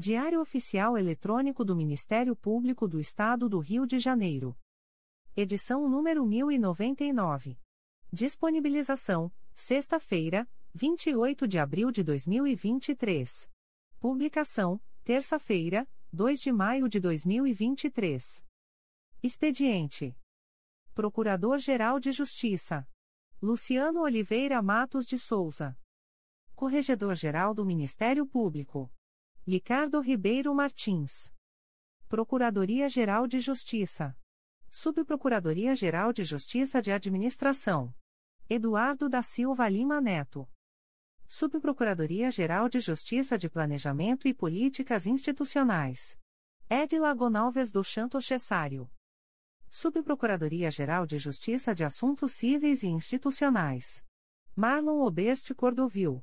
Diário Oficial Eletrônico do Ministério Público do Estado do Rio de Janeiro. Edição número 1099. Disponibilização, sexta-feira, 28 de abril de 2023. Publicação, terça-feira, 2 de maio de 2023. Expediente: Procurador-Geral de Justiça Luciano Oliveira Matos de Souza. Corregedor-Geral do Ministério Público Ricardo Ribeiro Martins. Procuradoria-Geral de Justiça Subprocuradoria-Geral de Justiça de Administração Eduardo da Silva Lima Neto. Subprocuradoria-Geral de Justiça de Planejamento e Políticas Institucionais Edila Gonalves do Santos Cessário. Subprocuradoria-Geral de Justiça de Assuntos Cíveis e Institucionais Marlon Oberste Cordovil.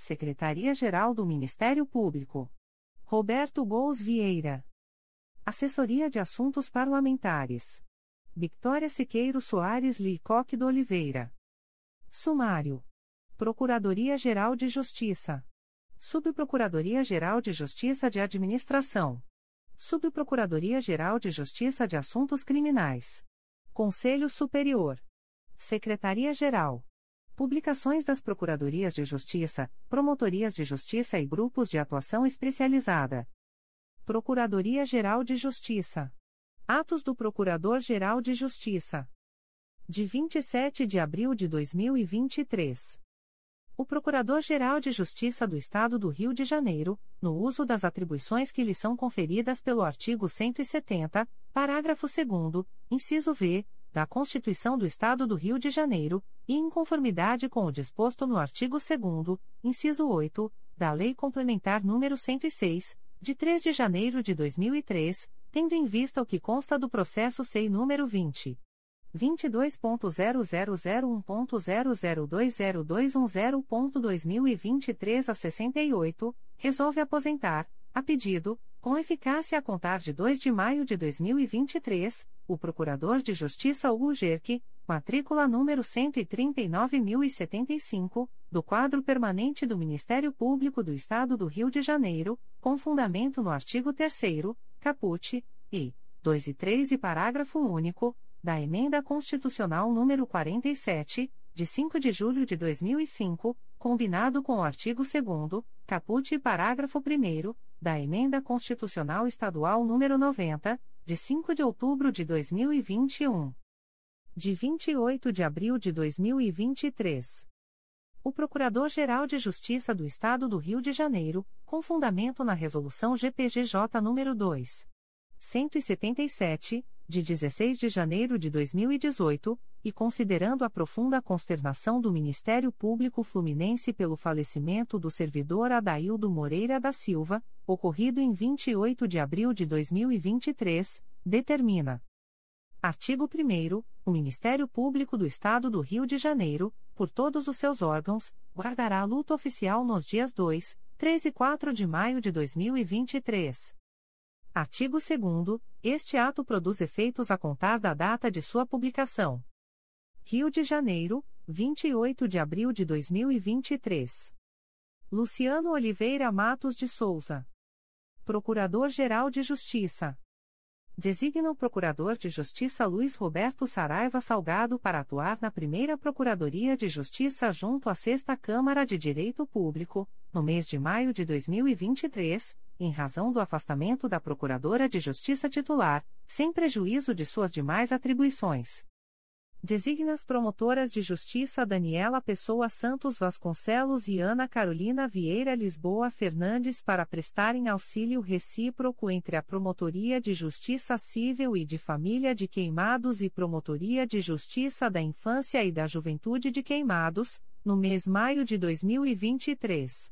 Secretaria-Geral do Ministério Público Roberto Gols Vieira. Assessoria de Assuntos Parlamentares Victoria Siqueiro Soares Licoque de Oliveira. Sumário Procuradoria-Geral de Justiça Subprocuradoria-Geral de Justiça de Administração Subprocuradoria-Geral de Justiça de Assuntos Criminais Conselho Superior Secretaria-Geral. Publicações das Procuradorias de Justiça, Promotorias de Justiça e Grupos de Atuação Especializada Procuradoria-Geral de Justiça. Atos do Procurador-Geral de Justiça. De 27 de abril de 2023. O Procurador-Geral de Justiça do Estado do Rio de Janeiro, no uso das atribuições que lhe são conferidas pelo artigo 170, parágrafo 2º, inciso V, da Constituição do Estado do Rio de Janeiro, e em conformidade com o disposto no artigo 2º, inciso 8, da Lei Complementar nº 106, de 3 de janeiro de 2003, tendo em vista o que consta do processo SEI número 20. 22.0001.0020210.2023 a 68, resolve aposentar, a pedido, com eficácia a contar de 2 de maio de 2023, o Procurador de Justiça Hugo Jerque, matrícula número 139.075, do quadro permanente do Ministério Público do Estado do Rio de Janeiro, com fundamento no artigo 3º, caput, e 2 e 3 e parágrafo único, da Emenda Constitucional número 47, de 5 de julho de 2005, combinado com o artigo 2º, caput e parágrafo 1º, da Emenda Constitucional Estadual número 90, de 5 de outubro de 2021. De 28 de abril de 2023. O Procurador-Geral de Justiça do Estado do Rio de Janeiro, com fundamento na Resolução GPGJ nº 2. 177, de 16 de janeiro de 2018, e considerando a profunda consternação do Ministério Público Fluminense pelo falecimento do servidor Adaildo Moreira da Silva, ocorrido em 28 de abril de 2023, determina. Artigo 1º. O Ministério Público do Estado do Rio de Janeiro, por todos os seus órgãos, guardará luto oficial nos dias 2, 3 e 4 de maio de 2023. Artigo 2º. Este ato produz efeitos a contar da data de sua publicação. Rio de Janeiro, 28 de abril de 2023. Luciano Oliveira Matos de Souza. Procurador-Geral de Justiça. Designa o Procurador de Justiça Luiz Roberto Saraiva Salgado para atuar na Primeira Procuradoria de Justiça junto à 6ª Câmara de Direito Público, no mês de maio de 2023, em razão do afastamento da Procuradora de Justiça titular, sem prejuízo de suas demais atribuições. Designa as promotoras de justiça Daniela Pessoa Santos Vasconcelos e Ana Carolina Vieira Lisboa Fernandes para prestarem auxílio recíproco entre a Promotoria de Justiça Civil e de Família de Queimados e Promotoria de Justiça da Infância e da Juventude de Queimados, no mês de maio de 2023.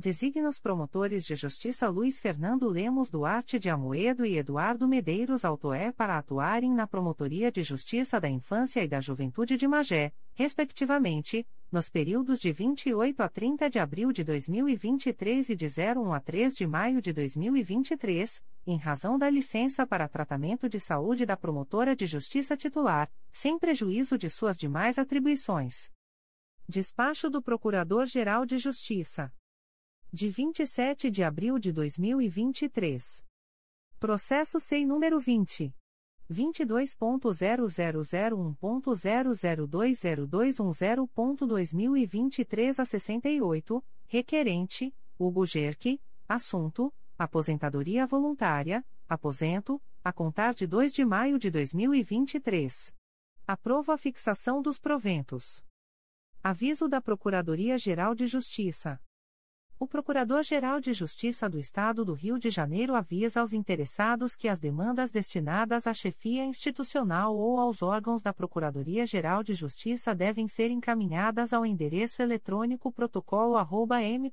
Designa os promotores de justiça Luiz Fernando Lemos Duarte de Amoedo e Eduardo Medeiros Altoé para atuarem na Promotoria de Justiça da Infância e da Juventude de Magé, respectivamente, nos períodos de 28 a 30 de abril de 2023 e de 01 a 3 de maio de 2023, em razão da licença para tratamento de saúde da promotora de justiça titular, sem prejuízo de suas demais atribuições. Despacho do Procurador-Geral de Justiça. De 27 de abril de 2023. Processo SEI número 20. 22.0001.0020210.2023 a 68, requerente, Hugo Jerque, assunto, aposentadoria voluntária, aposento, a contar de 2 de maio de 2023. Aprova a fixação dos proventos. Aviso da Procuradoria-Geral de Justiça. O Procurador-Geral de Justiça do Estado do Rio de Janeiro avisa aos interessados que as demandas destinadas à chefia institucional ou aos órgãos da Procuradoria-Geral de Justiça devem ser encaminhadas ao endereço eletrônico protocolo@mprj.mp.br.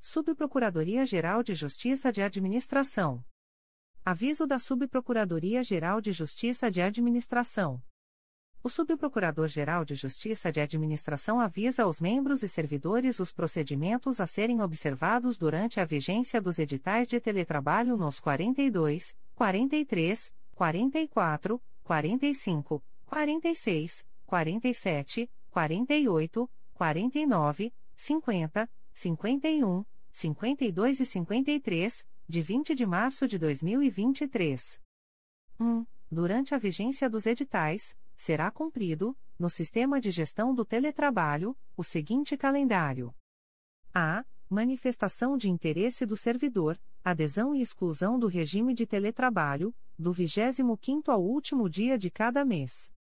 Subprocuradoria-Geral de Justiça de Administração. Aviso da Subprocuradoria-Geral de Justiça de Administração. O Subprocurador-Geral de Justiça de Administração avisa aos membros e servidores os procedimentos a serem observados durante a vigência dos editais de teletrabalho nos 42, 43, 44, 45, 46, 47, 48, 49, 50, 51, 52 e 53, de 20 de março de 2023. 1. Durante a vigência dos editais, será cumprido, no Sistema de Gestão do Teletrabalho, o seguinte calendário. A. Manifestação de interesse do servidor, adesão e exclusão do regime de teletrabalho, do 25º ao último dia de cada mês.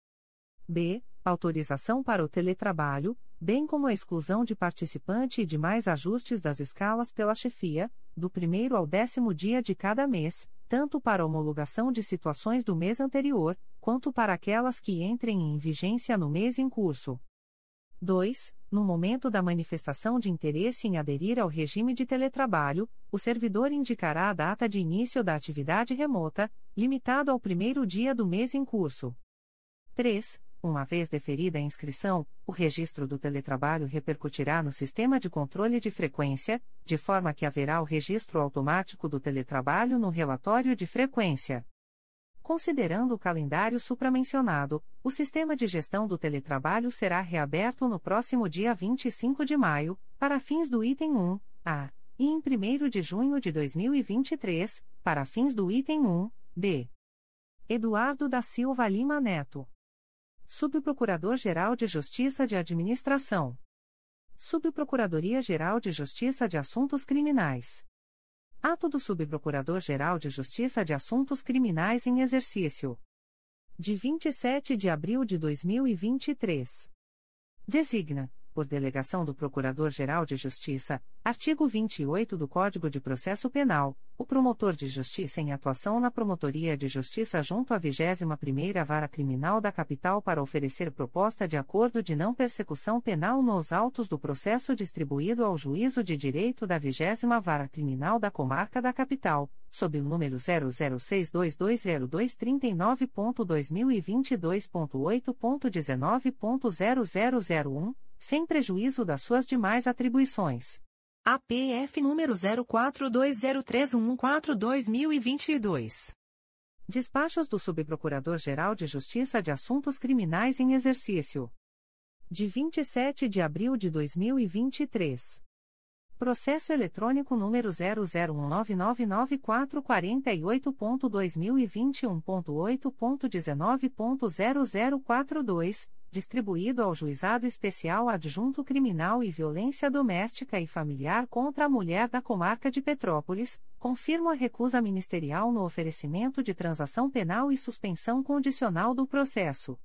B. Autorização para o teletrabalho, bem como a exclusão de participante e demais ajustes das escalas pela chefia, do 1º ao 10º dia de cada mês, tanto para homologação de situações do mês anterior, quanto para aquelas que entrem em vigência no mês em curso. 2. No momento da manifestação de interesse em aderir ao regime de teletrabalho, o servidor indicará a data de início da atividade remota, limitado ao 1º dia do mês em curso. 3. Uma vez deferida a inscrição, o registro do teletrabalho repercutirá no Sistema de Controle de Frequência, de forma que haverá o registro automático do teletrabalho no relatório de frequência. Considerando o calendário supramencionado, o Sistema de Gestão do Teletrabalho será reaberto no próximo dia 25 de maio, para fins do item 1-A, e em 1º de junho de 2023, para fins do item 1-B. Eduardo da Silva Lima Neto. Subprocurador-Geral de Justiça de Administração. Subprocuradoria-Geral de Justiça de Assuntos Criminais. Ato do Subprocurador-Geral de Justiça de Assuntos Criminais em Exercício. De 27 de abril de 2023. Designa, por delegação do Procurador-Geral de Justiça, artigo 28 do Código de Processo Penal, o promotor de justiça em atuação na Promotoria de Justiça junto à 21ª Vara Criminal da Capital para oferecer proposta de acordo de não persecução penal nos autos do processo distribuído ao Juízo de Direito da 20ª Vara Criminal da Comarca da Capital, sob o número 006220239.2022.8.19.0001, sem prejuízo das suas demais atribuições. APF número 04203114-2022. Despachos do Subprocurador-Geral de Justiça de Assuntos Criminais em Exercício. De 27 de abril de 2023. Processo eletrônico número 001999448.2021.8.19.0042, distribuído ao Juizado Especial Adjunto Criminal e Violência Doméstica e Familiar contra a Mulher da Comarca de Petrópolis, confirma a recusa ministerial no oferecimento de transação penal e suspensão condicional do processo.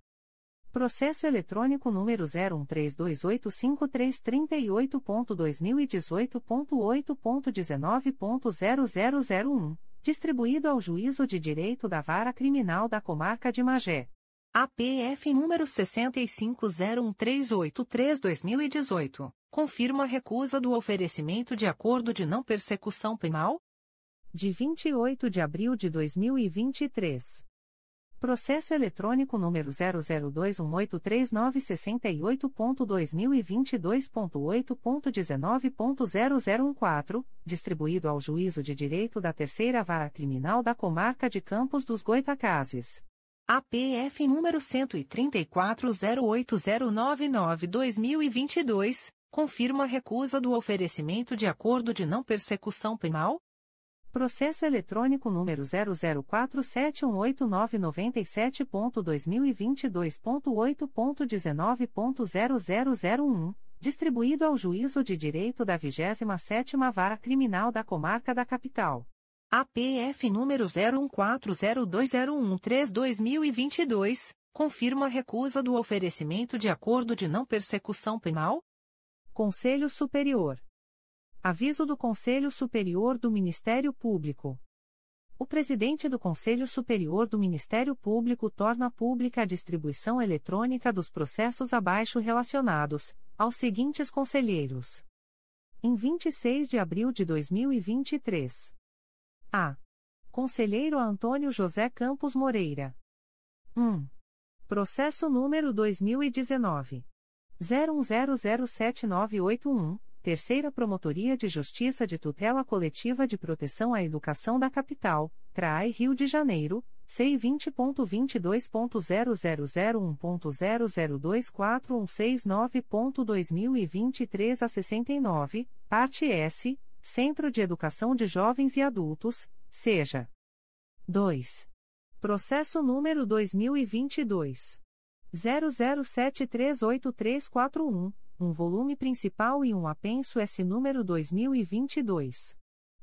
Processo eletrônico número 013285338.2018.8.19.0001, distribuído ao Juízo de Direito da Vara Criminal da Comarca de Magé. APF número 6501383/2018, confirma a recusa do oferecimento de acordo de não persecução penal de 28 de abril de 2023. Processo eletrônico número 002183968.2022.8.19.0014, distribuído ao Juízo de Direito da Terceira Vara Criminal da Comarca de Campos dos Goitacazes. APF número 134.08099/2022, confirma a recusa do oferecimento de acordo de não persecução penal. Processo eletrônico número 004718997.2022.8.19.0001, distribuído ao Juízo de Direito da 27ª Vara Criminal da Comarca da Capital. APF número 01402013/2022, confirma a recusa do oferecimento de acordo de não persecução penal. Conselho Superior. Aviso do Conselho Superior do Ministério Público. O presidente do Conselho Superior do Ministério Público torna pública a distribuição eletrônica dos processos abaixo relacionados aos seguintes conselheiros: em 26 de abril de 2023. A. Conselheiro Antônio José Campos Moreira. 1. Processo número 2019. 01007981, Terceira Promotoria de Justiça de Tutela Coletiva de Proteção à Educação da Capital, CRAI Rio de Janeiro, C20.22.0001.0024169.2023 a 69, parte S, Centro de Educação de Jovens e Adultos, seja. 2. Processo número 2022. 00738341, um volume principal e um apenso S. número 2022.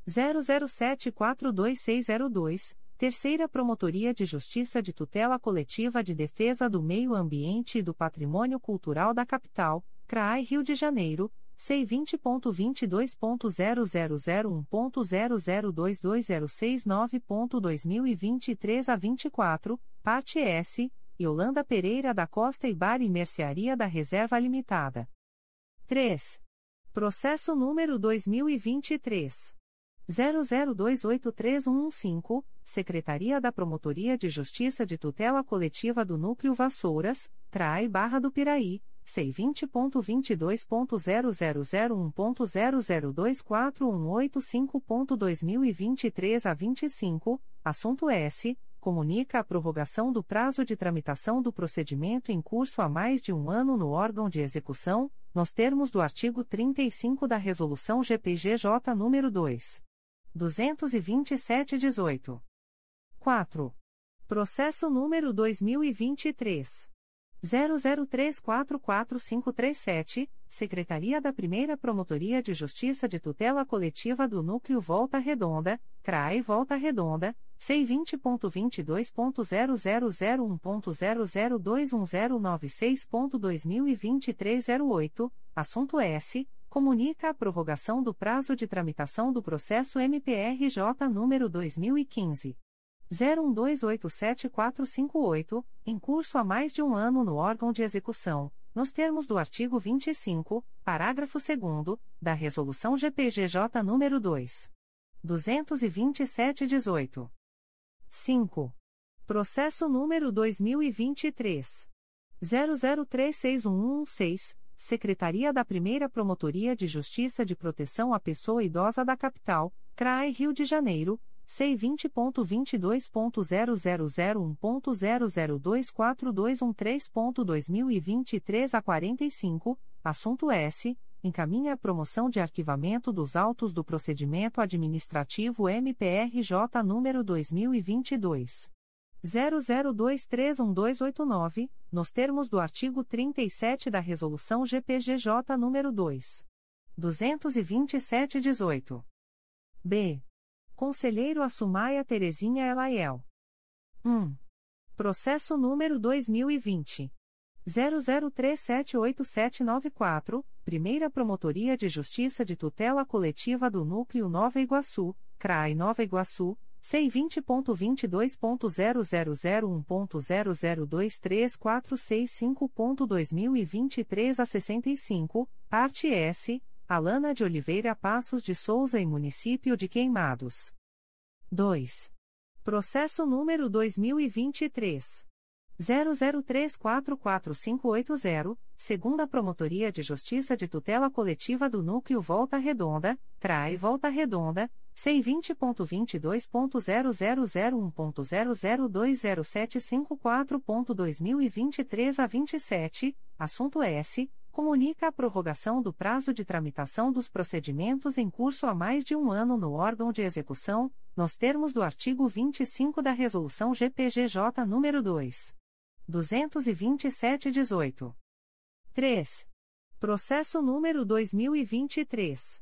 00742602, Terceira Promotoria de Justiça de Tutela Coletiva de Defesa do Meio Ambiente e do Patrimônio Cultural da Capital, CRAI Rio de Janeiro, C20.22.0001.0022069.2023 a 24, parte S, Yolanda Pereira da Costa e Bar e Mercearia da Reserva Limitada. 3. Processo número 2023. 00283115, Secretaria da Promotoria de Justiça de Tutela Coletiva do Núcleo Vassouras, CRAI Barra do Piraí, C20.22.0001.0024185.2023 a 25, assunto S, comunica a prorrogação do prazo de tramitação do procedimento em curso há mais de um ano no órgão de execução, nos termos do artigo 35 da Resolução GPGJ nº 2. 227-18. 4. Processo número 2023. 00344537, Secretaria da Primeira Promotoria de Justiça de Tutela Coletiva do Núcleo Volta Redonda, CRAE Volta Redonda, C20.22.0001.0021096.2023 a 08, assunto S, comunica a prorrogação do prazo de tramitação do processo MPRJ número 2015. 01287458, em curso há mais de um ano no órgão de execução, nos termos do artigo 25, parágrafo 2º, da Resolução GPGJ nº 2. 227-18. 5. Processo número 2023. 00361116, Secretaria da Primeira Promotoria de Justiça de Proteção à Pessoa Idosa da Capital, CRAE Rio de Janeiro, C20.22.0001.0024213.2023 a 45, assunto S, encaminha a promoção de arquivamento dos autos do procedimento administrativo MPRJ número 2022. 00231289, nos termos do artigo 37 da Resolução GPGJ nº 2.227/18. B. Conselheiro Assumaia Terezinha Elaiel. 1. Processo número 2020. 00378794, Primeira Promotoria de Justiça de Tutela Coletiva do Núcleo Nova Iguaçu, CRAI Nova Iguaçu, C20.22.0001.0023465.2023 a 65, parte S, Alana de Oliveira Passos de Souza e Município de Queimados. 2. Processo número 2023. 00344580, Segunda Promotoria de Justiça de Tutela Coletiva do Núcleo Volta Redonda, CRAI Volta Redonda, C20.22.0001.0020754.2023 a 27, assunto S, comunica a prorrogação do prazo de tramitação dos procedimentos em curso há mais de um ano no órgão de execução, nos termos do artigo 25 da Resolução GPGJ nº 2.227/18. 3. Processo número 2023.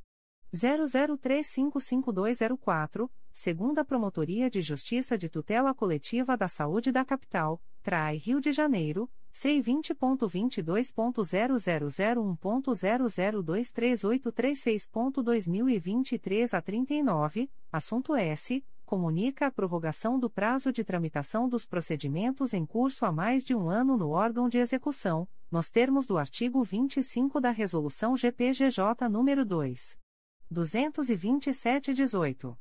00355204, 2ª Promotoria de Justiça de Tutela Coletiva da Saúde da Capital, CRAI Rio de Janeiro, C20.22.0001.0023836.2023 a 39, assunto S, comunica a prorrogação do prazo de tramitação dos procedimentos em curso há mais de um ano no órgão de execução, nos termos do artigo 25 da Resolução GPGJ nº 2.227/18.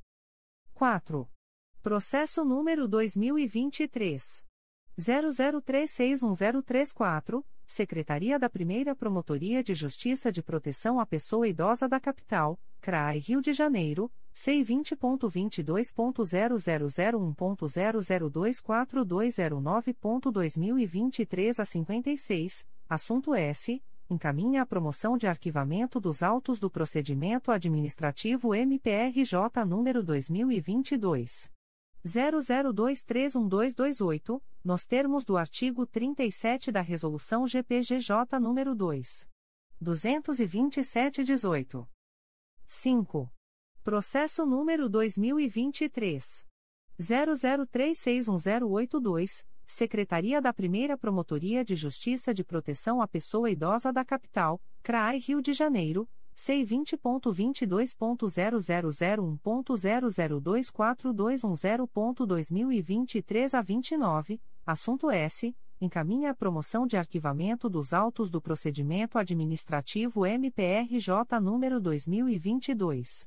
4. Processo número 2023. 00361034, Secretaria da Primeira Promotoria de Justiça de Proteção à Pessoa Idosa da Capital, CRAI Rio de Janeiro, C20.22.0001.0024209.2023 a 56, assunto S, encaminha a promoção de arquivamento dos autos do procedimento administrativo MPRJ número 2022. 00231228, nos termos do artigo 37 da Resolução GPGJ nº 2.227/18. 5. Processo número 2023. 00361082, Secretaria da Primeira Promotoria de Justiça de Proteção à Pessoa Idosa da Capital, CRAI Rio de Janeiro, C20.22.0001.0024210.2023 a 29, assunto S, encaminha a promoção de arquivamento dos autos do procedimento administrativo MPRJ número 2022.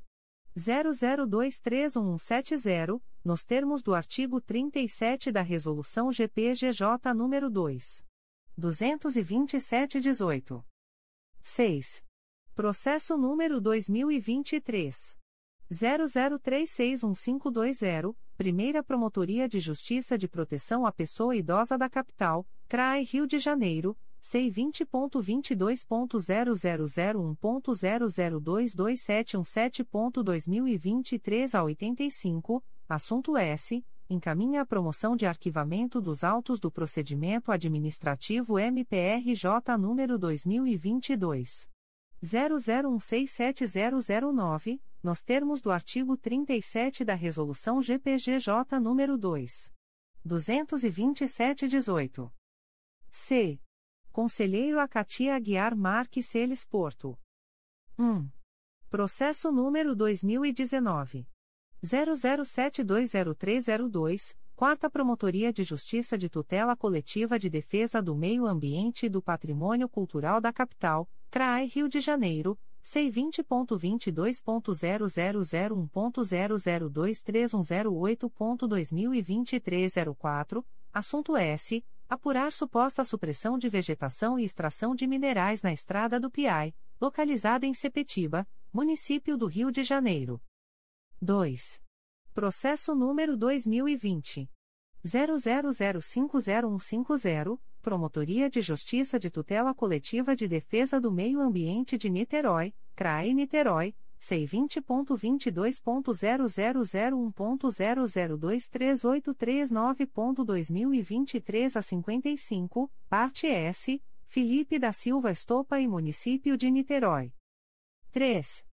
00231170, nos termos do artigo 37 da Resolução GPGJ número 2.227/18. 6. Processo número 2023. 00361520, Primeira Promotoria de Justiça de Proteção à Pessoa Idosa da Capital, CRAI Rio de Janeiro, C20.22.0001.0022717.2023 a 85, assunto S, encaminha a promoção de arquivamento dos autos do procedimento administrativo MPRJ número 2022. 00167009, nos termos do artigo 37 da Resolução GPGJ nº 2.227/18. C. Conselheiro Acatia Aguiar Marques Celis Porto. 1. Processo número 2019. 00720302, 4ª Promotoria de Justiça de Tutela Coletiva de Defesa do Meio Ambiente e do Patrimônio Cultural da Capital, CRAI Rio de Janeiro, C20.22.0001.0023108.2023 a 04, assunto S, apurar suposta supressão de vegetação e extração de minerais na Estrada do Piai, localizada em Sepetiba, Município do Rio de Janeiro. 2. Processo número 2020. 00050150, Promotoria de Justiça de Tutela Coletiva de Defesa do Meio Ambiente de Niterói, CRAE Niterói, C20.22.0001.0023839.2023 a 55, parte S, Felipe da Silva Estopa e Município de Niterói. 3.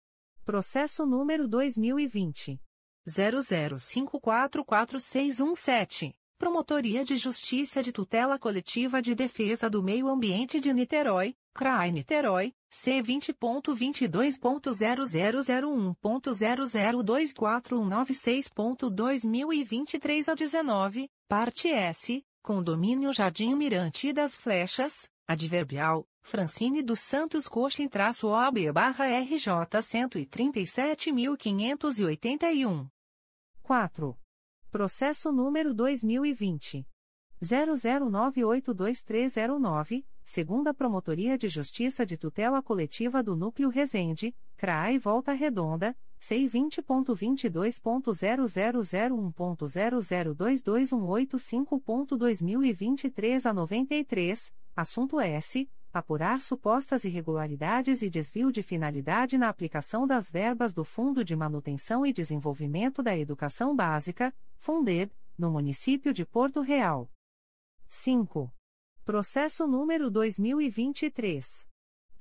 Processo número 2020. 00544617. Promotoria de Justiça de Tutela Coletiva de Defesa do Meio Ambiente de Niterói, CRAI Niterói, C20.22.0001.0024196.2023 a 19, parte S, Condomínio Jardim Mirante das Flechas, adverbial, Francine dos Santos Coxim-OB-RJ 137.581. 4. Processo número 2020. 00982309, Segunda Promotoria de Justiça de Tutela Coletiva do Núcleo Resende, CRAI Volta Redonda, C20.22.0001.0022185.2023 a 93, assunto S. Apurar supostas irregularidades e desvio de finalidade na aplicação das verbas do Fundo de Manutenção e Desenvolvimento da Educação Básica, Fundeb, no município de Porto Real. 5. Processo número 2023.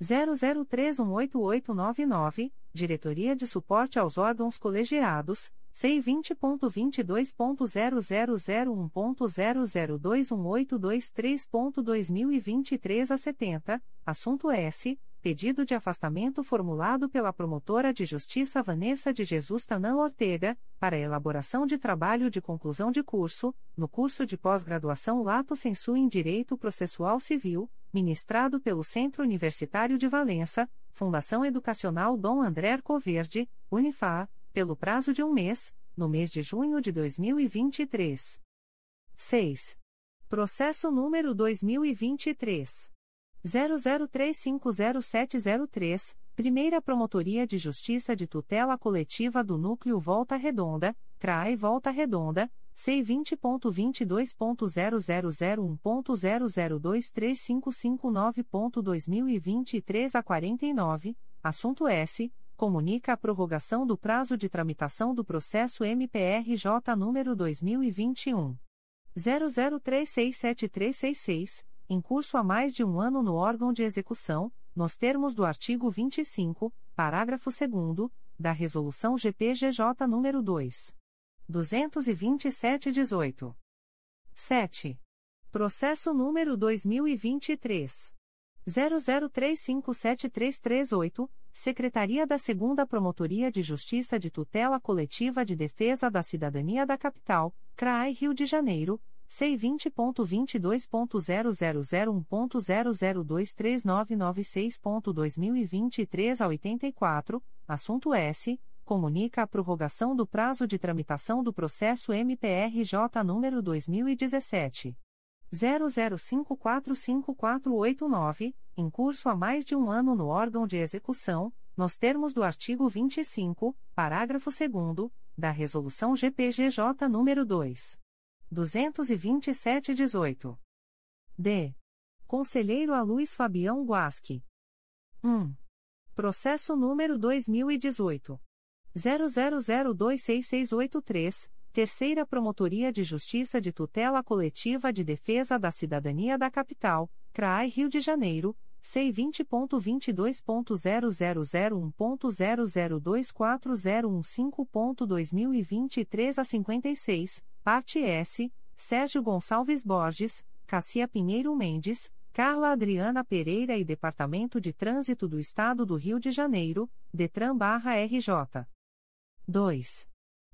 00318899, Diretoria de Suporte aos Órgãos Colegiados, C20.22.0001.0021823.2023 a 70, assunto S. Pedido de afastamento formulado pela Promotora de Justiça Vanessa de Jesus Tanã Ortega, para elaboração de trabalho de conclusão de curso, no curso de pós-graduação Lato Sensu em Direito Processual Civil, ministrado pelo Centro Universitário de Valença, Fundação Educacional Dom André Arcoverde, Unifá, pelo prazo de um mês, no mês de junho de 2023. 6. Processo número 2023. 00350703, Primeira Promotoria de Justiça de Tutela Coletiva do Núcleo Volta Redonda, CRAE Volta Redonda, C20.22.0001.0023559.2023 a 49, assunto S. Comunica a prorrogação do prazo de tramitação do processo MPRJ número 2021. 00367366, em curso há mais de um ano no órgão de execução, nos termos do artigo 25, parágrafo 2º, da Resolução GPGJ nº 2.227/18. 7. Processo número 2023. 00357338, Secretaria da 2ª Promotoria de Justiça de Tutela Coletiva de Defesa da Cidadania da Capital, CRAI Rio de Janeiro, C20.22.0001.0023996.2023 a 84, assunto S. Comunica a prorrogação do prazo de tramitação do processo MPRJ número 2017. 00545489, em curso há mais de um ano no órgão de execução, nos termos do artigo 25, parágrafo 2º, da Resolução GPGJ nº 2.227/18. D. Conselheiro Aluís Fabião Guasque. 1. Processo número 2018. 00026683, Terceira Promotoria de Justiça de Tutela Coletiva de Defesa da Cidadania da Capital, CRAI Rio de Janeiro, C20.22.0001.0024015.2023 a 56, parte S, Sérgio Gonçalves Borges, Cassia Pinheiro Mendes, Carla Adriana Pereira e Departamento de Trânsito do Estado do Rio de Janeiro, DETRAN/RJ. 2.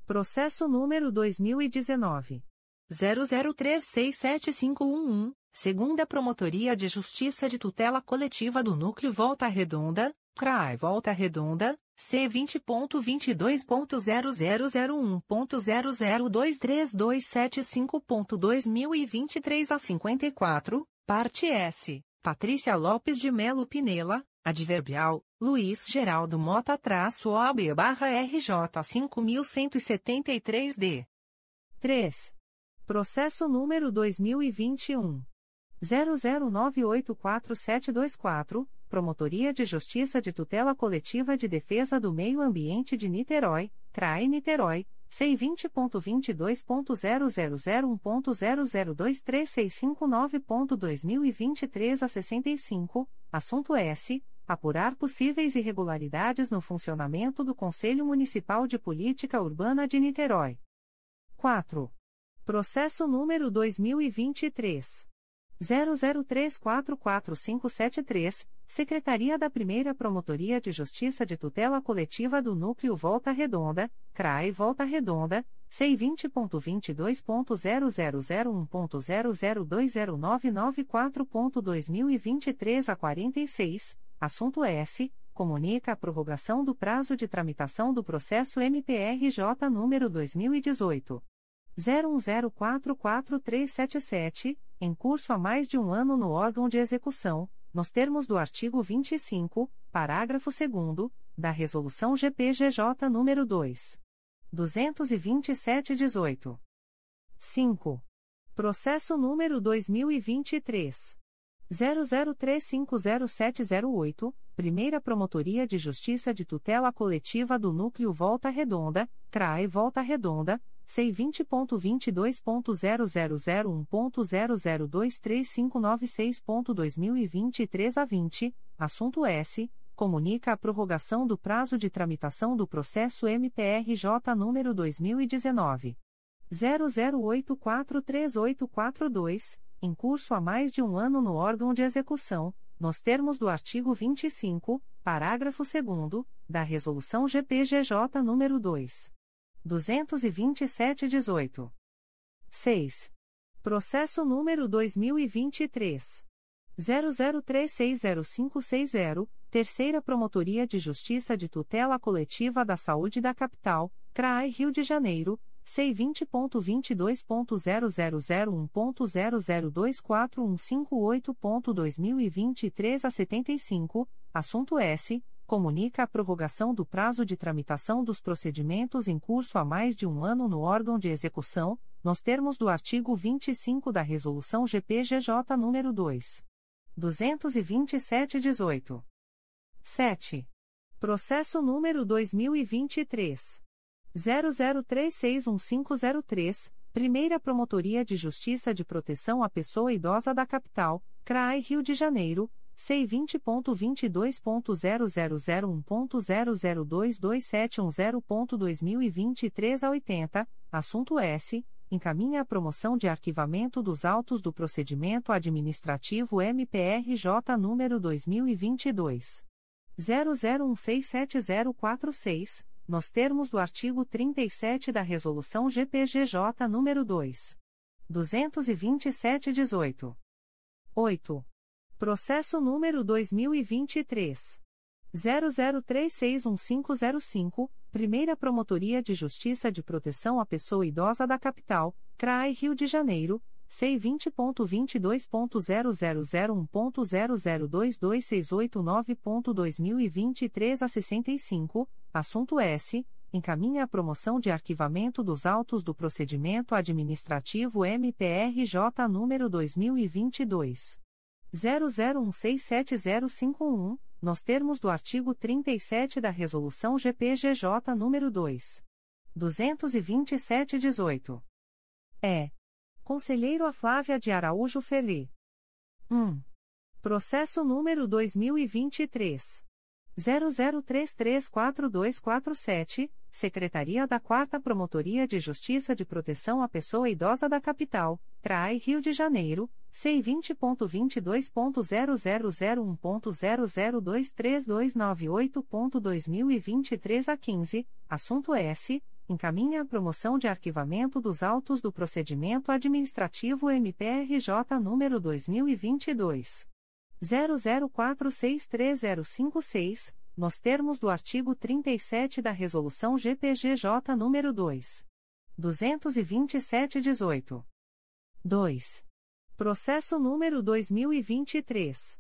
Processo número 2019. 00367511, Segunda Promotoria de Justiça de Tutela Coletiva do Núcleo Volta Redonda, CRAI Volta Redonda, C20.22.0001.0023275.2023 a 54, parte S, Patrícia Lopes de Melo Pinela, adverbial, Luiz Geraldo Mota-OB-RJ 5173-D. 3. Processo número 2021. 00984724, Promotoria de Justiça de Tutela Coletiva de Defesa do Meio Ambiente de Niterói, CRAE Niterói, C20.22.0001.0023659.2023 a 65, assunto S. Apurar possíveis irregularidades no funcionamento do Conselho Municipal de Política Urbana de Niterói. 4. Processo número 2023. 00344573, Secretaria da Primeira Promotoria de Justiça de Tutela Coletiva do Núcleo Volta Redonda, CRAE Volta Redonda, C20.22.0001.0020994.2023 a 46, assunto S, comunica a prorrogação do prazo de tramitação do processo MPRJ número 2018. 01044377, em curso há mais de um ano no órgão de execução, nos termos do artigo 25, parágrafo 2º, da Resolução GPGJ nº 2. 227-18. 5. Processo número 2023. 00350708, Primeira Promotoria de Justiça de Tutela Coletiva do Núcleo Volta Redonda, CRAE Volta Redonda, C20.22.0001.0023596.2023 a 20, assunto S, comunica a prorrogação do prazo de tramitação do processo MPRJ número 2019. 00843842, em curso há mais de um ano no órgão de execução, nos termos do artigo 25, parágrafo 2º, da Resolução GPGJ número 2. 227-18. 6. Processo número 2023. 00360560, Terceira Promotoria de Justiça de Tutela Coletiva da Saúde da Capital, CRAI Rio de Janeiro, C20.22.0001.0024158.2023 a 75, assunto S. Comunica a prorrogação do prazo de tramitação dos procedimentos em curso há mais de um ano no órgão de execução, nos termos do artigo 25 da Resolução GPGJ nº 2. 227-18. 7. Processo número 2023. 00361503, Primeira Promotoria de Justiça de Proteção à Pessoa Idosa da Capital, CRAI Rio de Janeiro, C20.22.0001.0022710.2023 a 80, assunto S, encaminha a promoção de arquivamento dos autos do procedimento administrativo MPRJ número 2022. 00167046, nos termos do artigo 37 da Resolução GPGJ número 2. 227-18. 8. Processo número 2023. 00361505, Primeira Promotoria de Justiça de Proteção à Pessoa Idosa da Capital, CRAI Rio de Janeiro, C20.22.0001.0022689.2023 a 65, assunto S. Encaminha a promoção de arquivamento dos autos do procedimento administrativo MPRJ número 2022. 00167051, nos termos do artigo 37 da Resolução GPGJ nº 2. 227-18. É. Conselheiro a Flávia de Araújo Ferri. 1. Processo número 2023. 00334247, Secretaria da 4ª Promotoria de Justiça de Proteção à Pessoa Idosa da Capital, CRAI Rio de Janeiro, C20.22.0001.0023298.2023 a 15, assunto S, encaminha a promoção de arquivamento dos autos do procedimento administrativo MPRJ número 2022. 00463056, nos termos do artigo 37 da Resolução GPGJ nº 2. 227-18. 2. Processo número 2023.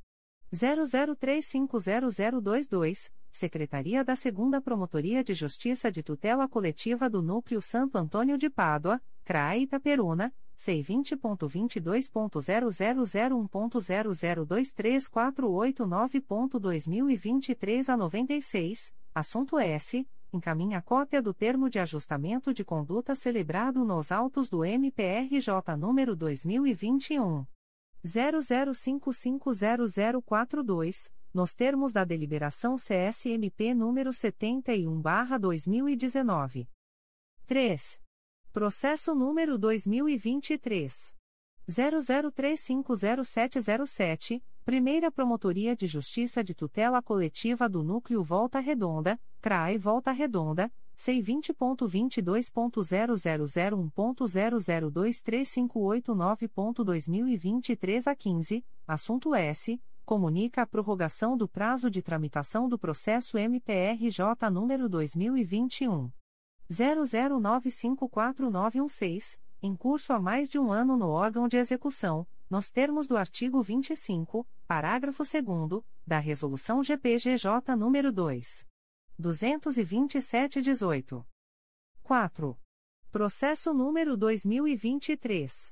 00350022, Secretaria da 2ª Promotoria de Justiça de Tutela Coletiva do Núcleo Santo Antônio de Pádua, CRAE Itaperuna, C20.22.0001.0023489.2023 a 96, assunto S, encaminha cópia do termo de ajustamento de conduta celebrado nos autos do MPRJ número 2021. 00550042, nos termos da deliberação CSMP número 71/2019. 3. Processo número 2023. 00350707, Primeira Promotoria de Justiça de Tutela Coletiva do Núcleo Volta Redonda, CRAE Volta Redonda, C20.22.0001.0023589.2023 a 15, assunto S, comunica a prorrogação do prazo de tramitação do processo MPRJ número 2021. 00954916, em curso há mais de um ano no órgão de execução, nos termos do artigo 25, parágrafo 2º, da Resolução GPGJ nº 2. 227-18. 4. Processo número 2023.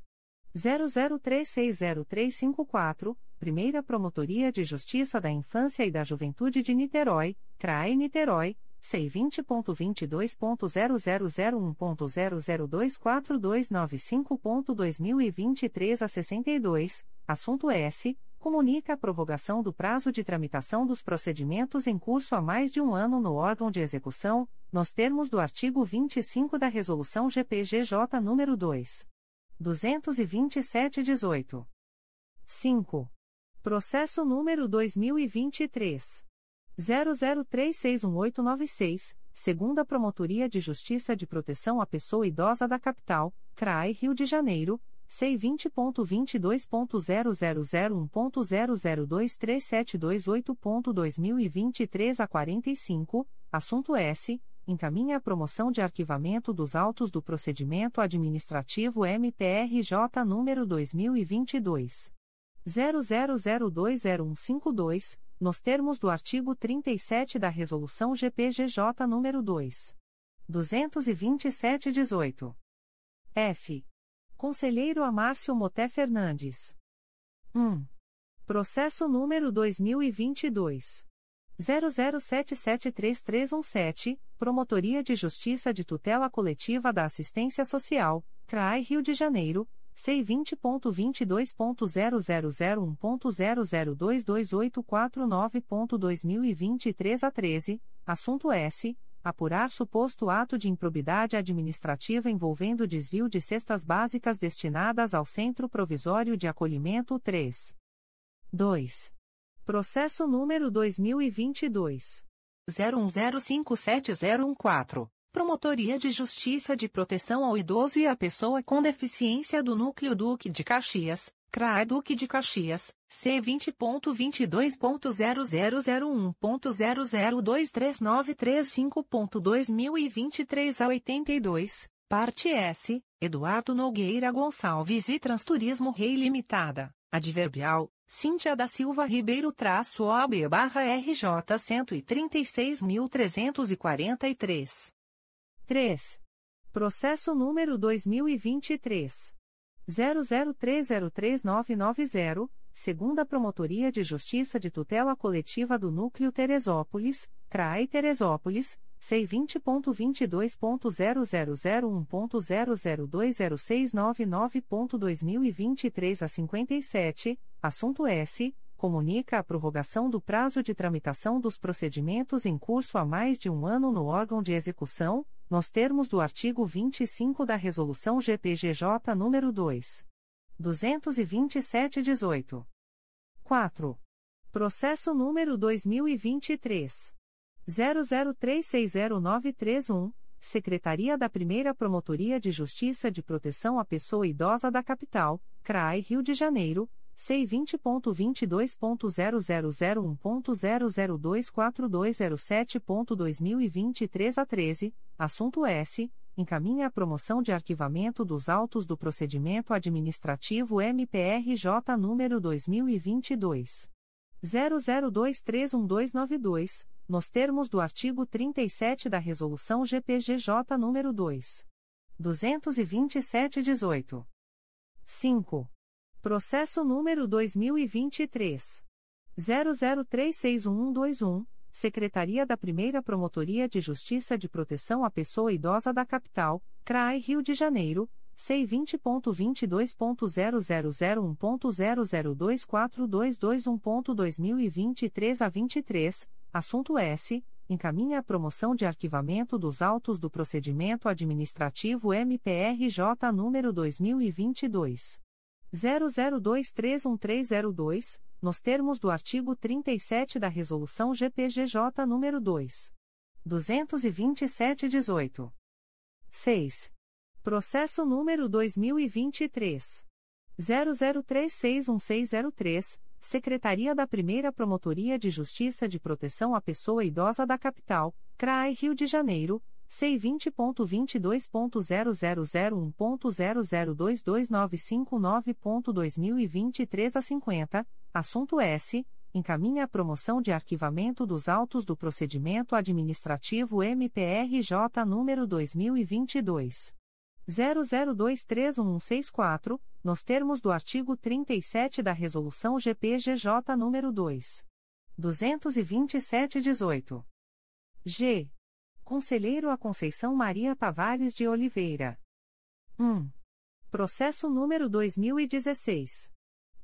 00360354, Primeira Promotoria de Justiça da Infância e da Juventude de Niterói, CRAE Niterói, C20.22.0001.0024295.2023 a 62, assunto S, comunica a prorrogação do prazo de tramitação dos procedimentos em curso há mais de um ano no órgão de execução, nos termos do artigo 25 da Resolução GPGJ nº 2. 227-18. 5. Processo número 2023. 00361896, Segunda Promotoria de Justiça de Proteção à Pessoa Idosa da Capital, CRAI Rio de Janeiro, C20.22.0001.0023728.2023 a 45, assunto S, encaminha a promoção de arquivamento dos autos do procedimento administrativo MPRJ número 2022. 00020152, nos termos do artigo 37 da Resolução GPGJ nº 2. 227-18. F. Conselheiro Amácio Moté Fernandes. 1. Processo número 2022. 00773317, Promotoria de Justiça de Tutela Coletiva da Assistência Social, CRAI Rio de Janeiro, C20.22.0001.0022849.2023 a 13, assunto S, apurar suposto ato de improbidade administrativa envolvendo desvio de cestas básicas destinadas ao Centro Provisório de Acolhimento 3. 2. Processo número 2022. 01057014. Promotoria de Justiça de Proteção ao Idoso e à Pessoa com Deficiência do Núcleo Duque de Caxias, CRAE Duque de Caxias, C20.22.0001.0023935.2023 a 82, parte S, Eduardo Nogueira Gonçalves e Transturismo Rei Limitada, adverbial, Cíntia da Silva Ribeiro-OB-RJ 136.343. 3. Processo número 2023. 00303990, Segunda Promotoria de Justiça de Tutela Coletiva do Núcleo Teresópolis, CRAE Teresópolis, C20.22.0001.0020699.2023 a 57, assunto S, comunica a prorrogação do prazo de tramitação dos procedimentos em curso há mais de um ano no órgão de execução, nos termos do artigo 25 da Resolução GPGJ nº 2. 227-18. 4. Processo número 2023. 00360931, Secretaria da Primeira Promotoria de Justiça de Proteção à Pessoa Idosa da Capital, CRAI Rio de Janeiro, C20.22.0001.0024207.2023 a 13, assunto S, encaminha a promoção de arquivamento dos autos do procedimento administrativo MPRJ número 2022. 00231292, nos termos do artigo 37 da Resolução GPGJ nº 2. 227-18. 5. Processo número 2023. 00361121, Secretaria da Primeira Promotoria de Justiça de Proteção à Pessoa Idosa da Capital, CRAI Rio de Janeiro, C20.22.0001.0024221.2023 a 23, assunto S. Encaminha a promoção de arquivamento dos autos do procedimento administrativo MPRJ número 2022. 00231302, nos termos do artigo 37 da Resolução GPGJ número 2. 227-18. 6. Processo número 2023. 00361603, Secretaria da Primeira Promotoria de Justiça de Proteção à Pessoa Idosa da Capital, CRAE Rio de Janeiro, C20.22.0001.0022959.2023 a 50, assunto S. Encaminha a promoção de arquivamento dos autos do procedimento administrativo MPRJ número 2022. 00231164, nos termos do artigo 37 da Resolução GPGJ nº 2. 227-18. G. Conselheiro a Conceição Maria Tavares de Oliveira. 1. Processo número 2016.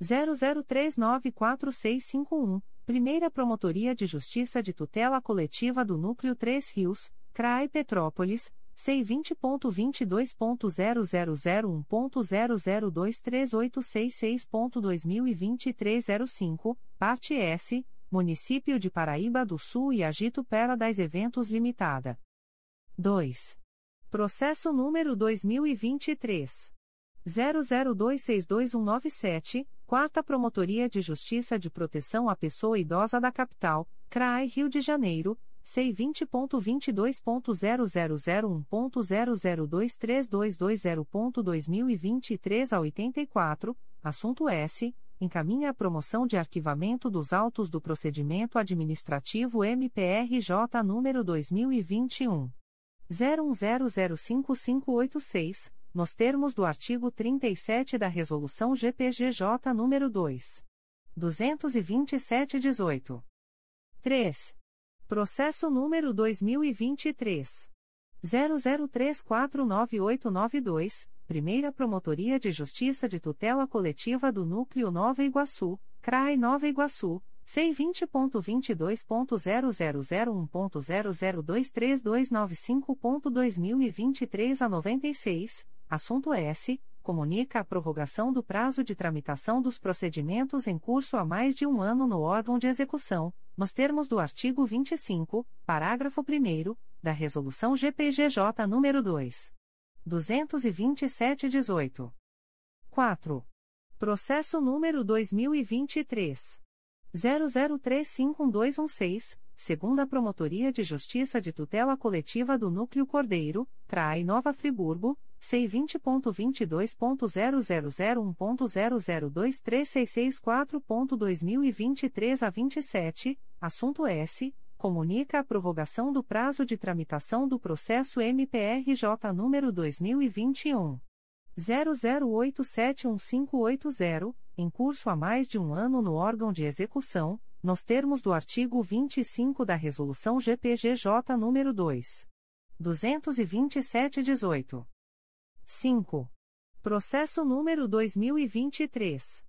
00394651, Primeira Promotoria de Justiça de Tutela Coletiva do Núcleo 3 Rios, CRAI Petrópolis, C20.22.0001.0023866.2023 a 05, parte S, Município de Paraíba do Sul e Agito Pera das Eventos Limitada. 2. Processo número 2023. 00262197, 4ª Promotoria de Justiça de Proteção à Pessoa Idosa da Capital, CRAI Rio de Janeiro, C20.22.0001.0023220.2023 a 84, assunto S. Encaminha a promoção de arquivamento dos autos do procedimento administrativo MPRJ número 2021. 01005586, nos termos do artigo 37 da Resolução GPGJ número 2. 227-18. 3. Processo número 2023. 00349892, Primeira Promotoria de Justiça de Tutela Coletiva do Núcleo Nova Iguaçu, CRAI Nova Iguaçu, C20.22.0001.0023295.2023 a 96, assunto S. Comunica a prorrogação do prazo de tramitação dos procedimentos em curso há mais de um ano no órgão de execução, nos termos do artigo 25, parágrafo 1º, da Resolução GPGJ nº 2. 227-18. 4. Processo número 2023. 00351216, Segunda Promotoria de Justiça de Tutela Coletiva do Núcleo Cordeiro, CRAI Nova Friburgo, C20.22.0001.0023664.2023 a 27, assunto S. Comunica a prorrogação do prazo de tramitação do processo MPRJ número 2021. 00871580, em curso há mais de um ano no órgão de execução, nos termos do artigo 25 da Resolução GPGJ número 2. 227-18. 5. Processo número 2023.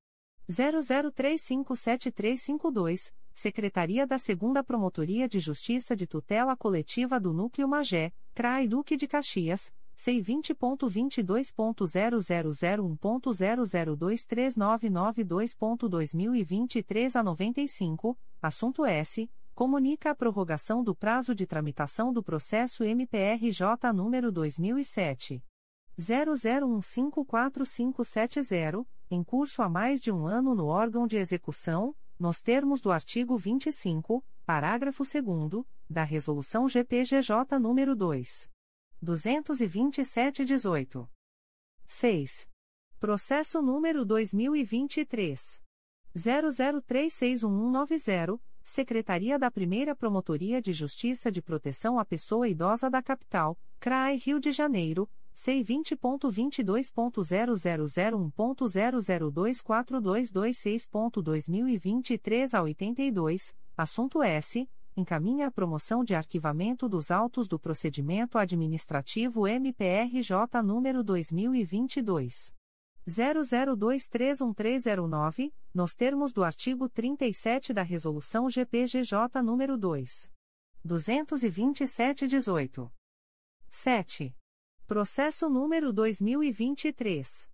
00357352, Secretaria da 2ª Promotoria de Justiça de Tutela Coletiva do Núcleo Magé, CRAI Duque de Caxias, C20.22.0001.0023992.2023 a 95, assunto S. Comunica a prorrogação do prazo de tramitação do processo MPRJ número 2007. 00154570, em curso há mais de um ano no órgão de execução, nos termos do artigo 25, parágrafo 2º, da Resolução GPGJ nº 2. 227-18. 6. Processo número 2023. 00361190, Secretaria da Primeira Promotoria de Justiça de Proteção à Pessoa Idosa da Capital, CRAI Rio de Janeiro, C20.22.0001.0024226.2023 a 82, assunto S. Encaminha a promoção de arquivamento dos autos do procedimento administrativo MPRJ número 2022. 00231309, nos termos do artigo 37 da Resolução GPGJ número 2. 227-18. 7. Processo número 2023.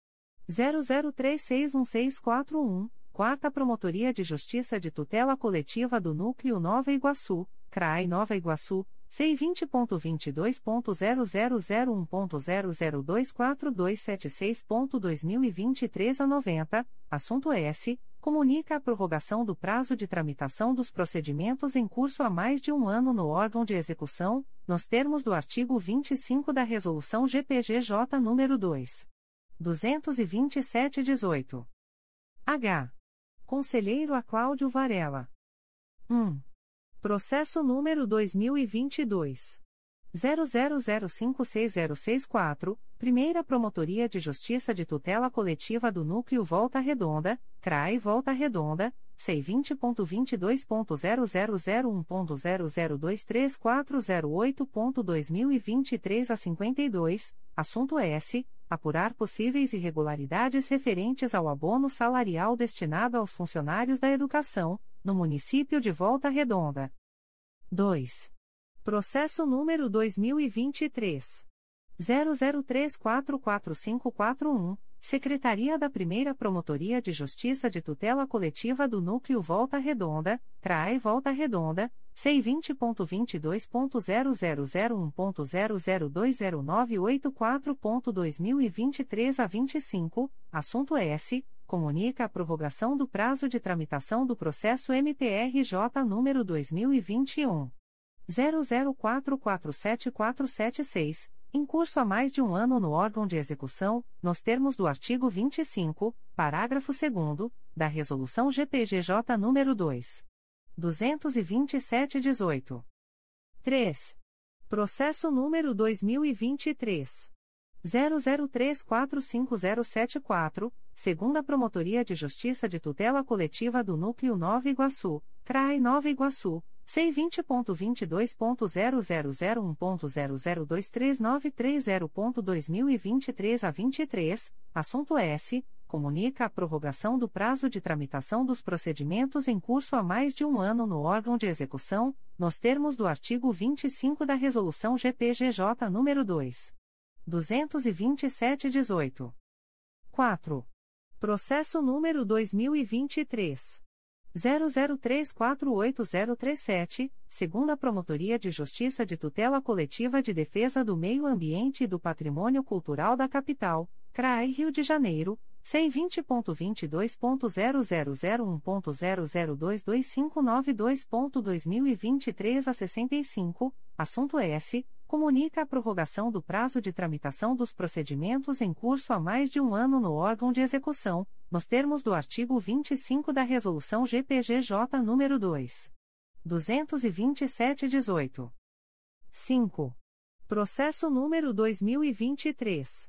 00361641, 4ª Promotoria de Justiça de Tutela Coletiva do Núcleo Nova Iguaçu, CRAI Nova Iguaçu, C20.22.0001.0024276.2023 a 90, assunto S, comunica a prorrogação do prazo de tramitação dos procedimentos em curso há mais de um ano no órgão de execução, nos termos do artigo 25 da Resolução GPGJ nº 2. 227-18. H. Conselheiro a Cláudio Varela. 1. Processo número 2022. 00056064, Primeira Promotoria de Justiça de Tutela Coletiva do Núcleo Volta Redonda, CRAE Volta Redonda, C20.22.0001.0023408.2023 a 52, assunto S. Apurar possíveis irregularidades referentes ao abono salarial destinado aos funcionários da educação, no município de Volta Redonda. 2. Processo número 2023. 00344541, Secretaria da Primeira Promotoria de Justiça de Tutela Coletiva do Núcleo Volta Redonda, CRAE Volta Redonda, C20.22.0001.0020984.2023 a 25, assunto S. Comunica a prorrogação do prazo de tramitação do processo MPRJ número 2021. 00447476, em curso há mais de um ano no órgão de execução, nos termos do artigo 25, parágrafo 2º, da Resolução GPGJ número 2. 227-18. 3. Processo número 2023. 00345074, Segunda Promotoria de Justiça de Tutela Coletiva do Núcleo Nova Iguaçu, CRAE Nova Iguaçu, C20.22.0001.0023930.2023 a 23, assunto S, comunica a prorrogação do prazo de tramitação dos procedimentos em curso há mais de um ano no órgão de execução, nos termos do artigo 25 da Resolução GPGJ nº 2. 227-18. 4. Processo número 2023. 00348037, 2ª Promotoria de Justiça de Tutela Coletiva de Defesa do Meio Ambiente e do Patrimônio Cultural da Capital, CRAI Rio de Janeiro, C20.22.0001.0022592.2023 a 65, assunto S, comunica a prorrogação do prazo de tramitação dos procedimentos em curso há mais de um ano no órgão de execução, nos termos do artigo 25 da Resolução GPGJ nº 2. 227-18. 5. Processo número 2023.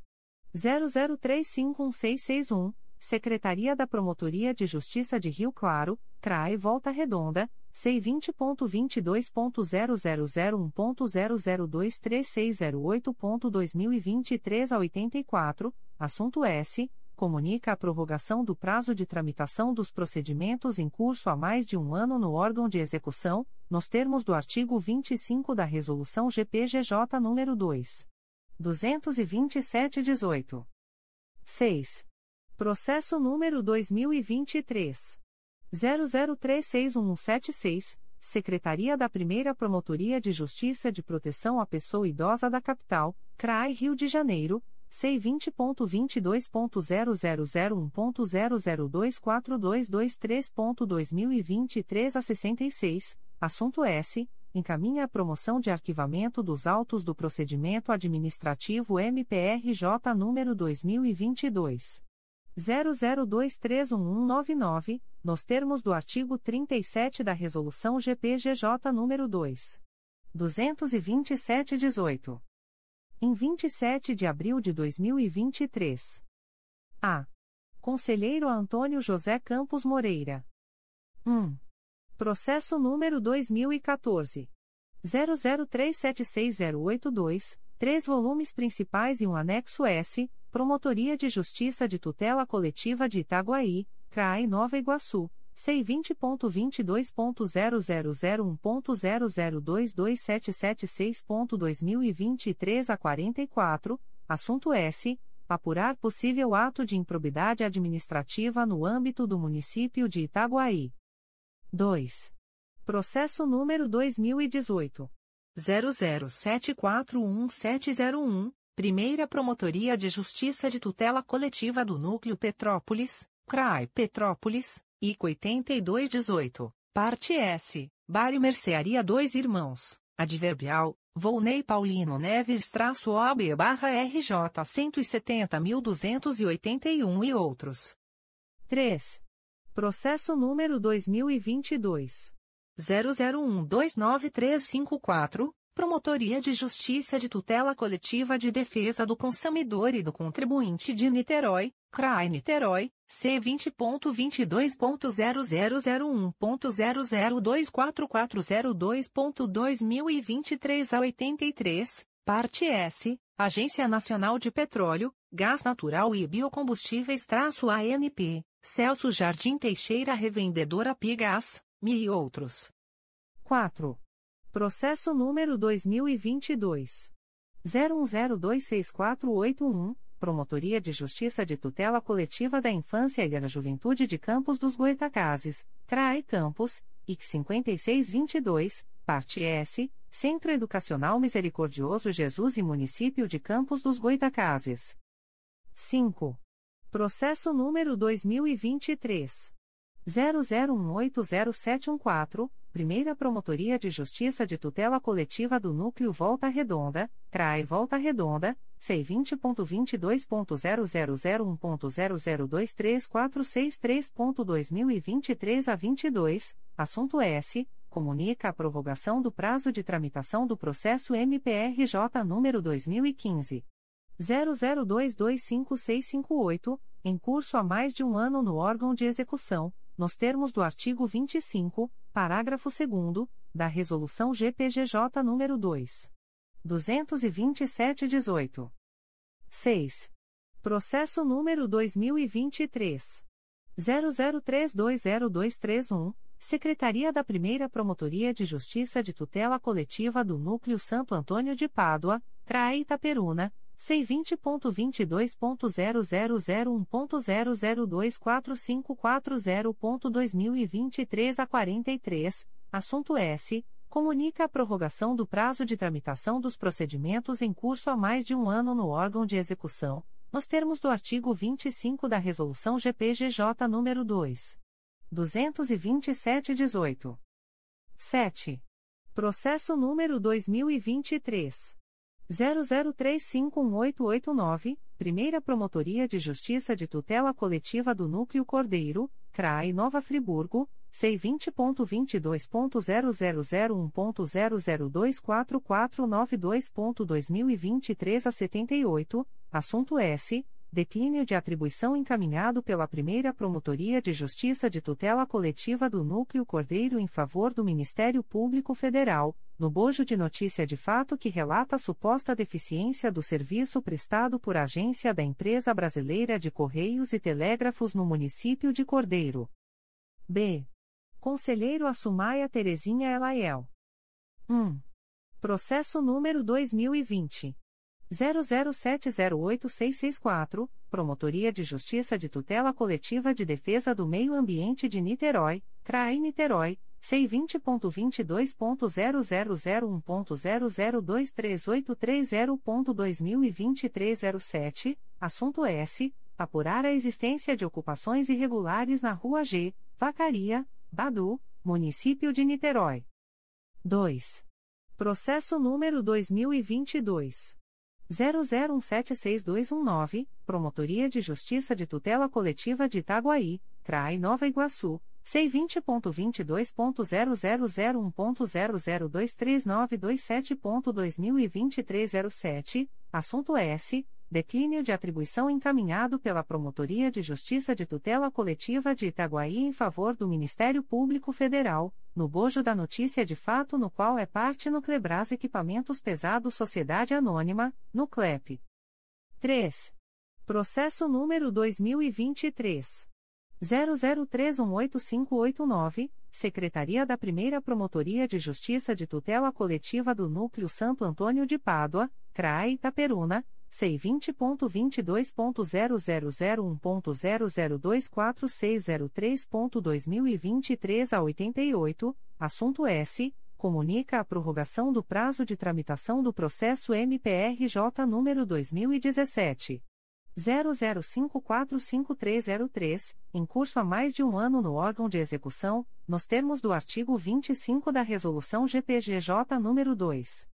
00351661, Secretaria da Promotoria de Justiça de Rio Claro, CRAE Volta Redonda, C20.22.0001.0023608.2023 a 84, assunto S, comunica a prorrogação do prazo de tramitação dos procedimentos em curso há mais de um ano no órgão de execução, nos termos do artigo 25 da Resolução GPGJ nº 2. 227-18. 6. Processo número 2023. 00361176, Secretaria da Primeira Promotoria de Justiça de Proteção à Pessoa Idosa da Capital, CRAI Rio de Janeiro, C20.22.0001.0024223.2023 a 66, assunto S, encaminha a promoção de arquivamento dos autos do procedimento administrativo MPRJ número 2022. 00231199, nos termos do artigo 37 da Resolução GPGJ nº 2. 227-18. em 27 de abril de 2023. A. Conselheiro Antônio José Campos Moreira. 1. Processo número 2014. 00376082, 3 volumes principais e um anexo S, Promotoria de Justiça de Tutela Coletiva de Itaguaí, CRAE Nova Iguaçu, C20.22.0001.0022776.2023 a 44, assunto S. Apurar possível ato de improbidade administrativa no âmbito do município de Itaguaí. 2. Processo número 2018. 00741701, Primeira Promotoria de Justiça de Tutela Coletiva do Núcleo Petrópolis, CRAI Petrópolis, IC 8218, parte S, Bar e Mercearia Dois Irmãos, adverbial, Volney Paulino Neves-OB-RJ 170.281 e outros. 3. Processo número 2022. 00129354, Promotoria de Justiça de Tutela Coletiva de Defesa do Consumidor e do Contribuinte de Niterói, CRAI Niterói, C20.22.0001.0024402.2023 a 83, parte S, Agência Nacional de Petróleo, Gás Natural e Biocombustíveis-ANP, Celso Jardim Teixeira Revendedora Pigás, e outros. 4. Processo número 2022. 01026481, Promotoria de Justiça de Tutela Coletiva da Infância e da Juventude de Campos dos Goitacazes, CRAE Campos, IC 5622, parte S, Centro Educacional Misericordioso Jesus e Município de Campos dos Goitacazes. 5. Processo número 2023. 00180714, Primeira Promotoria de Justiça de Tutela Coletiva do Núcleo Volta Redonda, CRAE Volta Redonda, C20.22.0001.0023463.2023 a 22, assunto S, comunica a prorrogação do prazo de tramitação do processo MPRJ número 2015. 00225658, em curso há mais de um ano no órgão de execução, nos termos do artigo 25, parágrafo 2º, da Resolução GPGJ nº 2. 227-18. 6. Processo número 2023. 00320231, Secretaria da Primeira Promotoria de Justiça de Tutela Coletiva do Núcleo Santo Antônio de Pádua, CRAE Itaperuna, C20.22.0001.0024540.2023 a 43, assunto S, comunica a prorrogação do prazo de tramitação dos procedimentos em curso há mais de um ano no órgão de execução, nos termos do artigo 25 da Resolução GPGJ nº 2. 227-18. 7. Processo número 2023. 00351889, Primeira Promotoria de Justiça de Tutela Coletiva do Núcleo Cordeiro, CRAI Nova Friburgo, C20.22.0001.0024492.2023 a 78, assunto S, declínio de atribuição encaminhado pela Primeira Promotoria de Justiça de Tutela Coletiva do Núcleo Cordeiro em favor do Ministério Público Federal, no bojo de notícia de fato que relata a suposta deficiência do serviço prestado por agência da Empresa Brasileira de Correios e Telégrafos no município de Cordeiro. B. Conselheiro Assumaia Terezinha Elaiel. 1. Processo número 2020. 00708664, Promotoria de Justiça de Tutela Coletiva de Defesa do Meio Ambiente de Niterói, CRAE Niterói, C20.22.0001.0023830.2023 a 07, assunto S, apurar a existência de ocupações irregulares na Rua G, Vacaria, Badu, Município de Niterói. 2. Processo número 2022. 00176219, Promotoria de Justiça de Tutela Coletiva de Itaguaí, CRAI Nova Iguaçu, C20.22.0001.0023927.2023 a 07, Assunto S. Declínio de atribuição encaminhado pela Promotoria de Justiça de Tutela Coletiva de Itaguaí em favor do Ministério Público Federal, no bojo da notícia de fato no qual é parte Nuclebras Equipamentos Pesados Sociedade Anônima, Nuclep. 3. Processo número 2023. 00318589, Secretaria da Primeira Promotoria de Justiça de Tutela Coletiva do Núcleo Santo Antônio de Pádua, CRAE Itaperuna, C20.22.0001.0024603.2023 a 88, assunto S, comunica a prorrogação do prazo de tramitação do processo MPRJ número 2017. 00545303, em curso há mais de um ano no órgão de execução, nos termos do artigo 25 da Resolução GPGJ nº 2.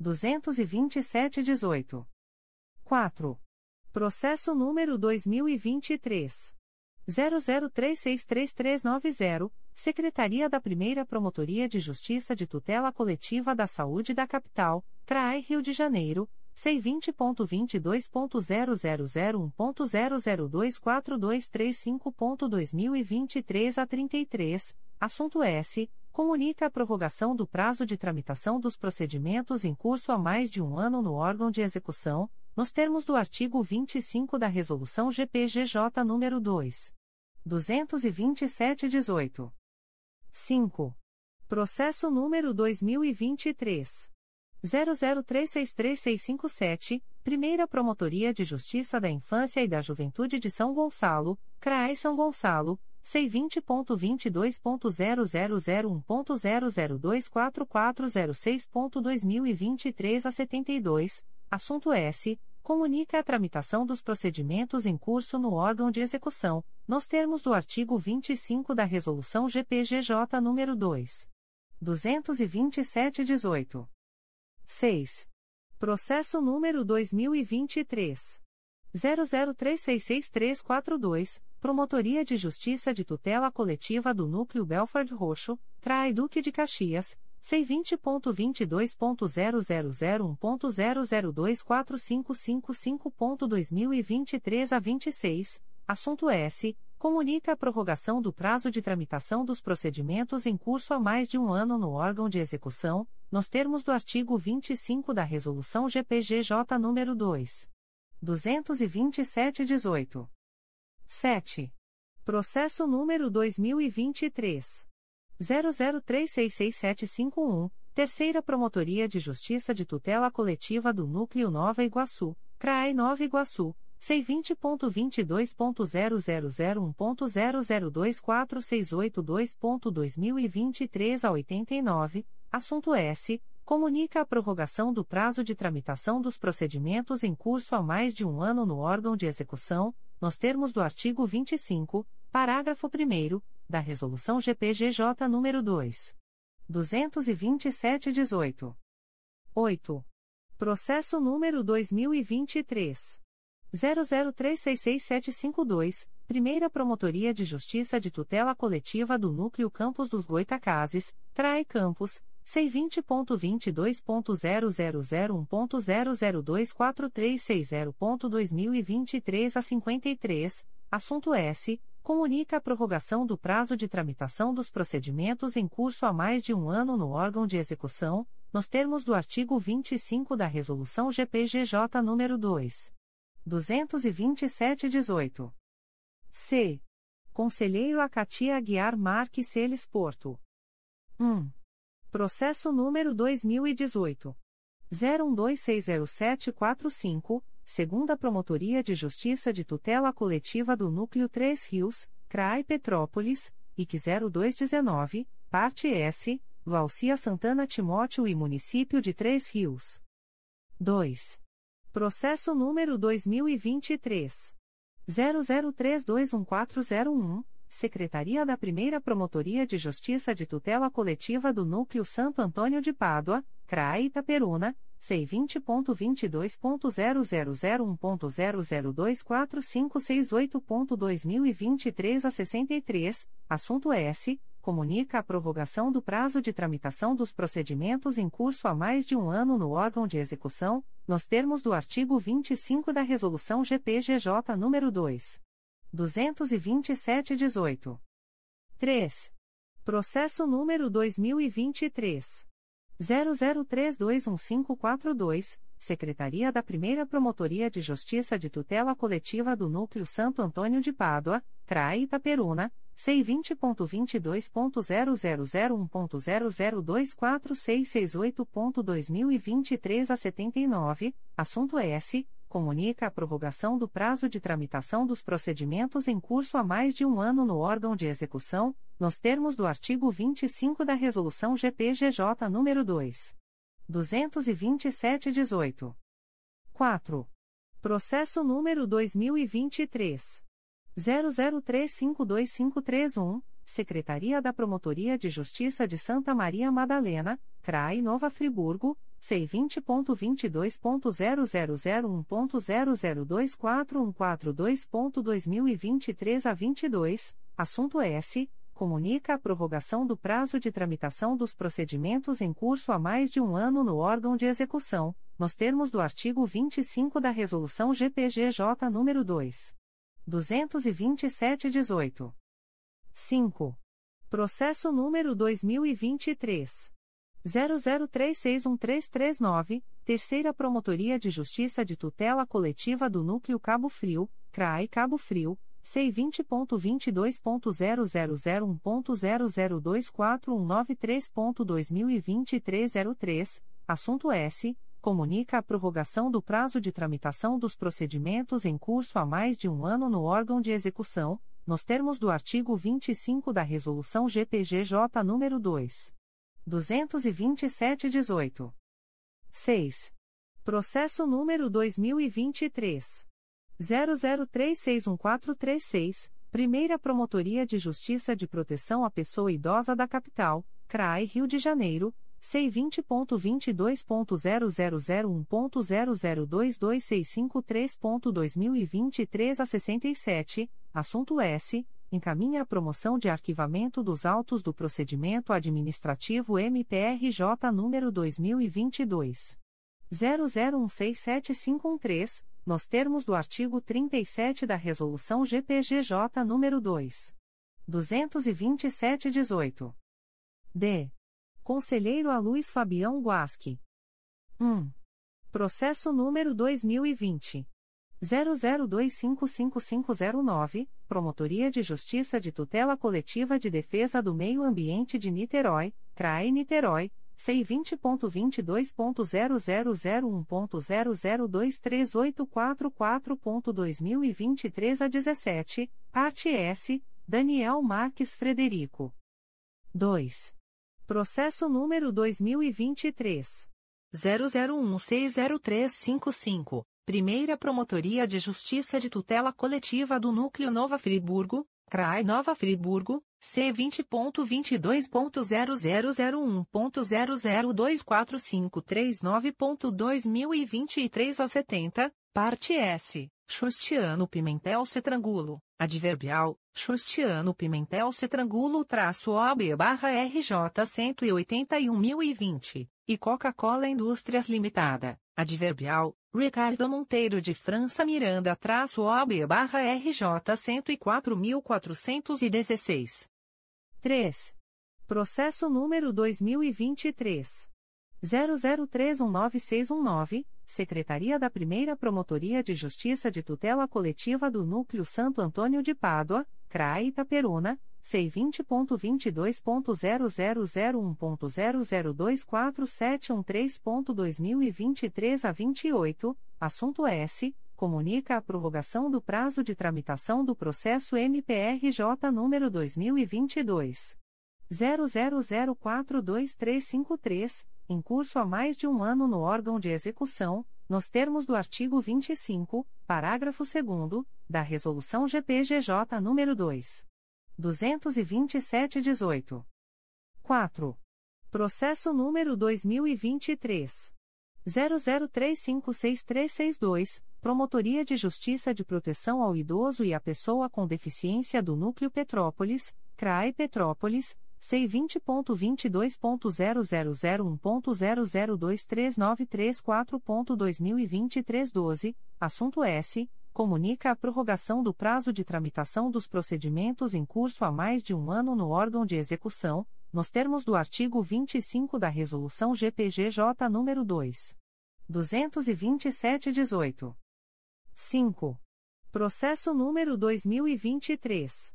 227-18. 4. Processo número 2023. 00363390, Secretaria da Primeira Promotoria de Justiça de Tutela Coletiva da Saúde da Capital, CRAI Rio de Janeiro, C20.22.0001.0024235.2023 a 33, assunto S, comunica a prorrogação do prazo de tramitação dos procedimentos em curso há mais de um ano no órgão de execução, nos termos do artigo 25 da Resolução GPGJ nº 2. 227-18. 5. Processo número 2023. 00363657, Primeira Promotoria de Justiça da Infância e da Juventude de São Gonçalo, CRAE São Gonçalo, C20.22.0001.0024406.2023 a 72, assunto S, comunica a tramitação dos procedimentos em curso no órgão de execução, nos termos do artigo 25 da Resolução GPGJ nº 2. 227-18. 6. Processo número 2023. 00366342, Promotoria de Justiça de Tutela Coletiva do Núcleo Belford Roxo, CRAI Duque de Caxias, C20.22.0001.0024555.2023 a 26, assunto S, comunica a prorrogação do prazo de tramitação dos procedimentos em curso há mais de um ano no órgão de execução, nos termos do artigo 25 da Resolução GPGJ nº 2. 227-18. 7. Processo número 2023. 00366751, Terceira Promotoria de Justiça de Tutela Coletiva do Núcleo Nova Iguaçu, CRAE Nova Iguaçu, C20.22.0001.0024682.2023 a 89, assunto S, comunica a prorrogação do prazo de tramitação dos procedimentos em curso há mais de um ano no órgão de execução, nos termos do artigo 25, parágrafo 1º, da Resolução GPGJ nº 2.227-18. 8. Processo número 2023. 00366752, Primeira Promotoria de Justiça de Tutela Coletiva do Núcleo Campos dos Goitacazes, CRAE Campos, C20.22.0001.0024360.2023 a 53, assunto S, comunica a prorrogação do prazo de tramitação dos procedimentos em curso há mais de um ano no órgão de execução, nos termos do artigo 25 da Resolução GPGJ nº 2. 227-18. C. Conselheiro Acatia Aguiar Marques Celis Porto. 1. Processo número 2018. 01260745, 2ª Promotoria de Justiça de Tutela Coletiva do Núcleo Três Rios, CRAI Petrópolis, IC 0219, parte S, Glaucia Santana Timóteo e Município de Três Rios. 2. Processo número 2023. 00321401, Secretaria da Primeira Promotoria de Justiça de Tutela Coletiva do Núcleo Santo Antônio de Pádua, CRAE Itaperuna, C20.22.0001.0024568.2023 a 63, assunto S, comunica a prorrogação do prazo de tramitação dos procedimentos em curso há mais de um ano no órgão de execução, nos termos do artigo 25 da Resolução GPGJ nº 2.227/18. 3. Processo número 2023. 00321542, Secretaria da Primeira Promotoria de Justiça de Tutela Coletiva do Núcleo Santo Antônio de Pádua, CRAE Itaperuna, C20.22.0001.0024668.2023 a 79, assunto S, comunica a prorrogação do prazo de tramitação dos procedimentos em curso há mais de um ano no órgão de execução, nos termos do artigo 25 da Resolução GPGJ nº 2.227/18. 4. Processo número 2023. 00352531, Secretaria da Promotoria de Justiça de Santa Maria Madalena, CRAI Nova Friburgo, C20.22.0001.0024142.2023 a 22, assunto S, comunica a prorrogação do prazo de tramitação dos procedimentos em curso há mais de um ano no órgão de execução, nos termos do artigo 25 da Resolução GPGJ nº 2.227/18. 5. Processo número 2023. 00361339, Terceira Promotoria de Justiça de Tutela Coletiva do Núcleo Cabo Frio, CRAE Cabo Frio, C20.22.0001.0024193.2023 a 03, assunto S, comunica a prorrogação do prazo de tramitação dos procedimentos em curso há mais de um ano no órgão de execução, nos termos do artigo 25 da Resolução GPGJ nº 2.227/18. 6. Processo número 2023. 00361436, Primeira Promotoria de Justiça de Proteção à Pessoa Idosa da Capital, CRAI Rio de Janeiro, C20.22.0001.0022653.2023 a 67, assunto S, encaminha a promoção de arquivamento dos autos do procedimento administrativo MPRJ número 2022. 00167513, nos termos do artigo 37 da Resolução GPGJ número 2.227/18. D. Conselheiro Aluís Fabião Guasque. 1. Processo número 2020. 00255509, Promotoria de Justiça de Tutela Coletiva de Defesa do Meio Ambiente de Niterói, CRAE Niterói, C20.22.0001.0023844.2023 a 17, parte S, Daniel Marques Frederico. 2. Processo número 2023. 00160355, Primeira Promotoria de Justiça de Tutela Coletiva do Núcleo Nova Friburgo, CRAI Nova Friburgo, C20.22.0001.0024539.2023 a 70, parte S, Justiano Pimentel Setrangulo, adverbial, Justiano Pimentel Setrangulo-OB-RJ 181.020, e Coca-Cola Indústrias Limitada, adverbial, Ricardo Monteiro de França Miranda-OB-RJ 104.416. 3. Processo número 2023. 00319619, Secretaria da Primeira Promotoria de Justiça de Tutela Coletiva do Núcleo Santo Antônio de Pádua, CRAE Itaperuna, C20.22.0001.0024713.2023 a 28, assunto S, comunica a prorrogação do prazo de tramitação do processo MPRJ número 2022. 00042353, em curso há mais de um ano no órgão de execução, nos termos do artigo 25, parágrafo 2º, da Resolução GPGJ nº 2.227/18. 4. Processo número 2023. 00356362, Promotoria de Justiça de Proteção ao Idoso e à Pessoa com Deficiência do Núcleo Petrópolis, CRAE Petrópolis, C20.22.0001.0023934.2023 a 12, assunto S, comunica a prorrogação do prazo de tramitação dos procedimentos em curso há mais de um ano no órgão de execução, nos termos do artigo 25 da Resolução GPGJ nº 2. 227-18. 5. Processo número 2023.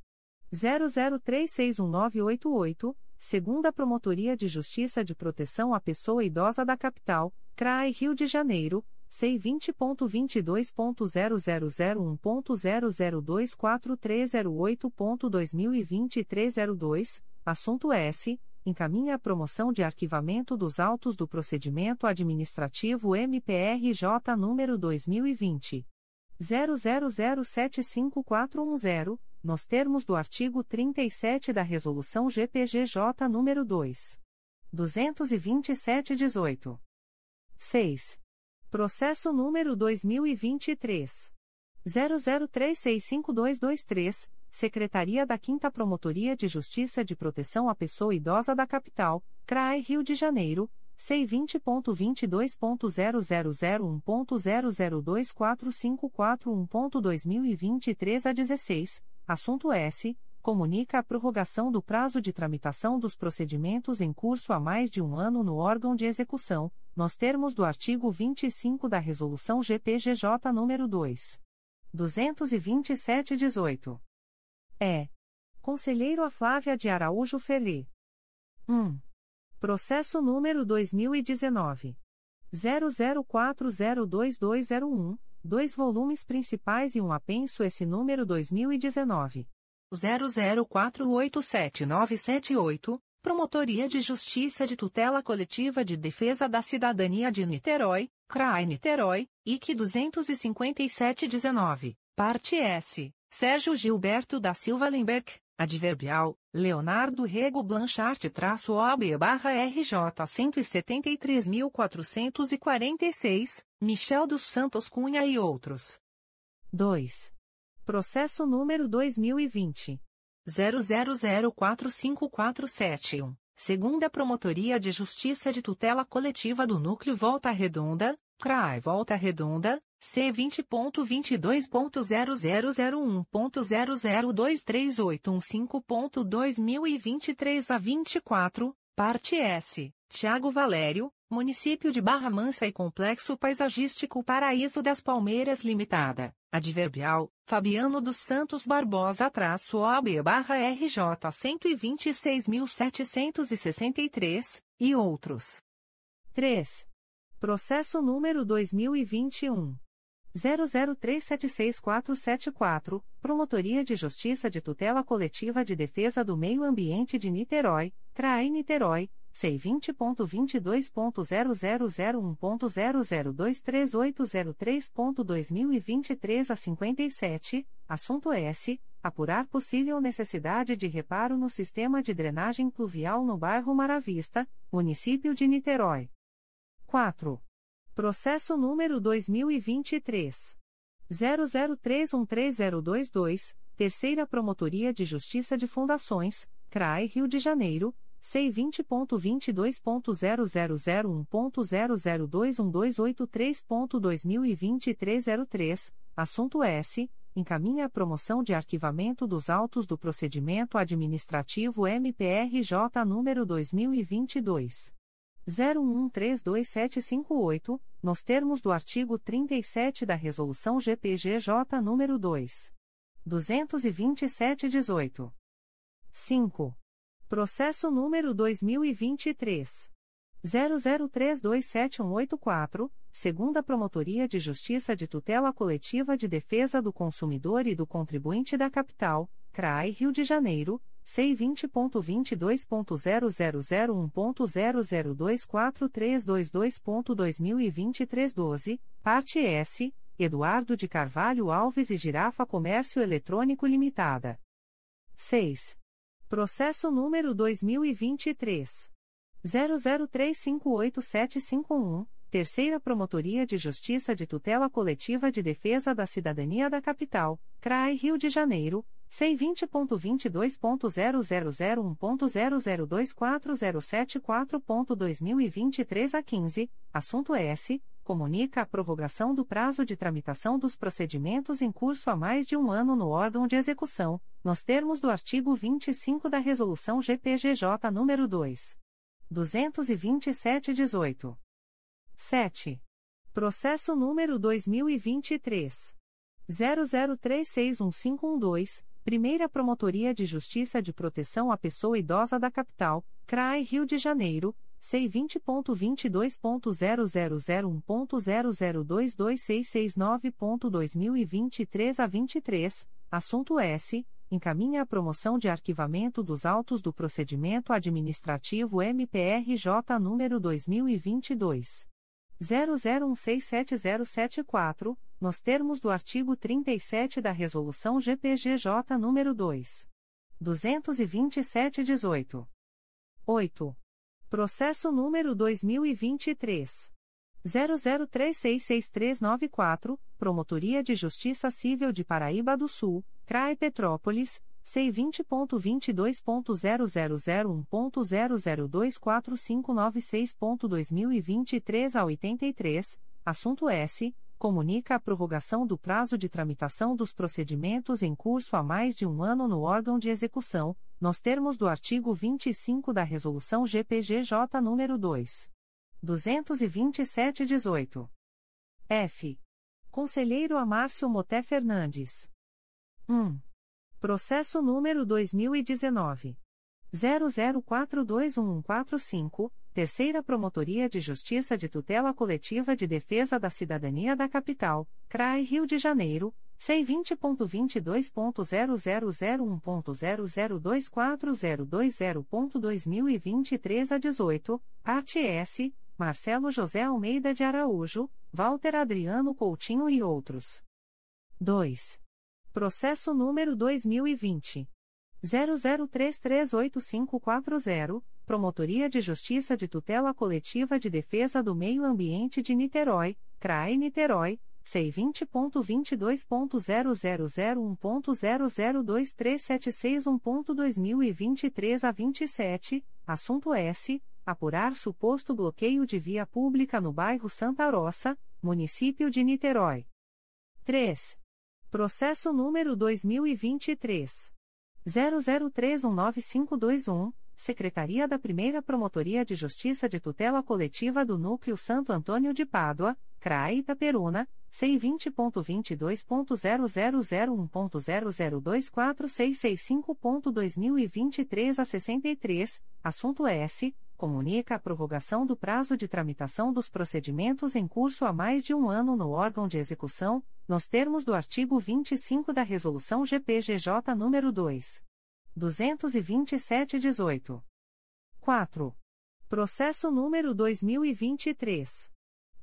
00361988, 2ª Promotoria de Justiça de Proteção à Pessoa Idosa da Capital, CRAI Rio de Janeiro, C20.22.0001.0024308.2023 a 02, assunto S, encaminha a promoção de arquivamento dos autos do procedimento administrativo MPRJ número 2020. 00075410, nos termos do artigo 37 da Resolução GPGJ nº 2. 227-18. 6. Processo número 2023. 00365223, Secretaria da 5ª Promotoria de Justiça de Proteção à Pessoa Idosa da Capital, CRAE Rio de Janeiro, C20.22.0001.0024541.2023 a 16, assunto S, comunica a prorrogação do prazo de tramitação dos procedimentos em curso há mais de um ano no órgão de execução, nos termos do artigo 25 da Resolução GPGJ nº 2. 227-18. É. Conselheiro a Flávia de Araújo Ferri. 1. Processo número 2019. 00402201, 2 volumes principais e um apenso esse número 2019. 00487978, Promotoria de Justiça de Tutela Coletiva de Defesa da Cidadania de Niterói, CRAI Niterói, IC 25719, parte S, Sérgio Gilberto da Silva Lemberg, adverbial, Leonardo Rego Blanchard-OB-RJ 173.446, Michel dos Santos Cunha e outros. 2. Processo número 2020. 00045471, 2ª Promotoria de Justiça de Tutela Coletiva do Núcleo Volta Redonda, CRAI Volta Redonda, C20.22.0001.0023815.2023 a 24, parte S, Tiago Valério, Município de Barra Mansa e Complexo Paisagístico Paraíso das Palmeiras Limitada, adverbial, Fabiano dos Santos Barbosa-OB-RJ 126.763, e outros. 3. Processo número 2021. 00376474, Promotoria de Justiça de Tutela Coletiva de Defesa do Meio Ambiente de Niterói, CRAI Niterói, C20.22.0001.0023803.2023 a 57, assunto S, apurar possível necessidade de reparo no sistema de drenagem pluvial no bairro Maravista, município de Niterói. 4. Processo número 2023. 00313022, Terceira Promotoria de Justiça de Fundações, CRAI Rio de Janeiro, C20.22.0001.0021283.2023 a 03, assunto S, encaminha a promoção de arquivamento dos autos do procedimento administrativo MPRJ número 2022. 01132758, nos termos do artigo 37 da Resolução GPGJ nº 2. 227-18. 5. Processo número 2023. 00327184, 2ª Promotoria de Justiça de Tutela Coletiva de Defesa do Consumidor e do Contribuinte da Capital, CRAI Rio de Janeiro, C20.22.0001.0024322.2023 a 12, parte S, Eduardo de Carvalho Alves e Girafa Comércio Eletrônico Limitada. 6. Processo número 2023. 00358751, Terceira Promotoria de Justiça de Tutela Coletiva de Defesa da Cidadania da Capital, CRAI Rio de Janeiro, C20.20.0001.0024074.2023 a 15, assunto S, comunica a prorrogação do prazo de tramitação dos procedimentos em curso há mais de um ano no órgão de execução, nos termos do artigo 25 da Resolução GPGJ nº 2.227/18. 7. Processo número 2023. 00361512, Primeira Promotoria de Justiça de Proteção à Pessoa Idosa da Capital, CRAI Rio de Janeiro, C20.22.0001.0022669.2023 a 23, assunto S, encaminha a promoção de arquivamento dos autos do procedimento administrativo MPRJ número 2022. 00167074, nos termos do artigo 37 da Resolução GPGJ nº 2.227/18. 8. Processo número 2023. 00366394, Promotoria de Justiça Civil de Paraíba do Sul, CRAE Petrópolis, C20.22.0001.0024596.2023 a 83, assunto S, comunica a prorrogação do prazo de tramitação dos procedimentos em curso há mais de um ano no órgão de execução, nos termos do artigo 25 da Resolução GPGJ nº 2.227/18. F. Conselheiro Amácio Moté Fernandes. 1. Processo número 2019. 00421145, Terceira Promotoria de Justiça de Tutela Coletiva de Defesa da Cidadania da Capital, CRAI Rio de Janeiro, C20.22.0001.0024020.2023 a 18, parte S, Marcelo José Almeida de Araújo, Walter Adriano Coutinho e outros. 2. Processo número 2020. 00338540, Promotoria de Justiça de Tutela Coletiva de Defesa do Meio Ambiente de Niterói, CRAE Niterói, C20.22.0001.0023761.2023 a 27, assunto S, apurar suposto bloqueio de via pública no bairro Santa Rosa, município de Niterói. 3. Processo número 2023. 00319521, Secretaria da Primeira Promotoria de Justiça de Tutela Coletiva do Núcleo Santo Antônio de Pádua, CRAE Itaperuna, C20.22.0001.0024665.2023 a 63, assunto S, comunica a prorrogação do prazo de tramitação dos procedimentos em curso há mais de um ano no órgão de execução, nos termos do artigo 25 da Resolução GPGJ nº 2.227/18. 4. Processo número 2023.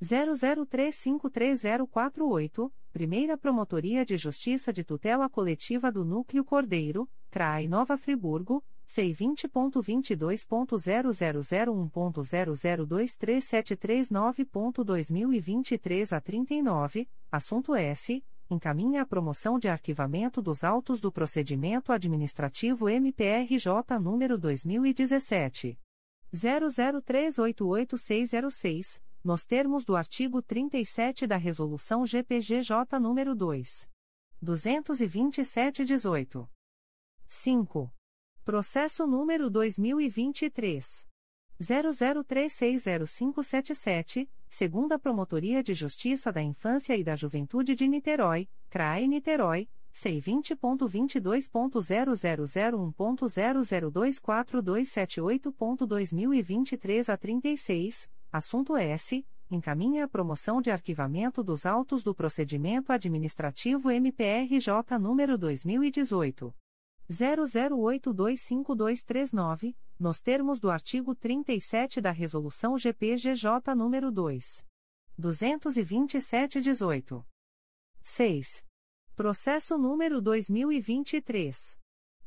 00353048, Primeira Promotoria de Justiça de Tutela Coletiva do Núcleo Cordeiro, CRAI Nova Friburgo, C20.22.0001.0023739.2023 a 39, assunto S, encaminha a promoção de arquivamento dos autos do procedimento administrativo MPRJ número 2017. 00388606, nos termos do artigo 37 da Resolução GPGJ número 2.227/18. 5. Processo número 2023. 00360577, Segunda Promotoria de Justiça da Infância e da Juventude de Niterói, CRAE Niterói, C20.22.0001.0024278.2023 a 36, assunto S, encaminha a promoção de arquivamento dos autos do procedimento administrativo MPRJ número 2018. 00825239, nos termos do artigo 37 da Resolução GPGJ nº 2.227/18. 6. Processo número 2023.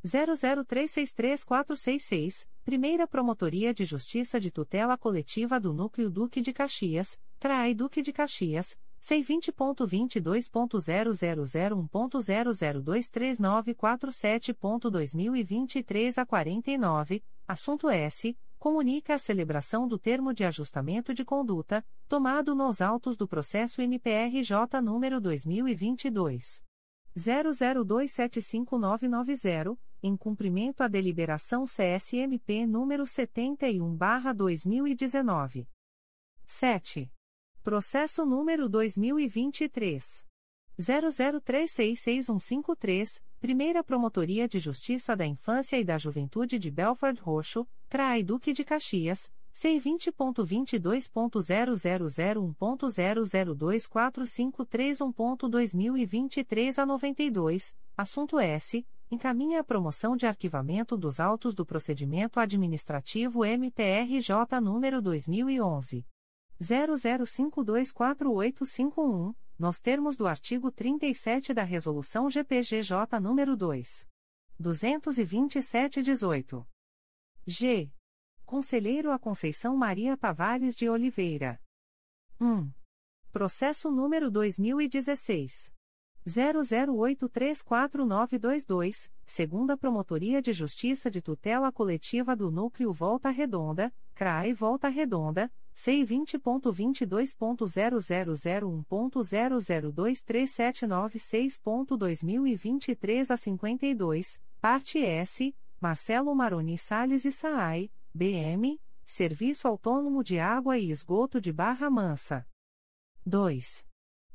00363466, Primeira Promotoria de Justiça de Tutela Coletiva do Núcleo Duque de Caxias, CRAI Duque de Caxias, C20.20.0001.0023947.2023 a 49, assunto S, comunica a celebração do termo de ajustamento de conduta, tomado nos autos do processo MPRJ número 2022. 00275990, em cumprimento à deliberação CSMP número 71/2019. 7. Processo número 2023. 00366153, Primeira Promotoria de Justiça da Infância e da Juventude de Belford Roxo, CRAI Duque de Caxias, C20.22.0001.0024531.2023 a 92, assunto S, encaminha a promoção de arquivamento dos autos do procedimento administrativo MPRJ número 2011. 00524851, nos termos do artigo 37 da Resolução GPGJ nº 2. 227-18. G. Conselheiro a Conceição Maria Tavares de Oliveira. 1. Processo número 2016. 00834922, 2ª Promotoria de Justiça de Tutela Coletiva do Núcleo Volta Redonda, CRAE Volta Redonda, C20.22.0001.0023796.2023 a 52, parte S, Marcelo Maroni Salles e Saai, BM, Serviço Autônomo de Água e Esgoto de Barra Mansa. 2.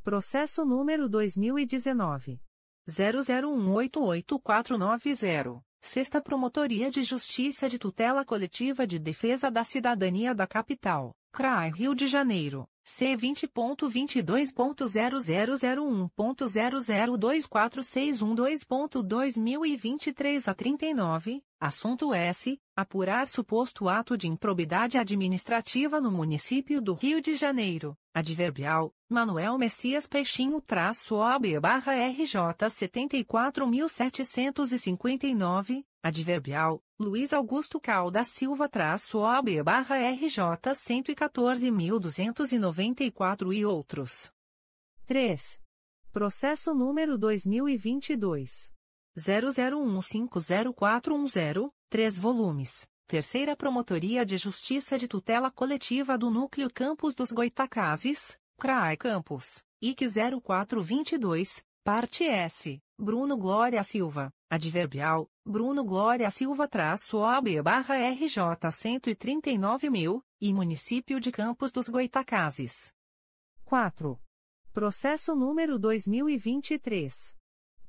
Processo número 2019. 00188490. 6ª Promotoria de Justiça de Tutela Coletiva de Defesa da Cidadania da Capital, CRAI Rio de Janeiro, C20.22.0001.0024612.2023 a 39, assunto S, apurar suposto ato de improbidade administrativa no município do Rio de Janeiro, adverbial, Manuel Messias Peixinho-OB-RJ 74.759, adverbial, Luiz Augusto Caldas Silva-OB-RJ 114.294 e outros. 3. Processo número 2022. 00150410, 3 volumes. Terceira Promotoria de Justiça de Tutela Coletiva do Núcleo Campos dos Goitacazes, CRAI Campos, IC 0422, parte S, Bruno Glória Silva, adverbial, Bruno Glória Silva-OB-RJ 139.000, e Município de Campos dos Goitacazes. 4. Processo número 2023.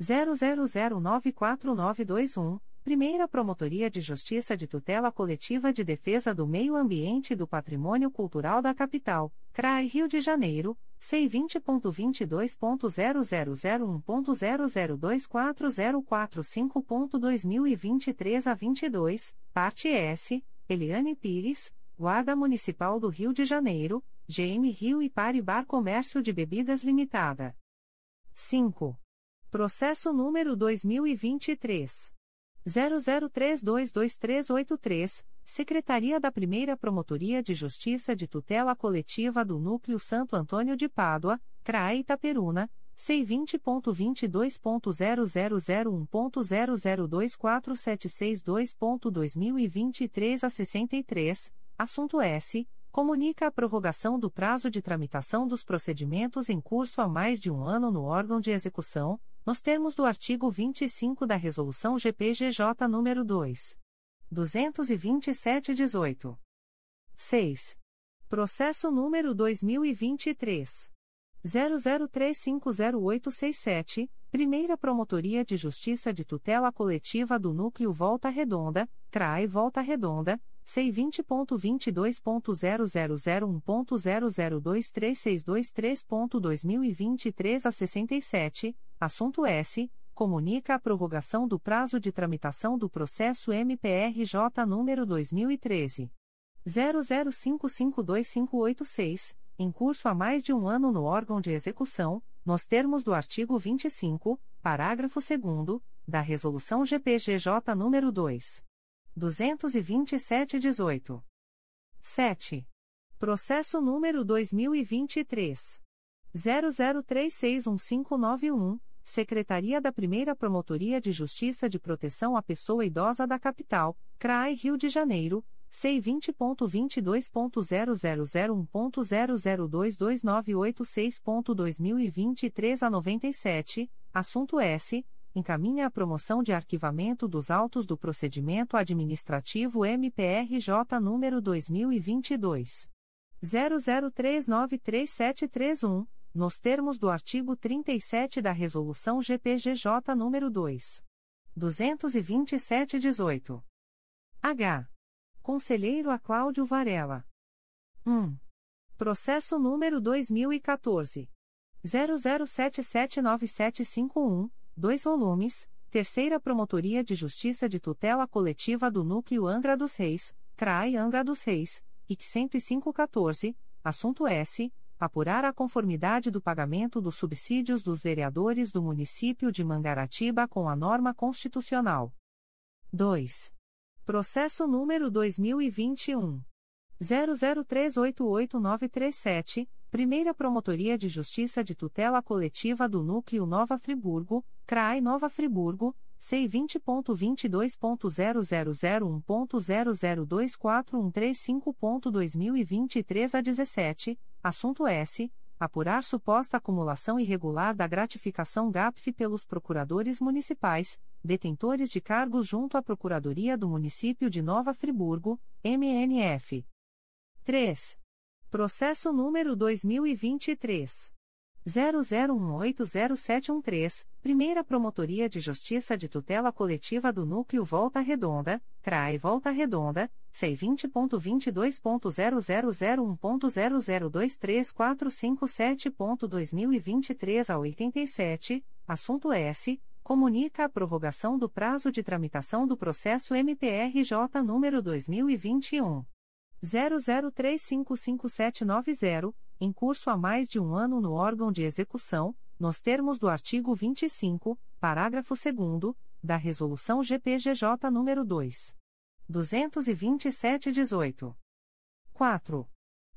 00094921, Primeira Promotoria de Justiça de Tutela Coletiva de Defesa do Meio Ambiente e do Patrimônio Cultural da Capital, CRAI Rio de Janeiro, C20.22.0001.0024045.2023 a 22, parte S, Eliane Pires, Guarda Municipal do Rio de Janeiro, GM Rio e Paribá Comércio de Bebidas Limitada. 5. Processo número 2023. 00322383, Secretaria da Primeira Promotoria de Justiça de Tutela Coletiva do Núcleo Santo Antônio de Pádua, CRAE Itaperuna, C20.22.0001.0024762.2023 a 63, assunto S, comunica a prorrogação do prazo de tramitação dos procedimentos em curso há mais de um ano no órgão de execução, nos termos do artigo 25 da Resolução GPGJ nº 2. 227-18. 6. Processo número 2023. 00350867, Primeira Promotoria de Justiça de Tutela Coletiva do Núcleo Volta Redonda, CRAI Volta Redonda, C20.22.0001.0023623.2023 a 67, assunto S, comunica a prorrogação do prazo de tramitação do processo MPRJ número 2013. 00552586, em curso há mais de um ano no órgão de execução, nos termos do artigo 25, parágrafo 2º, da Resolução GPGJ nº 2. 227-18. 7. Processo número 2023. 00361591, Secretaria da Primeira Promotoria de Justiça de Proteção à Pessoa Idosa da Capital, CRAI Rio de Janeiro, C20.22.0001.0022986.2023 a 97, assunto S. Encaminha a promoção de arquivamento dos autos do procedimento administrativo MPRJ número 2022. 00393731, nos termos do artigo 37 da Resolução GPGJ nº 2. 227-18. H. Conselheiro a Cláudio Varela. 1. Processo número 2014. 00779751, 2 volumes, Terceira Promotoria de Justiça de Tutela Coletiva do Núcleo Angra dos Reis, CRAI Angra dos Reis, IC 10514, assunto S. Apurar a conformidade do pagamento dos subsídios dos vereadores do município de Mangaratiba com a norma constitucional. 2. Processo número 2021. 00388937, Primeira Promotoria de Justiça de Tutela Coletiva do Núcleo Nova Friburgo, CRAI Nova Friburgo, C20.22.0001.0024135.2023 a 17, assunto S. Apurar suposta acumulação irregular da gratificação GAPF pelos procuradores municipais, detentores de cargos junto à Procuradoria do Município de Nova Friburgo, MNF. 3. Processo número 2023. 00180713, Primeira Promotoria de Justiça de Tutela Coletiva do Núcleo Volta Redonda, CRAE Volta Redonda, C20.22.0001.0023457.2023 a 87, assunto S, comunica a prorrogação do prazo de tramitação do processo MPRJ número 2021. 00355790, em curso há mais de um ano no órgão de execução, nos termos do artigo 25, parágrafo 2º, da Resolução GPGJ nº 2. 227-18. 4.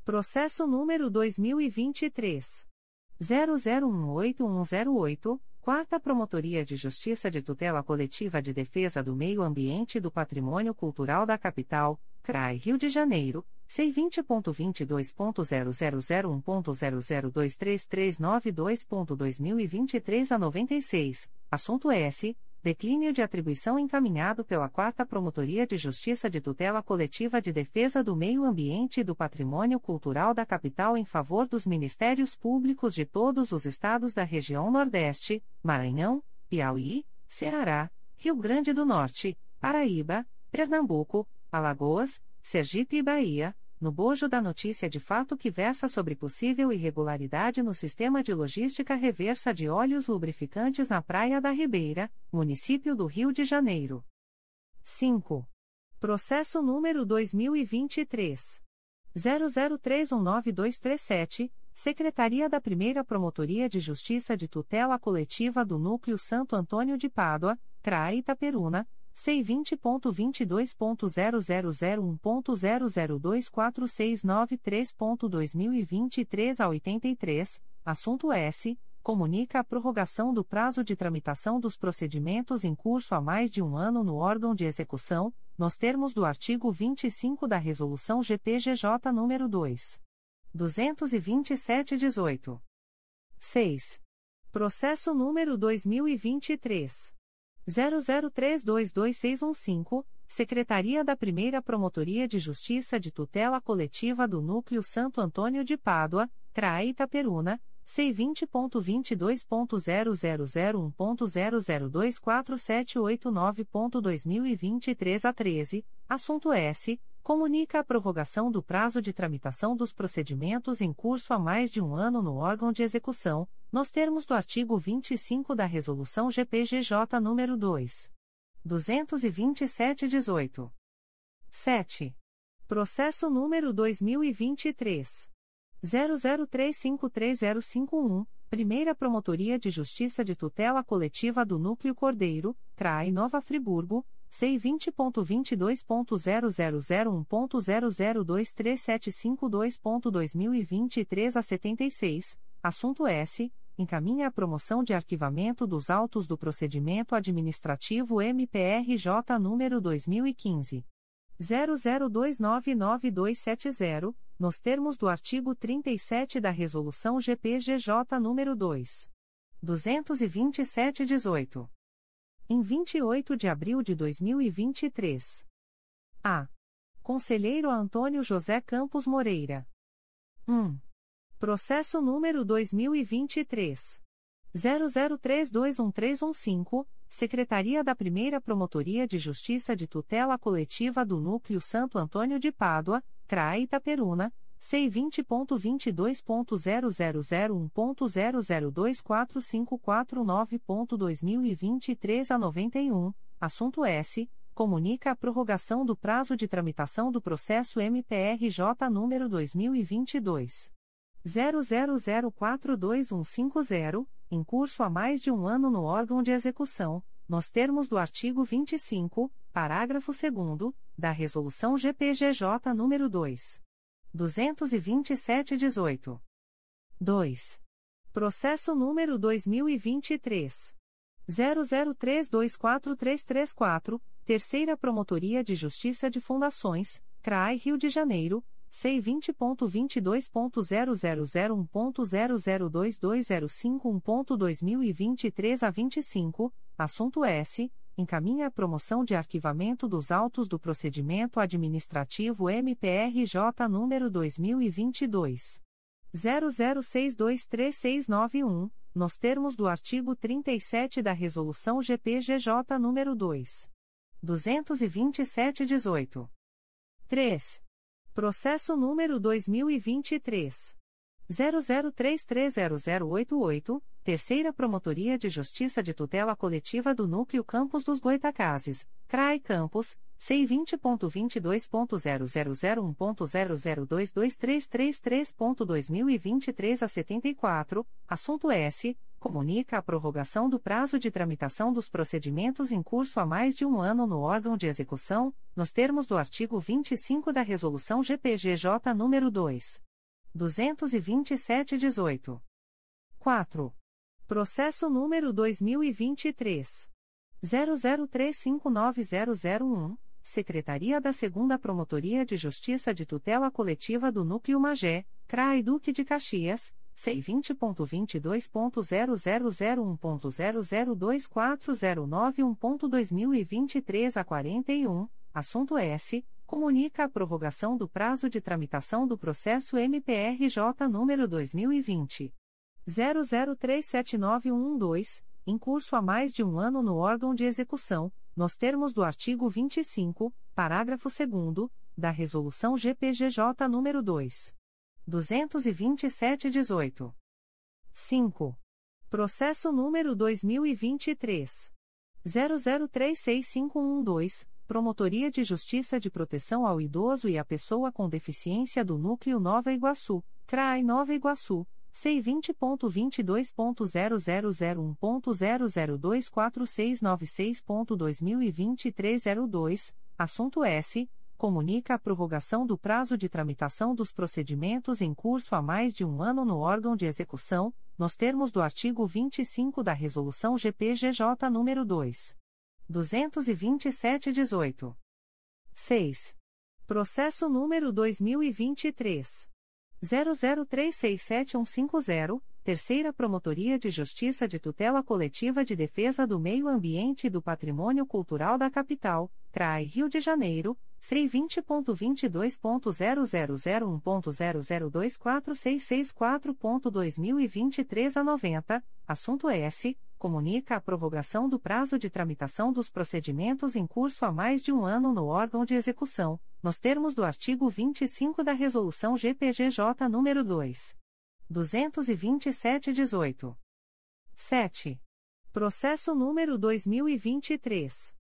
Processo número 2023. 00181108, 4ª Promotoria de Justiça de Tutela Coletiva de Defesa do Meio Ambiente e do Patrimônio Cultural da Capital, CRAI Rio de Janeiro, C20.22.0001.0023392.2023 a 96, assunto S. Declínio de atribuição encaminhado pela 4ª Promotoria de Justiça de Tutela Coletiva de Defesa do Meio Ambiente e do Patrimônio Cultural da Capital em favor dos Ministérios Públicos de todos os estados da região Nordeste, Maranhão, Piauí, Ceará, Rio Grande do Norte, Paraíba, Pernambuco, Alagoas, Sergipe e Bahia, no bojo da notícia de fato que versa sobre possível irregularidade no sistema de logística reversa de óleos lubrificantes na Praia da Ribeira, município do Rio de Janeiro. 5. Processo número 2023. 00319237, Secretaria da Primeira Promotoria de Justiça de Tutela Coletiva do Núcleo Santo Antônio de Pádua, CRAI Itaperuna, C20.22.0001.0024693.2023 a 83, assunto S, comunica a prorrogação do prazo de tramitação dos procedimentos em curso há mais de um ano no órgão de execução, nos termos do artigo 25 da Resolução GPGJ nº 2. 227-18. 6. Processo número 2023. 00322615, Secretaria da Primeira Promotoria de Justiça de Tutela Coletiva do Núcleo Santo Antônio de Pádua, CRAE Itaperuna, C20.22.0001.0024789.2023 a 13, assunto S, comunica a prorrogação do prazo de tramitação dos procedimentos em curso há mais de um ano no órgão de execução, nos termos do artigo 25 da Resolução GPGJ nº 2. 227-18. 7. Processo número 2023. 00353051, Primeira Promotoria de Justiça de Tutela Coletiva do Núcleo Cordeiro, CRAI Nova Friburgo, C20.22.0001.0023752.2023 a 76, Assunto S. Encaminha a promoção de arquivamento dos autos do procedimento administrativo MPRJ número 2015. 00299270, nos termos do artigo 37 da Resolução GPGJ nº 2. 227-18. Em 28 de abril de 2023. A. Conselheiro Antônio José Campos Moreira. 1. Processo número 2023. 00321315, Secretaria da Primeira Promotoria de Justiça de Tutela Coletiva do Núcleo Santo Antônio de Pádua, CRAE Itaperuna, C20.22.0001.0024549.2023 a 91, assunto S. Comunica a prorrogação do prazo de tramitação do processo MPRJ número 2022. 00042150, em curso há mais de um ano no órgão de execução, nos termos do artigo 25, parágrafo 2º, da Resolução GPGJ nº 2. 227-18. 2. Processo número 2023. 00324334, Terceira Promotoria de Justiça de Fundações, CRAI Rio de Janeiro, C20.22.0001.0022051.2023 a 25, assunto S. Encaminha a promoção de arquivamento dos autos do procedimento administrativo MPRJ número 2022. 00623691, nos termos do artigo 37 da Resolução GPGJ número 2. 227-18. 3. Processo número 2023. 00330088, Terceira Promotoria de Justiça de Tutela Coletiva do Núcleo Campos dos Goitacazes, CRAE Campos, C20.22.0001.0022333.2023 a 74, assunto S. Comunica a prorrogação do prazo de tramitação dos procedimentos em curso há mais de um ano no órgão de execução, nos termos do artigo 25 da Resolução GPGJ nº 2. 227-18. 4. Processo número 2023. 00359001, Secretaria da 2ª Promotoria de Justiça de Tutela Coletiva do Núcleo Magé, CRAI Duque de Caxias, C20.22.0001.0024091.2023 a 41, assunto S. Comunica a prorrogação do prazo de tramitação do processo MPRJ número 2020. 00379112, em curso há mais de um ano no órgão de execução, nos termos do artigo 25, parágrafo 2º, da Resolução GPGJ número 2. 227-18. 5. Processo número 2023. 00365112, Promotoria de Justiça de Proteção ao Idoso e à Pessoa com Deficiência do Núcleo Nova Iguaçu, CRAI Nova Iguaçu, C20.22.0001.0024696.2023 a 02, assunto S. Comunica a prorrogação do prazo de tramitação dos procedimentos em curso há mais de um ano no órgão de execução, nos termos do artigo 25 da Resolução GPGJ nº 2. 227-18. 6. Processo número 2023. 00367150, Terceira Promotoria de Justiça de Tutela Coletiva de Defesa do Meio Ambiente e do Patrimônio Cultural da Capital, CRAI Rio de Janeiro, C20.22.0001.0024664.2023 a 90, assunto S. Comunica a prorrogação do prazo de tramitação dos procedimentos em curso há mais de um ano no órgão de execução, nos termos do artigo 25 da Resolução GPGJ nº 2. 227-18. 7. Processo número 2023.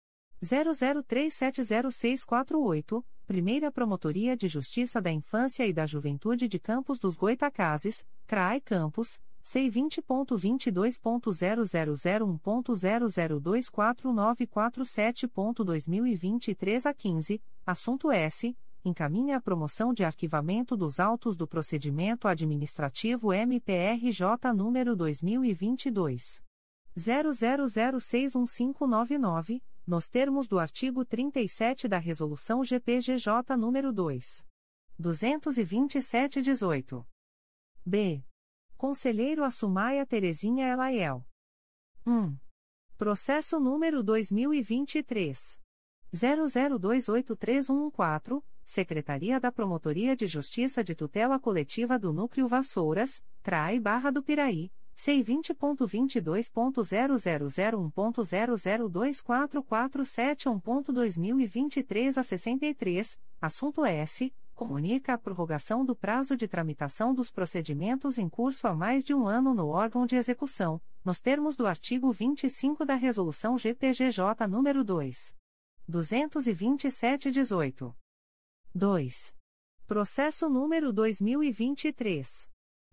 00370648, Primeira Promotoria de Justiça da Infância e da Juventude de Campos dos Goitacazes, CRAE Campos, C20.22.0001.0024947.2023 a 15, assunto S. encaminha a promoção de arquivamento dos autos do procedimento administrativo MPRJ número 2022. 00061599, nos termos do artigo 37 da Resolução GPGJ número 2. 227-18. B. Conselheiro Assumaia Terezinha Elaiel. 1. Processo número 2023. 00283114, Secretaria da Promotoria de Justiça de Tutela Coletiva do Núcleo Vassouras, Trai/Barra do Piraí, C20.22.0001.0024471.2023 a 63, assunto S. Comunica a prorrogação do prazo de tramitação dos procedimentos em curso há mais de um ano no órgão de execução, nos termos do artigo 25 da Resolução GPGJ nº 2. 227-18. 2. Processo número 2023.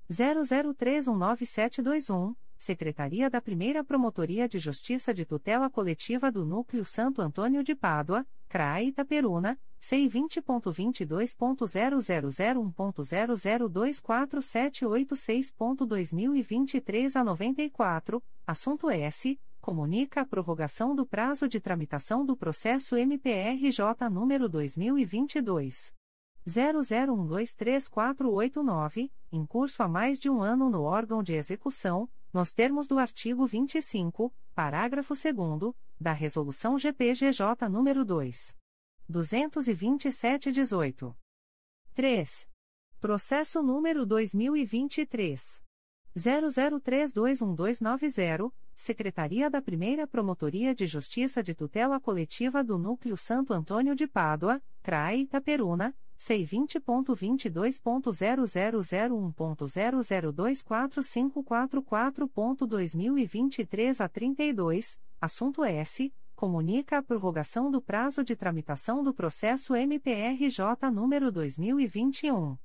00319721, Secretaria da Primeira Promotoria de Justiça de Tutela Coletiva do Núcleo Santo Antônio de Pádua, CRAE Itaperuna, C20.22.0001.0024786.2023 a 94, assunto S. Comunica a prorrogação do prazo de tramitação do processo MPRJ número 2022. 00123489, em curso há mais de um ano no órgão de execução, nos termos do artigo 25, parágrafo 2º, da Resolução GPGJ nº 2. 227-18. 3. Processo número 2023. 00321290, Secretaria da Primeira Promotoria de Justiça de Tutela Coletiva do Núcleo Santo Antônio de Pádua, CRAE Itaperuna, C20.22.0001.0024544.2023 a 32, assunto S. Comunica a prorrogação do prazo de tramitação do processo MPRJ número 2021.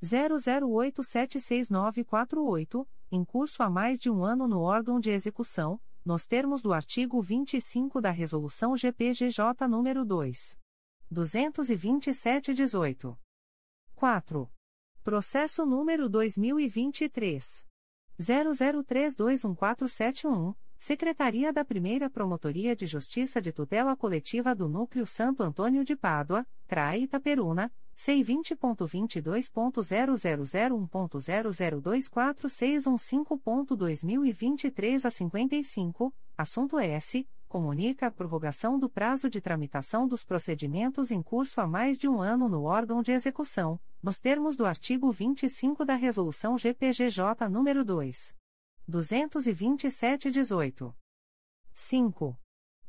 00876948, em curso há mais de um ano no órgão de execução, nos termos do artigo 25 da Resolução GPGJ nº 2. 227-18. 4. Processo número 2023. 00321471, Secretaria da Primeira Promotoria de Justiça de Tutela Coletiva do Núcleo Santo Antônio de Pádua, CRAE Itaperuna, C20.22.0001.0024615.2023 a 55, assunto S. Comunica a prorrogação do prazo de tramitação dos procedimentos em curso há mais de um ano no órgão de execução, nos termos do artigo 25 da Resolução GPGJ nº 2. 227-18. 5.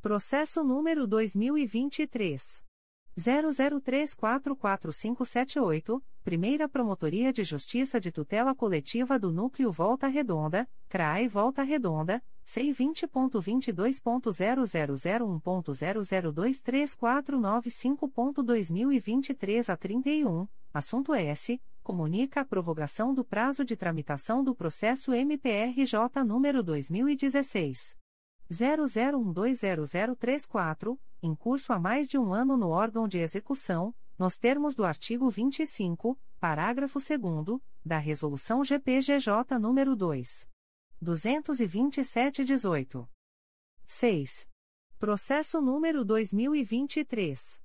Processo número 2023. 00344578, Primeira Promotoria de Justiça de Tutela Coletiva do Núcleo Volta Redonda, CRAE Volta Redonda, C20.22.0001.0023495.2023 a 31, assunto S. Comunica a prorrogação do prazo de tramitação do processo MPRJ número 2016. 00120034, em curso há mais de um ano no órgão de execução, nos termos do artigo 25, parágrafo 2º, da Resolução GPGJ nº 2. 227-18. 6. Processo número 2023.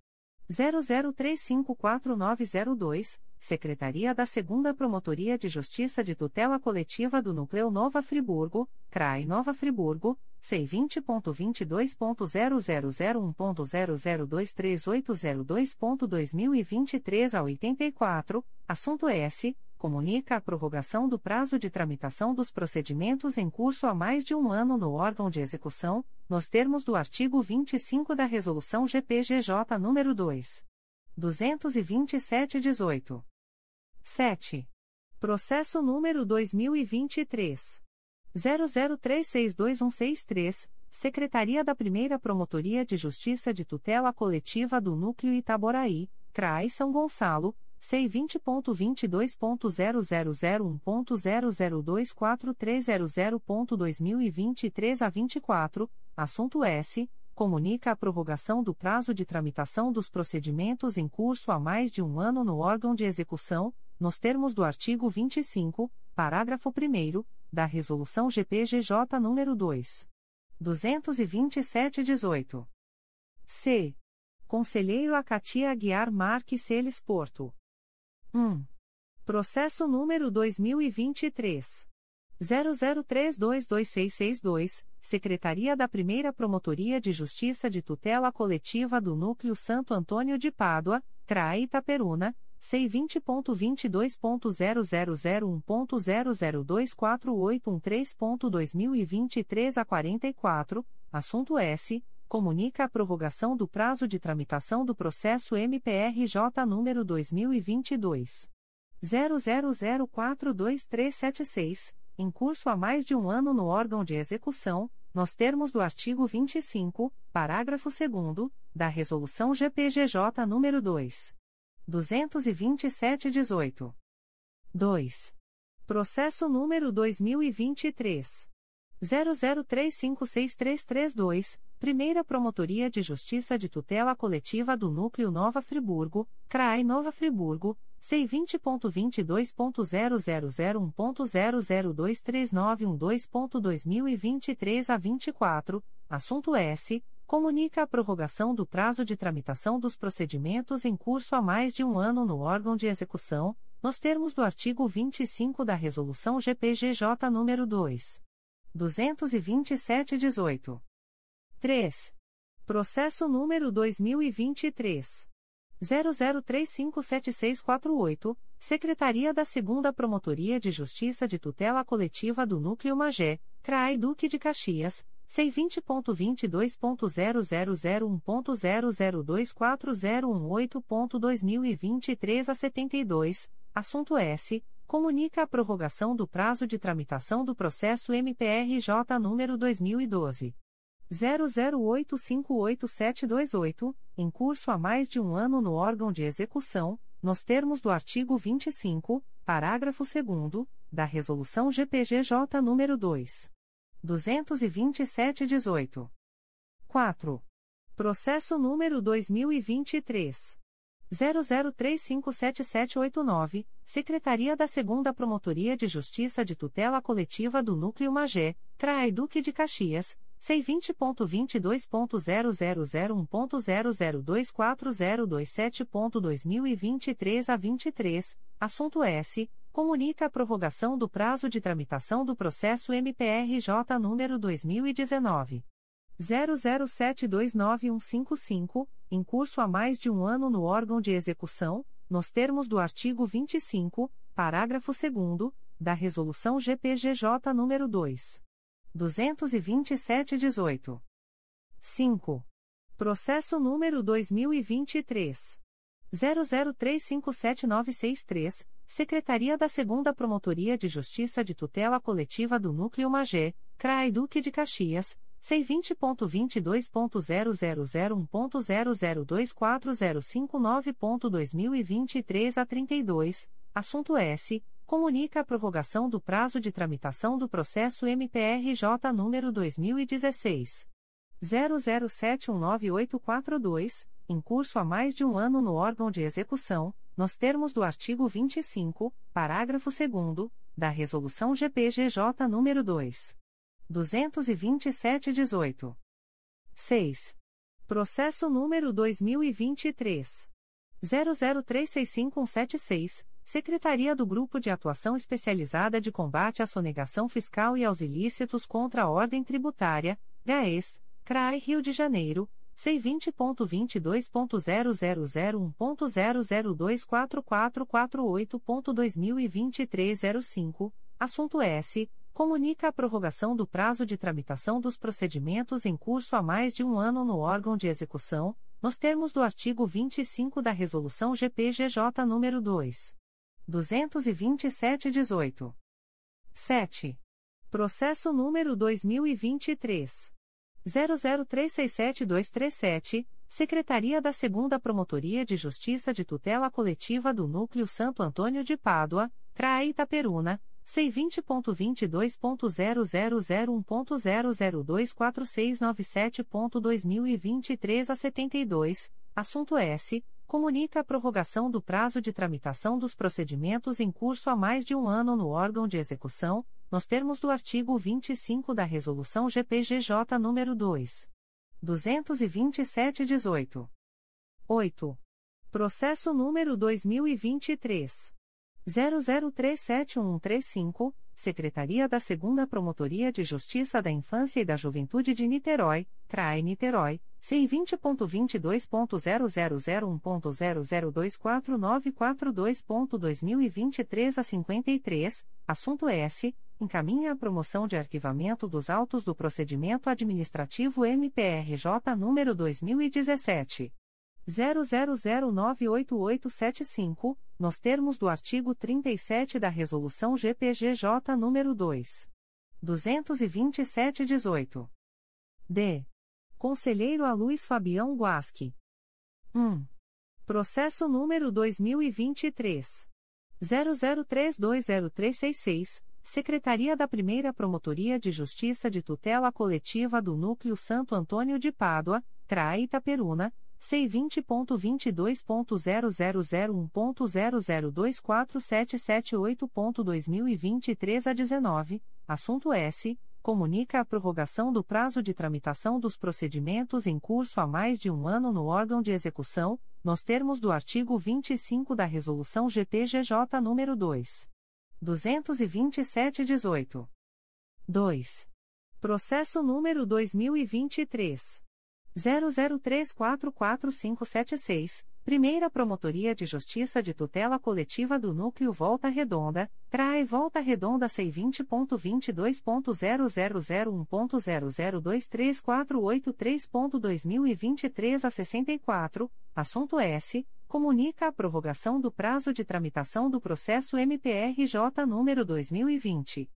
00354902, Secretaria da 2ª Promotoria de Justiça de Tutela Coletiva do Núcleo Nova Friburgo, CRAI Nova Friburgo, C20.22.0001.0023802.2023 a 84, assunto S. Comunica a prorrogação do prazo de tramitação dos procedimentos em curso há mais de um ano no órgão de execução, nos termos do artigo 25 da Resolução GPGJ nº 2. 227-18. 7. Processo número 2023. 00362163, Secretaria da Primeira Promotoria de Justiça de Tutela Coletiva do Núcleo Itaboraí, CRAI São Gonçalo, C20.22.0001.0024300.2023 a 24, assunto S. comunica a prorrogação do prazo de tramitação dos procedimentos em curso há mais de um ano no órgão de execução, nos termos do artigo 25, parágrafo 1º, da Resolução GPGJ nº 2. 227-18. C. Conselheiro Acatia Aguiar Marques Celis Porto. 1. Processo número 2023. 00322662, Secretaria da Primeira Promotoria de Justiça de Tutela Coletiva do Núcleo Santo Antônio de Pádua, CRAE Itaperuna, C20.22.0001.0024813.2023 a 44, assunto S, comunica a prorrogação do prazo de tramitação do processo MPRJ número 2022. 00042376, em curso há mais de um ano no órgão de execução, nos termos do artigo 25, parágrafo 2º, da Resolução GPGJ nº 2. 227-18. 2. Processo número 2023. 00356332, Primeira Promotoria de Justiça de Tutela Coletiva do Núcleo Nova Friburgo, CRAI Nova Friburgo, C20.22.0001.0023912.2023 a 24, assunto S, comunica a prorrogação do prazo de tramitação dos procedimentos em curso há mais de um ano no órgão de execução, nos termos do artigo 25 da Resolução GPGJ nº 2. 227-18. 3. Processo número 2023. 00357648, Secretaria da 2ª Promotoria de Justiça de Tutela Coletiva do Núcleo Magé, CRAI Duque de Caxias, C20.22.0001.0024018.2023 a 72, assunto S, comunica a prorrogação do prazo de tramitação do processo MPRJ número 2012. 00858728, em curso há mais de um ano no órgão de execução, nos termos do artigo 25, parágrafo 2º, da Resolução GPGJ nº 2. 227-18. 4. Processo número 2023. 00357789, Secretaria da 2ª Promotoria de Justiça de Tutela Coletiva do Núcleo Magé, CRAI Duque de Caxias, C20.22.0001.0024027.2023 a 23, assunto S, comunica a prorrogação do prazo de tramitação do processo MPRJ número 2019. 00729155, em curso há mais de um ano no órgão de execução, nos termos do artigo 25, parágrafo 2º, da Resolução GPGJ nº 2. 227-18. 5. Processo número 2023. 00357963, Secretaria da 2ª Promotoria de Justiça de Tutela Coletiva do Núcleo Magé, CRAI Duque de Caxias, C20.22.0001.0024059.2023 a 32, assunto S, comunica a prorrogação do prazo de tramitação do processo MPRJ número 2016. 00719842, em curso há mais de um ano no órgão de execução, nos termos do artigo 25, parágrafo 2º, da Resolução GPGJ número 2. 227-18. 6. Processo número 2023. 00365176, Secretaria do Grupo de Atuação Especializada de Combate à Sonegação Fiscal e aos Ilícitos contra a Ordem Tributária, GAESF, CRAI Rio de Janeiro, C20.22.0001.0024448.2023 a 05, assunto S, comunica a prorrogação do prazo de tramitação dos procedimentos em curso há mais de um ano no órgão de execução, nos termos do artigo 25 da Resolução GPGJ nº 2. 227-18. 7. Processo número 2023. 00367237, Secretaria da 2ª Promotoria de Justiça de Tutela Coletiva do Núcleo Santo Antônio de Pádua, CRAE Itaperuna, C20.22.0001.0024697.2023 a 72, assunto S. Comunica a prorrogação do prazo de tramitação dos procedimentos em curso há mais de um ano no órgão de execução, nos termos do artigo 25 da Resolução GPGJ nº 2. 227-18. 8. Processo número 2023. 00371135, Secretaria da 2ª Promotoria de Justiça da Infância e da Juventude de Niterói, CRAE Niterói, C20.22.0001.0024942.2023 a 53, assunto S, encaminha a promoção de arquivamento dos autos do procedimento administrativo MPRJ número 2017. 00098875, nos termos do artigo 37 da Resolução GPGJ nº 2. 227-18. D. Conselheiro Aluís Fabião Guasque. 1. Processo número 2023. 00320366, Secretaria da 1ª Promotoria de Justiça de Tutela Coletiva do Núcleo Santo Antônio de Pádua, CRAE Itaperuna, C20.22.0001.0024778.2023 a 19, assunto S, comunica a prorrogação do prazo de tramitação dos procedimentos em curso há mais de um ano no órgão de execução, nos termos do artigo 25 da Resolução GPGJ nº 2. 227-18. 2. Processo número 2023. 00344576, Primeira Promotoria de Justiça de Tutela Coletiva do Núcleo Volta Redonda, CRAE Volta Redonda C20.22.0001.0023483.2023 a 64, assunto S, comunica a prorrogação do prazo de tramitação do processo MPRJ número 2020.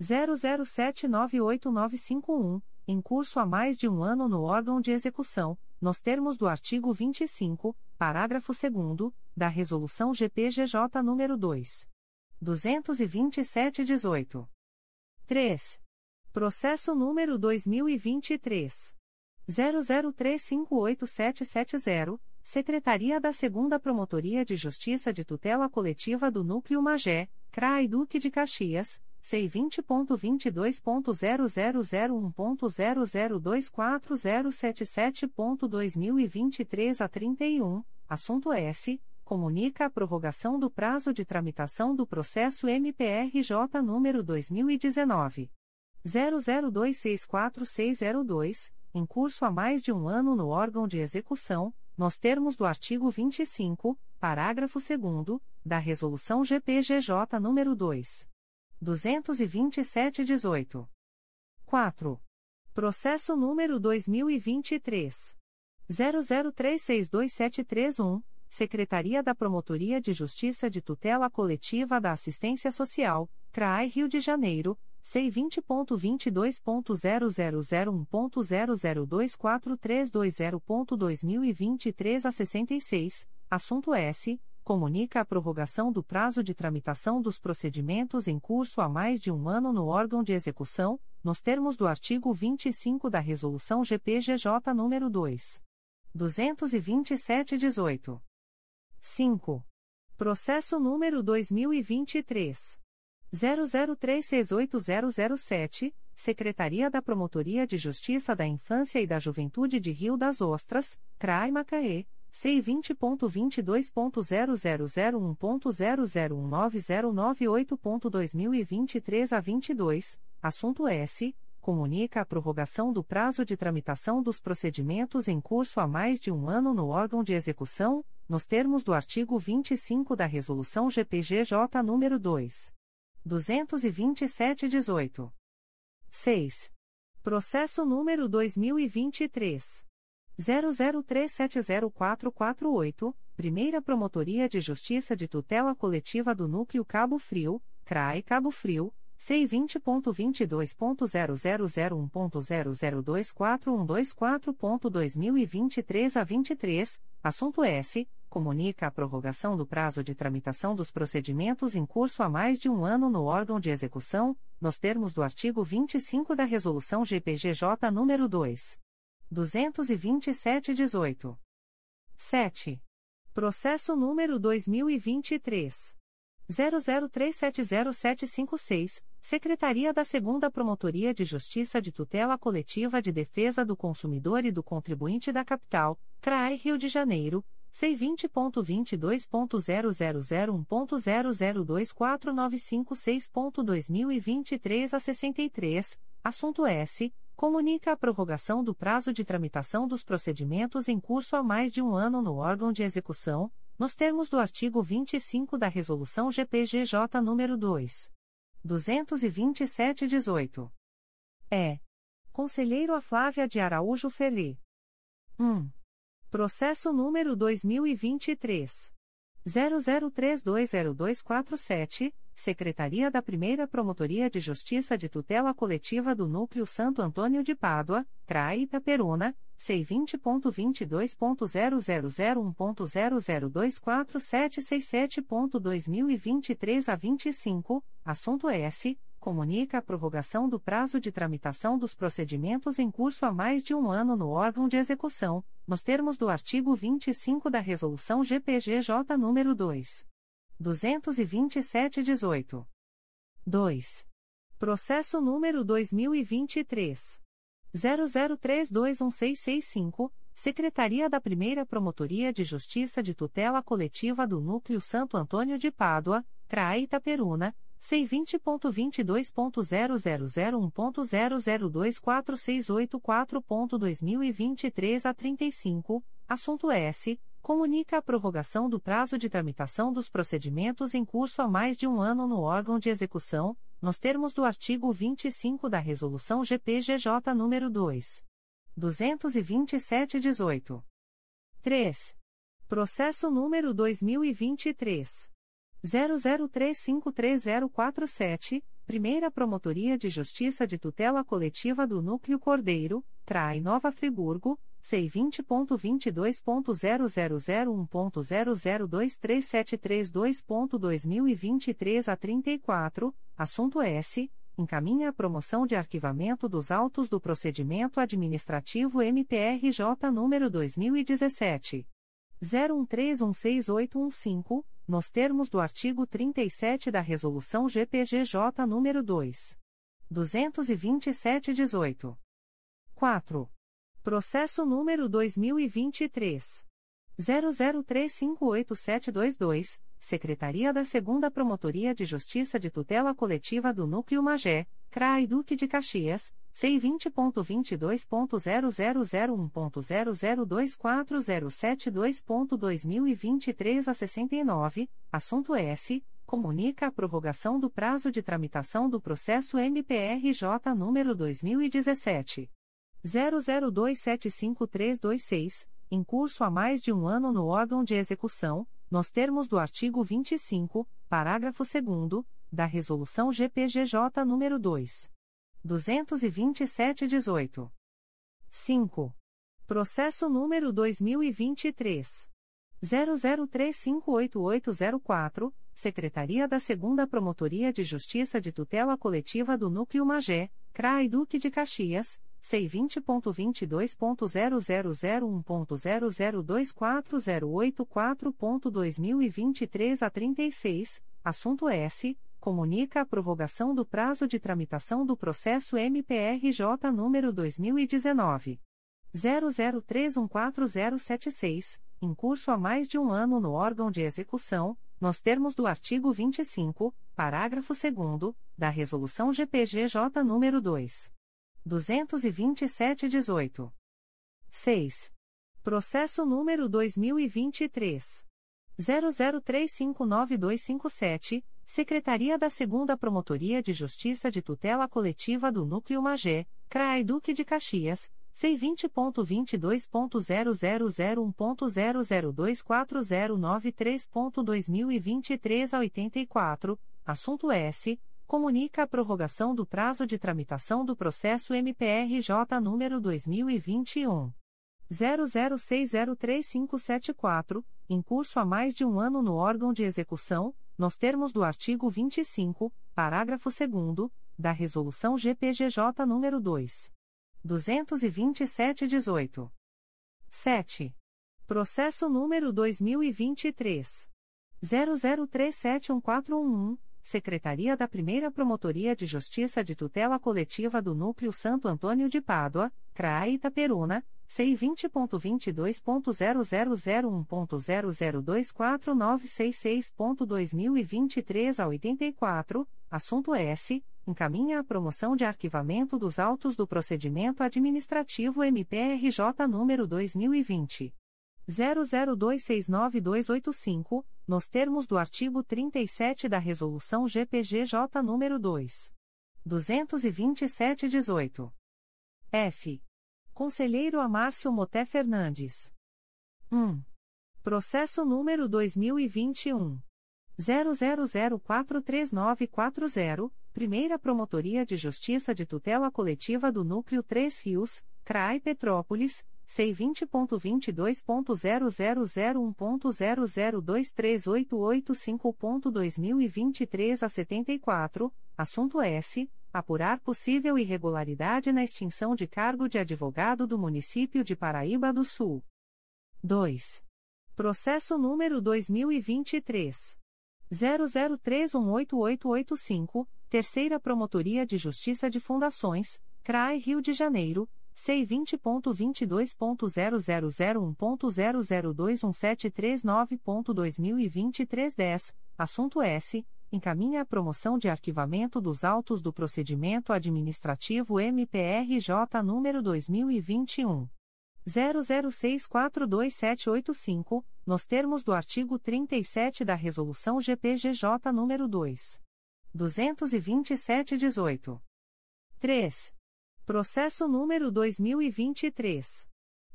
00798951, em curso há mais de um ano no órgão de execução, nos termos do artigo 25, parágrafo 2º, da Resolução GPGJ nº 2. 227-18. 3. Processo número 2023. 00358770, Secretaria da 2ª Promotoria de Justiça de Tutela Coletiva do Núcleo Magé, CRAI Duque de Caxias, C20.22.0001.0024077.2023 a 31, assunto S, comunica a prorrogação do prazo de tramitação do processo MPRJ número 2019. 00264602, em curso há mais de um ano no órgão de execução, nos termos do artigo 25, parágrafo 2º, da Resolução GPGJ nº 2. 227-18. 4. Processo número 2023. 00362731, Secretaria da Promotoria de Justiça de Tutela Coletiva da Assistência Social, CRAI Rio de Janeiro, C20.22.0001.0024320.2023 a 66, assunto S, comunica a prorrogação do prazo de tramitação dos procedimentos em curso há mais de um ano no órgão de execução, nos termos do artigo 25 da Resolução GPGJ nº 2. 227-18. 5. Processo número 2023. 00368007, Secretaria da Promotoria de Justiça da Infância e da Juventude de Rio das Ostras, CRAI Macaé, C20.22.0001.0019098.2023 a 22, assunto S, comunica a prorrogação do prazo de tramitação dos procedimentos em curso há mais de um ano no órgão de execução, nos termos do artigo 25 da Resolução GPGJ nº 2. 227-18. 6. Processo número 2023. 00370448, Primeira Promotoria de Justiça de Tutela Coletiva do Núcleo Cabo Frio, CRAE Cabo Frio, C20.22.0001.0024124.2023 a 23, assunto S, comunica a prorrogação do prazo de tramitação dos procedimentos em curso há mais de um ano no órgão de execução, nos termos do artigo 25 da Resolução GPGJ nº 2.227/18. 7. Processo número 2023. 00370756, Secretaria da 2ª Promotoria de Justiça de Tutela Coletiva de Defesa do Consumidor e do Contribuinte da Capital, CRAI Rio de Janeiro, C20.22.0001.0024956.2023 a 63, assunto S, comunica a prorrogação do prazo de tramitação dos procedimentos em curso há mais de um ano no órgão de execução, nos termos do artigo 25 da Resolução GPGJ nº 2.227/18. E. Conselheiro a Flávia de Araújo Ferri. 1. Processo número 2023. 00320247, Secretaria da 1ª Promotoria de Justiça de Tutela Coletiva do Núcleo Santo Antônio de Pádua, CRAI Itaperuna, C20.22.0001.0024767.2023 a 25, assunto S, comunica a prorrogação do prazo de tramitação dos procedimentos em curso há mais de um ano no órgão de execução, nos termos do artigo 25 da Resolução GPGJ nº 2.227/18. 2. Processo número 2023. 00321665, Secretaria da 1ª Promotoria de Justiça de Tutela Coletiva do Núcleo Santo Antônio de Pádua, CRAI Itaperuna, C20.22.0001.0024684.2023 a 35, assunto S, comunica a prorrogação do prazo de tramitação dos procedimentos em curso há mais de um ano no órgão de execução, nos termos do artigo 25 da Resolução GPGJ nº 2.227/18. 3. Processo número 2023. 00353047, Primeira Promotoria de Justiça de Tutela Coletiva do Núcleo Cordeiro, CRAI Nova Friburgo, C20.22.0001.0023732.2023 a 34, assunto S, encaminha a promoção de arquivamento dos autos do procedimento administrativo MPRJ número 2017. 01316815, nos termos do artigo 37 da Resolução GPGJ nº 2.227/18. 4. Processo número 2023. 00358722, Secretaria da 2ª Promotoria de Justiça de Tutela Coletiva do Núcleo Magé, CRAI Duque de Caxias, C20.22.0001.0024072.2023 a 69, assunto S, comunica a prorrogação do prazo de tramitação do processo MPRJ número 2017. 00275326, em curso há mais de um ano no órgão de execução, nos termos do artigo 25, parágrafo 2º, da Resolução GPGJ nº 2.227/18. 5. Processo número 2023. 00358804, Secretaria da 2ª Promotoria de Justiça de Tutela Coletiva do Núcleo Magé, CRAI Duque de Caxias, C20.22.0001.0024084.2023 a 36, assunto S, comunica a prorrogação do prazo de tramitação do processo MPRJ número 2019. 00314076, em curso há mais de um ano no órgão de execução, nos termos do artigo 25, parágrafo 2º, da Resolução GPGJ número 2.227/18. 6. Processo número 2023. 00359257, Secretaria da 2ª Promotoria de Justiça de Tutela Coletiva do Núcleo Magé, CRAI Duque de Caxias, C20.22.0001.0024093.2023 a 84, assunto S, comunica a prorrogação do prazo de tramitação do processo MPRJ número 2021. 00603574, em curso há mais de um ano no órgão de execução, nos termos do artigo 25, parágrafo 2º, da Resolução GPGJ nº 2. 227-18. 7. Processo número 2023. 00371411, Secretaria da Primeira Promotoria de Justiça de Tutela Coletiva do Núcleo Santo Antônio de Pádua, CRAE Itaperuna, C20.22.0001.0024966.2023 a 84, assunto S, encaminha a promoção de arquivamento dos autos do procedimento administrativo MPRJ número 2020. 00269285, nos termos do artigo 37 da Resolução GPGJ número 2. 227-18. F. Conselheiro Amácio Moté Fernandes. 1. Processo número 2021. 00043940, Primeira Promotoria de Justiça de Tutela Coletiva do Núcleo 3 Rios, CRAI Petrópolis, C20.22.0001.0023885.2023 a 74, assunto S. Apurar possível irregularidade na extinção de cargo de advogado do Município de Paraíba do Sul. 2. Processo número 2023. 00318885, Terceira Promotoria de Justiça de Fundações, CRAE Rio de Janeiro, C20.22.0001.0021739.2023 a 10, assunto S. Encaminha a promoção de arquivamento dos autos do procedimento administrativo MPRJ número 2021. 00642785, nos termos do artigo 37 da Resolução GPGJ número 2. 227-18. 3. Processo número 2023.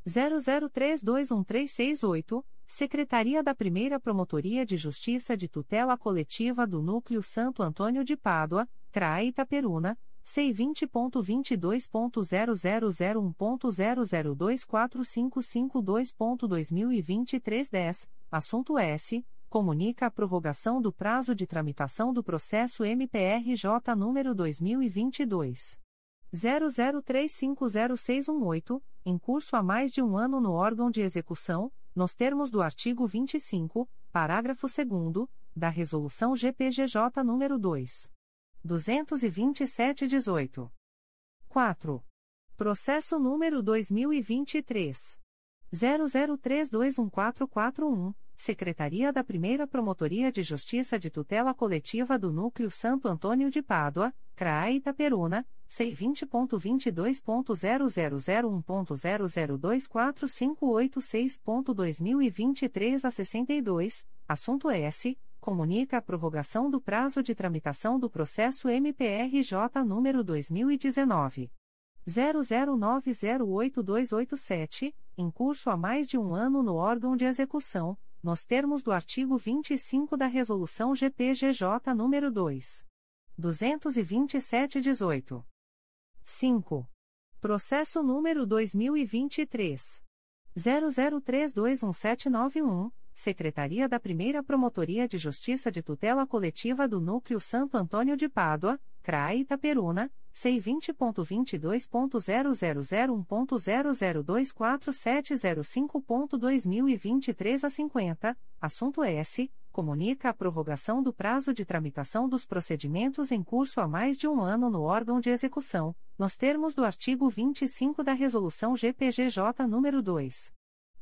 00321368, Secretaria da Primeira Promotoria de Justiça de Tutela Coletiva do Núcleo Santo Antônio de Pádua, CRAE Itaperuna, C20.22.0001.0024552.2023 a 10, assunto S, comunica a prorrogação do prazo de tramitação do processo MPRJ número 2022. 00350618, em curso há mais de um ano no órgão de execução, nos termos do artigo 25, parágrafo 2º, da Resolução GPGJ nº 2. 227-18. 4. Processo número 2023. 00321441, Secretaria da Primeira Promotoria de Justiça de Tutela Coletiva do Núcleo Santo Antônio de Pádua, CRAE Itaperuna, C20.22.0001.0024586.2023 a 62, assunto S, comunica a prorrogação do prazo de tramitação do processo MPRJ número 2019. 00908287, em curso há mais de um ano no órgão de execução, nos termos do artigo 25 da Resolução GPGJ número 2. 227-18. 5. Processo número 2023. 00321791, Secretaria da Primeira Promotoria de Justiça de Tutela Coletiva do Núcleo Santo Antônio de Pádua, CRAE Itaperuna, C20.22.0001.0024705.2023 a 50, assunto S, comunica a prorrogação do prazo de tramitação dos procedimentos em curso há mais de um ano no órgão de execução, nos termos do artigo 25 da Resolução GPGJ nº 2.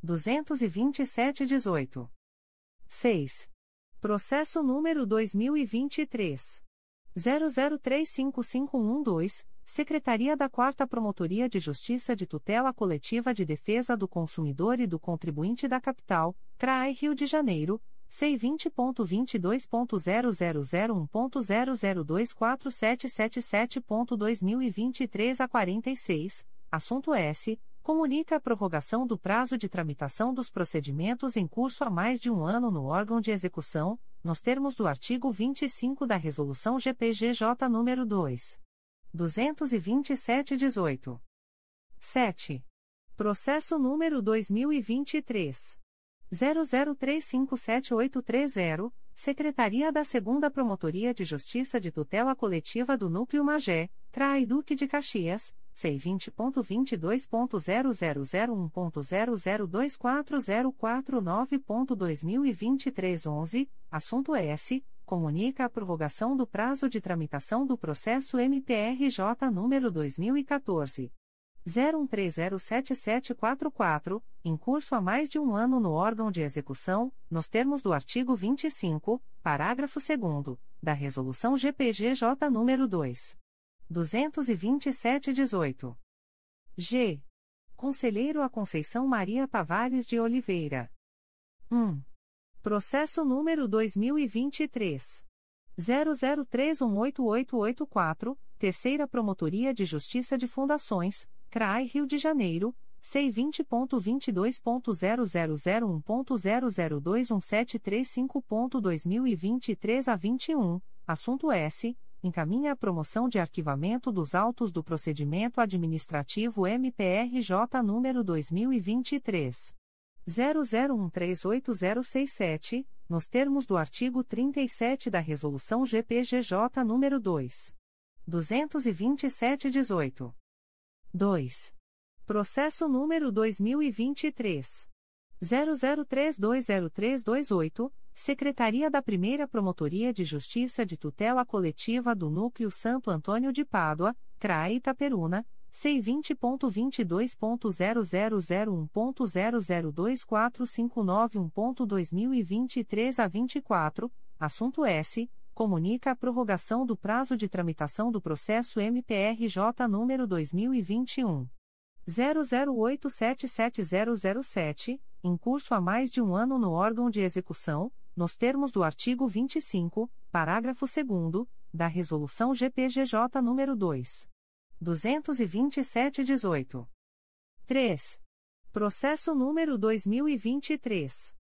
227-18. 6. Processo número 2023. 00355112, Secretaria da 4ª Promotoria de Justiça de Tutela Coletiva de Defesa do Consumidor e do Contribuinte da Capital, CRAI Rio de Janeiro, C20.22.0001.0024777.2023 a 46, assunto S, comunica a prorrogação do prazo de tramitação dos procedimentos em curso há mais de um ano no órgão de execução, nos termos do artigo 25 da Resolução GPGJ nº 2. 227-18. 7. Processo número 2023. 00357830, Secretaria da 2ª Promotoria de Justiça de Tutela Coletiva do Núcleo Magé, CRAI Duque de Caxias, C20.22.0001.0024049.2023 a 11, assunto S, comunica a prorrogação do prazo de tramitação do processo MPRJ número 2014. 01307744, em curso há mais de um ano no órgão de execução, nos termos do artigo 25, parágrafo 2º, da Resolução GPGJ nº 2. 227-18. G. Conselheiro a Conceição Maria Tavares de Oliveira. 1. Processo número 2023. 00318884, Terceira Promotoria de Justiça de Fundações, CRAI Rio de Janeiro, C20.22.0001.0021735.2023 a 21, assunto S, encaminha a promoção de arquivamento dos autos do procedimento administrativo MPRJ número 2023. 00138067, nos termos do artigo 37 da Resolução GPGJ nº 2. 227-18. 2. Processo número 2023. 00320328, Secretaria da 1ª Promotoria de Justiça de Tutela Coletiva do Núcleo Santo Antônio de Pádua, CRAI Itaperuna, C20.22.0001.0024591.2023 a 24, assunto S, comunica a prorrogação do prazo de tramitação do processo MPRJ número 2021. 00877007, em curso há mais de um ano no órgão de execução, nos termos do artigo 25, parágrafo 2º, da Resolução GPGJ nº 2. 227-18. 3. Processo número 2023.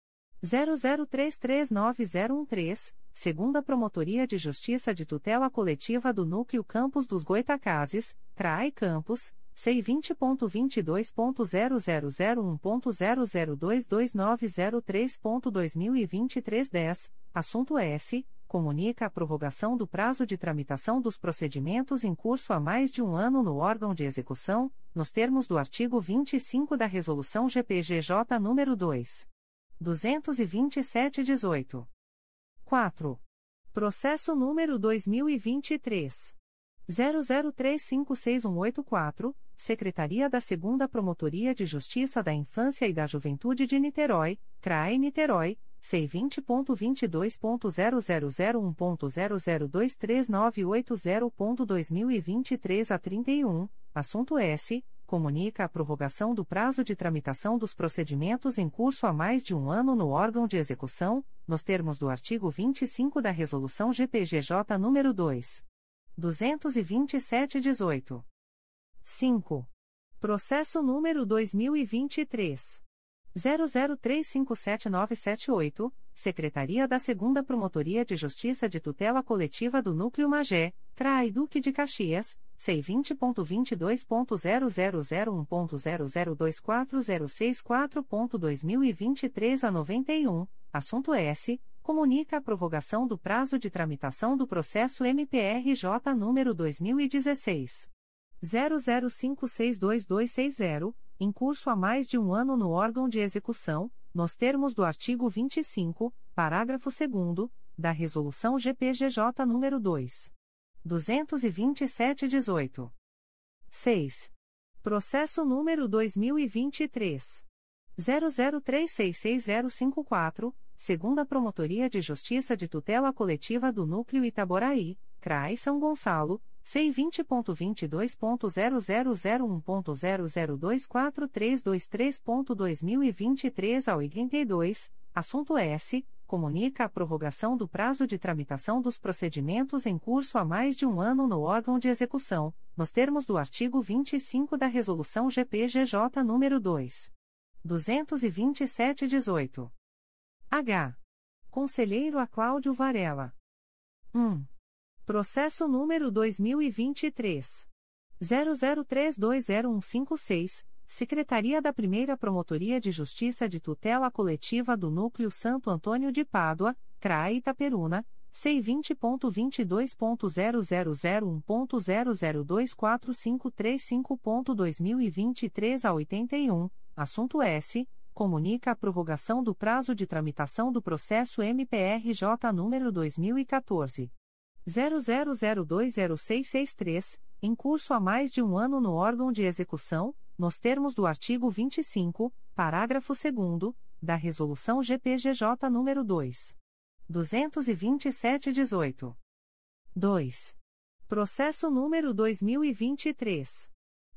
00339013, 2ª Promotoria de Justiça de Tutela Coletiva do Núcleo Campos dos Goitacazes, CRAI Campos, C20.22.0001.0022903.2023 a 10, assunto S, comunica a prorrogação do prazo de tramitação dos procedimentos em curso há mais de um ano no órgão de execução, nos termos do artigo 25 da Resolução GPGJ nº 2. 227-18. 4. Processo número 2023. 00356184, Secretaria da 2ª Promotoria de Justiça da Infância e da Juventude de Niterói, CRAE Niterói, C20.22.0001.0023980.2023 a 31, assunto S, comunica a prorrogação do prazo de tramitação dos procedimentos em curso há mais de um ano no órgão de execução, nos termos do artigo 25 da Resolução GPGJ nº 2. 227-18. 5. Processo número 2023. 00357978, Secretaria da 2ª Promotoria de Justiça de Tutela Coletiva do Núcleo Magé, CRAI Duque de Caxias, C20.22.0001.0024064.2023 a 91, assunto S, comunica a prorrogação do prazo de tramitação do processo MPRJ número 2016. 00562260, em curso há mais de um ano no órgão de execução, nos termos do artigo 25, parágrafo 2º, da Resolução GPGJ nº 2. 227-18. 6. Processo número 2023. 00366054, 2ª Promotoria de Justiça de Tutela Coletiva do Núcleo Itaboraí, CRAI São Gonçalo, C20.22.0001.0024323.2023 a 82, assunto S, comunica a prorrogação do prazo de tramitação dos procedimentos em curso há mais de um ano no órgão de execução, nos termos do artigo 25 da Resolução GPGJ nº 2. 227-18. H. Conselheiro a Cláudio Varela. 1. Processo número 2023. 00320156, Secretaria da Primeira Promotoria de Justiça de Tutela Coletiva do Núcleo Santo Antônio de Pádua, CRAE Itaperuna, C20.22.0001.0024535.2023 a 81, assunto S, comunica a prorrogação do prazo de tramitação do processo MPRJ número 2014. 00020663, em curso há mais de um ano no órgão de execução, nos termos do artigo 25, parágrafo 2º, da Resolução GPGJ nº 2. 227-18. 2. Processo número 2023.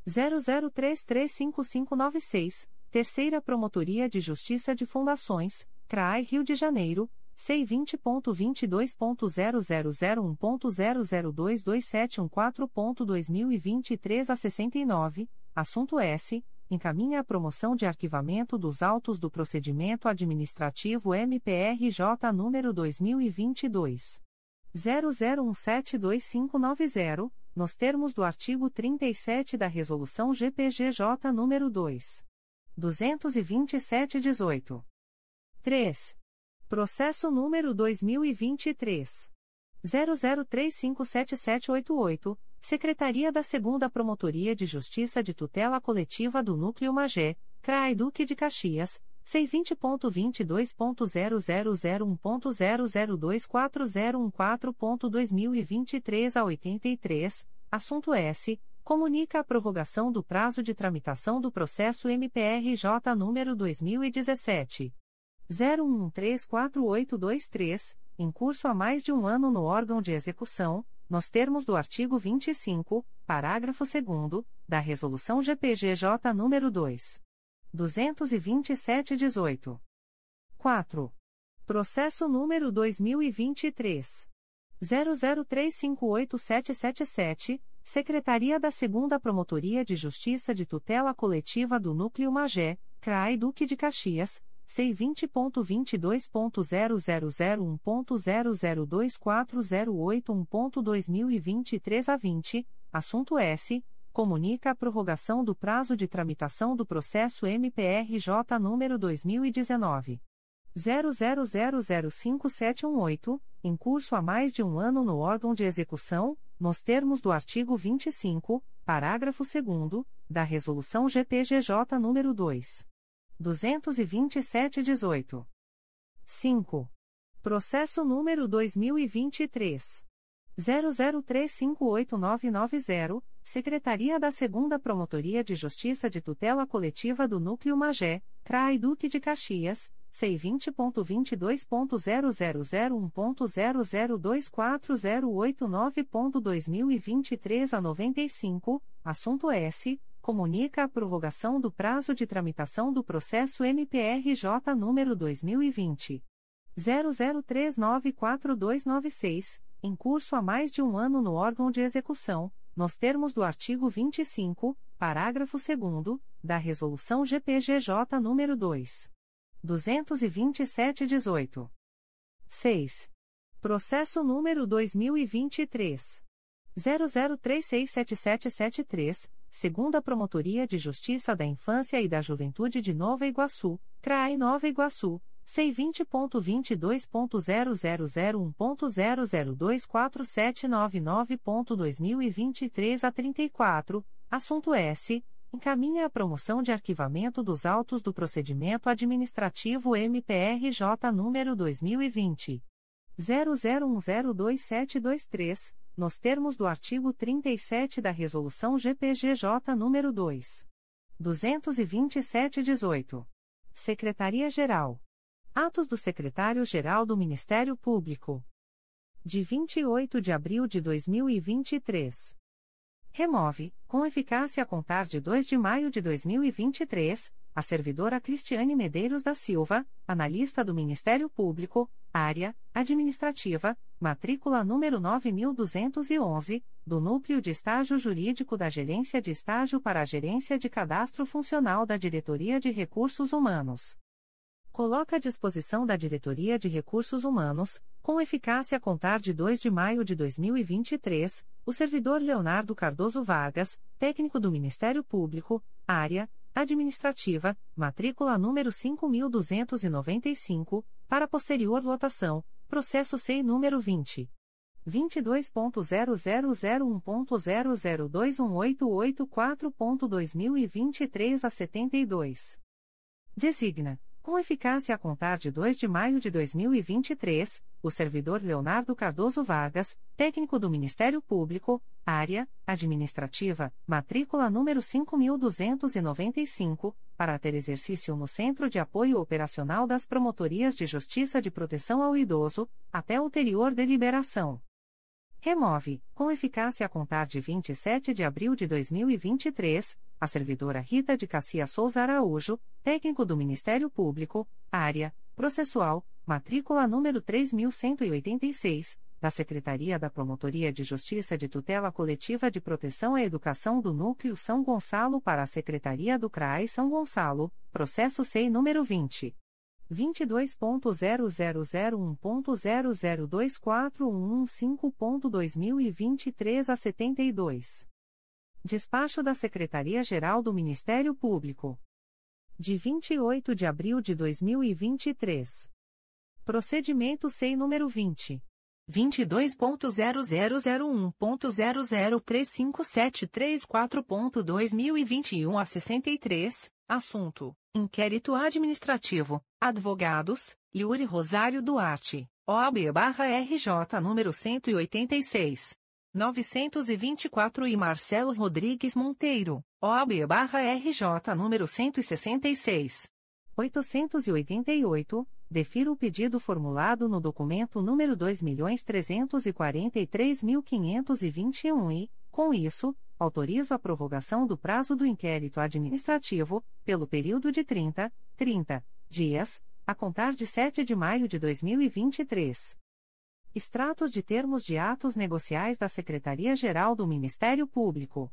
00335596, Terceira Promotoria de Justiça de Fundações, CRAI Rio de Janeiro, C20.22.0001.0022714.2023 a 69, assunto S, encaminha a promoção de arquivamento dos autos do procedimento administrativo MPRJ número 2022. 00172590, nos termos do artigo 37 da Resolução GPGJ número 2. 227-18. 3. Processo número 2023. 00357788, Secretaria da 2ª Promotoria de Justiça de Tutela Coletiva do Núcleo Magé, CRAI Duque de Caxias, C20.22.0001.0024014.2023 a 83, assunto S, comunica a prorrogação do prazo de tramitação do processo MPRJ número 2017. 01134823, em curso há mais de um ano no órgão de execução, nos termos do artigo 25, parágrafo 2º, da Resolução GPGJ nº 2. 227-18. 4. Processo número 2023. 00358777, Secretaria da 2ª Promotoria de Justiça de Tutela Coletiva do Núcleo Magé, CRAI Duque de Caxias, C20.22.0001.0024081.2023 a 20, assunto S, comunica a prorrogação do prazo de tramitação do processo MPRJ número 2019. 00005718, em curso há mais de um ano no órgão de execução, nos termos do artigo 25, parágrafo 2º, da Resolução GPGJ nº 2. 227-18. 5. Processo número 2023. 00358990, Secretaria da 2ª Promotoria de Justiça de Tutela Coletiva do Núcleo Magé, CRAI Duque de Caxias, C20.22.0001.0024089.2023 a 95, assunto S, comunica a prorrogação do prazo de tramitação do processo MPRJ número 2020. 00394296, em curso há mais de um ano no órgão de execução, nos termos do artigo 25, parágrafo 2º, da Resolução GPGJ número 2. 227-18. 6. Processo número 2023. 00367773, Segunda Promotoria de Justiça da Infância e da Juventude de Nova Iguaçu, CRAI Nova Iguaçu, C20.22.0001.0024799.2023 a 34, assunto S, encaminha a promoção de arquivamento dos autos do procedimento administrativo MPRJ número 2020. 00102723, nos termos do artigo 37 da Resolução GPGJ nº 2. 227-18. Secretaria-Geral. Atos do Secretário-Geral do Ministério Público. De 28 de abril de 2023. Remove, com eficácia a contar de 2 de maio de 2023, a servidora Cristiane Medeiros da Silva, analista do Ministério Público, área administrativa, matrícula número 9211, do Núcleo de Estágio Jurídico da Gerência de Estágio para a Gerência de Cadastro Funcional da Diretoria de Recursos Humanos. Coloca à disposição da Diretoria de Recursos Humanos, com eficácia a contar de 2 de maio de 2023, o servidor Leonardo Cardoso Vargas, técnico do Ministério Público, área Administrativa, matrícula número 5.295, para posterior lotação, processo SEI número 20. 22.0001.0021884.2023 a 72. Designa, com eficácia a contar de 2 de maio de 2023, o servidor Leonardo Cardoso Vargas, técnico do Ministério Público, área administrativa, matrícula número 5.295, para ter exercício no Centro de Apoio Operacional das Promotorias de Justiça de Proteção ao Idoso, até ulterior deliberação. Remove, com eficácia a contar de 27 de abril de 2023, a servidora Rita de Cassia Souza Araújo, técnico do Ministério Público, área processual, matrícula número 3.186, da Secretaria da Promotoria de Justiça de Tutela Coletiva de Proteção à Educação do Núcleo São Gonçalo para a Secretaria do CRAE São Gonçalo, processo SEI número 20. 22.0001.0024115.2023 a 72. Despacho da Secretaria-Geral do Ministério Público. De 28 de abril de 2023. Procedimento SEI número 20. 22.0001.0035734.2021 a 63, assunto: Inquérito Administrativo, Advogados, Yuri Rosário Duarte, OAB/RJ número 186. 924 e Marcelo Rodrigues Monteiro, OAB/RJ número 166. 888, defiro o pedido formulado no documento número 2.343.521 e, com isso, autorizo a prorrogação do prazo do inquérito administrativo, pelo período de 30 dias, a contar de 7 de maio de 2023. Extratos de termos de atos negociais da Secretaria-Geral do Ministério Público.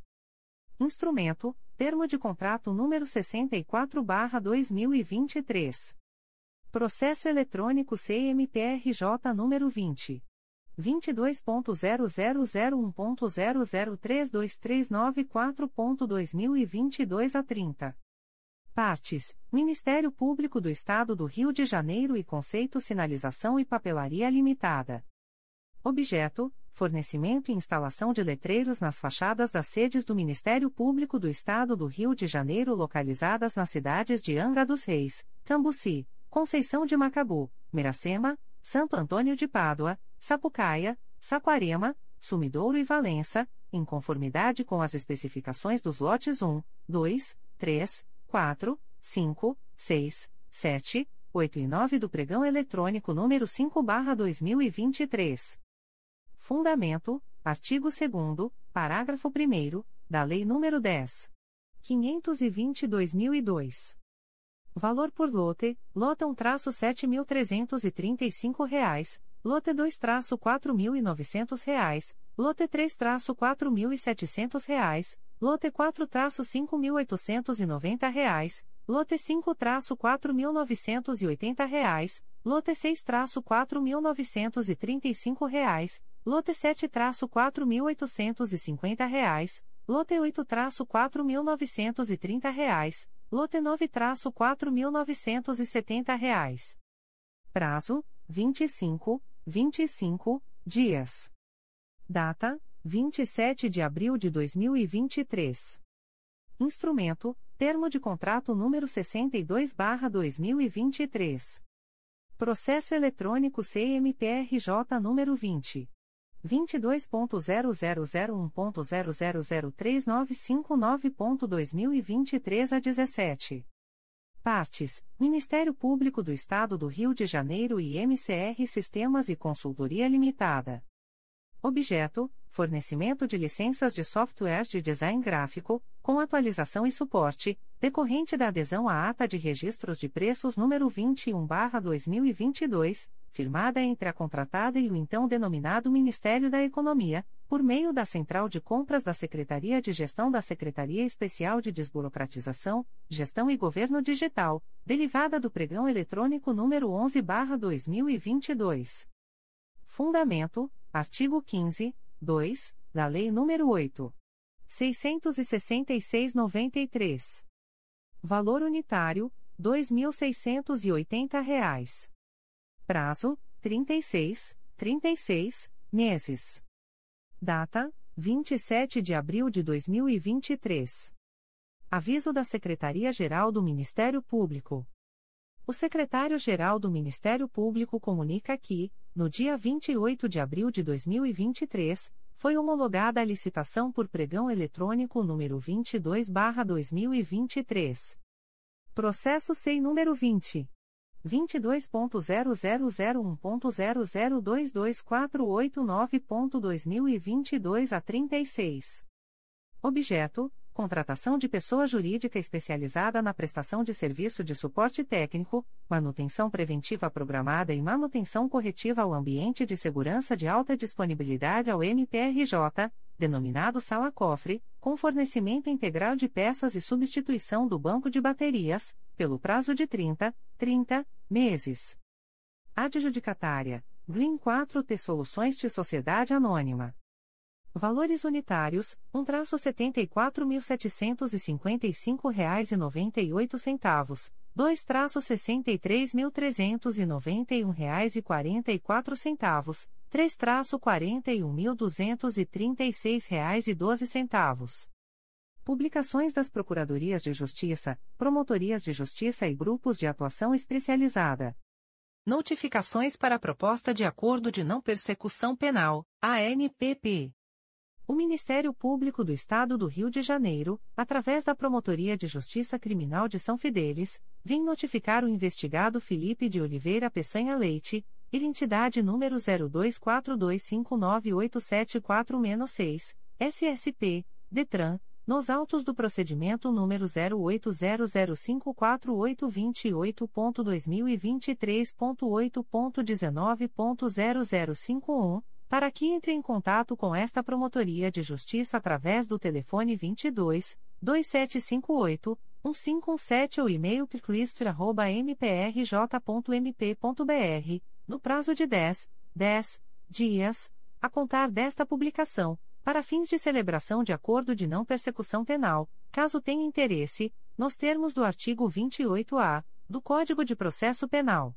Instrumento: Termo de Contrato número 64/2023. Processo Eletrônico CMPRJ número 20. 22.0001.0032394.2022 a 30. Partes: Ministério Público do Estado do Rio de Janeiro e Conceito Sinalização e Papelaria Limitada. Objeto: fornecimento e instalação de letreiros nas fachadas das sedes do Ministério Público do Estado do Rio de Janeiro localizadas nas cidades de Angra dos Reis, Cambuci, Conceição de Macabu, Miracema, Santo Antônio de Pádua, Sapucaia, Saquarema, Sumidouro e Valença, em conformidade com as especificações dos lotes 1, 2, 3, 4, 5, 6, 7, 8 e 9 do pregão eletrônico número 5/2023. Fundamento: artigo 2º, parágrafo 1º, da Lei nº 10.522.002. Valor por lote: lota 1-7.335 reais, lote 2-4.900 reais, lote 3-4.700 reais, lote 4-5.890 reais, lote 5-4.980 reais, lote 6-4.935 reais, lote 7-4.850 reais, lote 8-4.930 reais, lote 9-4.970 reais. Prazo: 25 dias. Data: 27 de abril de 2023. Instrumento: Termo de Contrato número 62/2023. Processo Eletrônico CMPRJ número 20. 22.0001.0003959.2023 a 17. Partes: Ministério Público do Estado do Rio de Janeiro e MCR Sistemas e Consultoria Limitada. Objeto: fornecimento de licenças de softwares de design gráfico, com atualização e suporte, decorrente da adesão à Ata de Registros de Preços número 21/2022, firmada entre a contratada e o então denominado Ministério da Economia, por meio da Central de Compras da Secretaria de Gestão da Secretaria Especial de Desburocratização, Gestão e Governo Digital, derivada do pregão eletrônico número 11/2022. Fundamento: artigo 15, 2, da Lei nº 8.666/93. valor unitário, R$ 2.680. Prazo, 36 meses. Data, 27 de abril de 2023. Aviso da Secretaria-Geral do Ministério Público. O secretário-geral do Ministério Público comunica que, no dia 28 de abril de 2023, foi homologada a licitação por pregão eletrônico número 22/2023. Processo SEI número 20. 22.0001.0022489.2022 a 36. Objeto: contratação de pessoa jurídica especializada na prestação de serviço de suporte técnico, manutenção preventiva programada e manutenção corretiva ao ambiente de segurança de alta disponibilidade ao MPRJ, denominado sala-cofre, com fornecimento integral de peças e substituição do banco de baterias, pelo prazo de 30 meses. Adjudicatária: Green 4T Soluções de Sociedade Anônima. Valores unitários, R$ 1,747,58, R$ 2,63391,44, R$ 3,41236,12. Publicações das Procuradorias de Justiça, Promotorias de Justiça e Grupos de Atuação Especializada. Notificações para a Proposta de Acordo de Não Persecução Penal, ANPP. O Ministério Público do Estado do Rio de Janeiro, através da Promotoria de Justiça Criminal de São Fidélis, vem notificar o investigado Felipe de Oliveira Peçanha Leite, identidade número 0242598741-6, SSP, DETRAN, nos autos do procedimento número 080054828.2023.8.19.0051, para que entre em contato com esta Promotoria de Justiça através do telefone 22-2758-1517 ou e-mail pcristro@mprj.mp.br, no prazo de 10 dias, a contar desta publicação, para fins de celebração de acordo de não persecução penal, caso tenha interesse, nos termos do artigo 28-A, do Código de Processo Penal.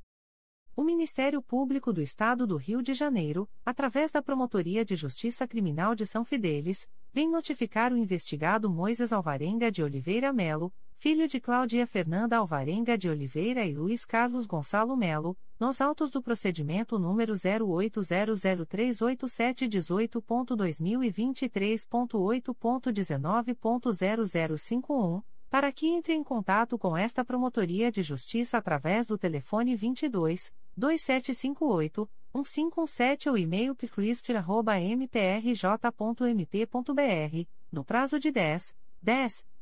O Ministério Público do Estado do Rio de Janeiro, através da Promotoria de Justiça Criminal de São Fidélis, vem notificar o investigado Moisés Alvarenga de Oliveira Melo, filho de Cláudia Fernanda Alvarenga de Oliveira e Luiz Carlos Gonçalo Melo, nos autos do procedimento número 080038718.2023.8.19.0051, para que entre em contato com esta Promotoria de Justiça através do telefone 22-2758-1517 ou e-mail pcristro@mprj.mp.br, no prazo de 10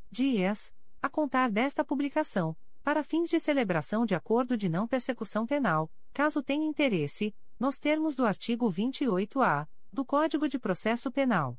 dias, a contar desta publicação, para fins de celebração de acordo de não persecução penal, caso tenha interesse, nos termos do artigo 28-A, do Código de Processo Penal.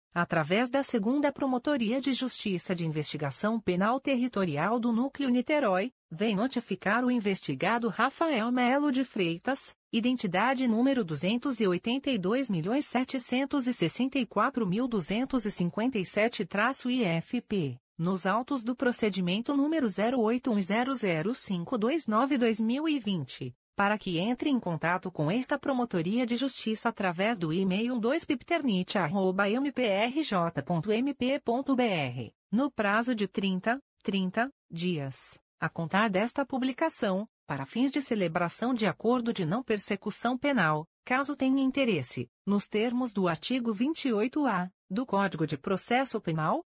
através da 2ª Promotoria de Justiça de Investigação Penal Territorial do Núcleo Niterói, vem notificar o investigado Rafael Melo de Freitas, identidade número 282.764.257-IFP, nos autos do procedimento número 081005292-2020. Para que entre em contato com esta Promotoria de Justiça através do e-mail 2pipternit@mprj.mp.br, no prazo de 30 dias, a contar desta publicação, para fins de celebração de acordo de não persecução penal, caso tenha interesse, nos termos do artigo 28-A do Código de Processo Penal.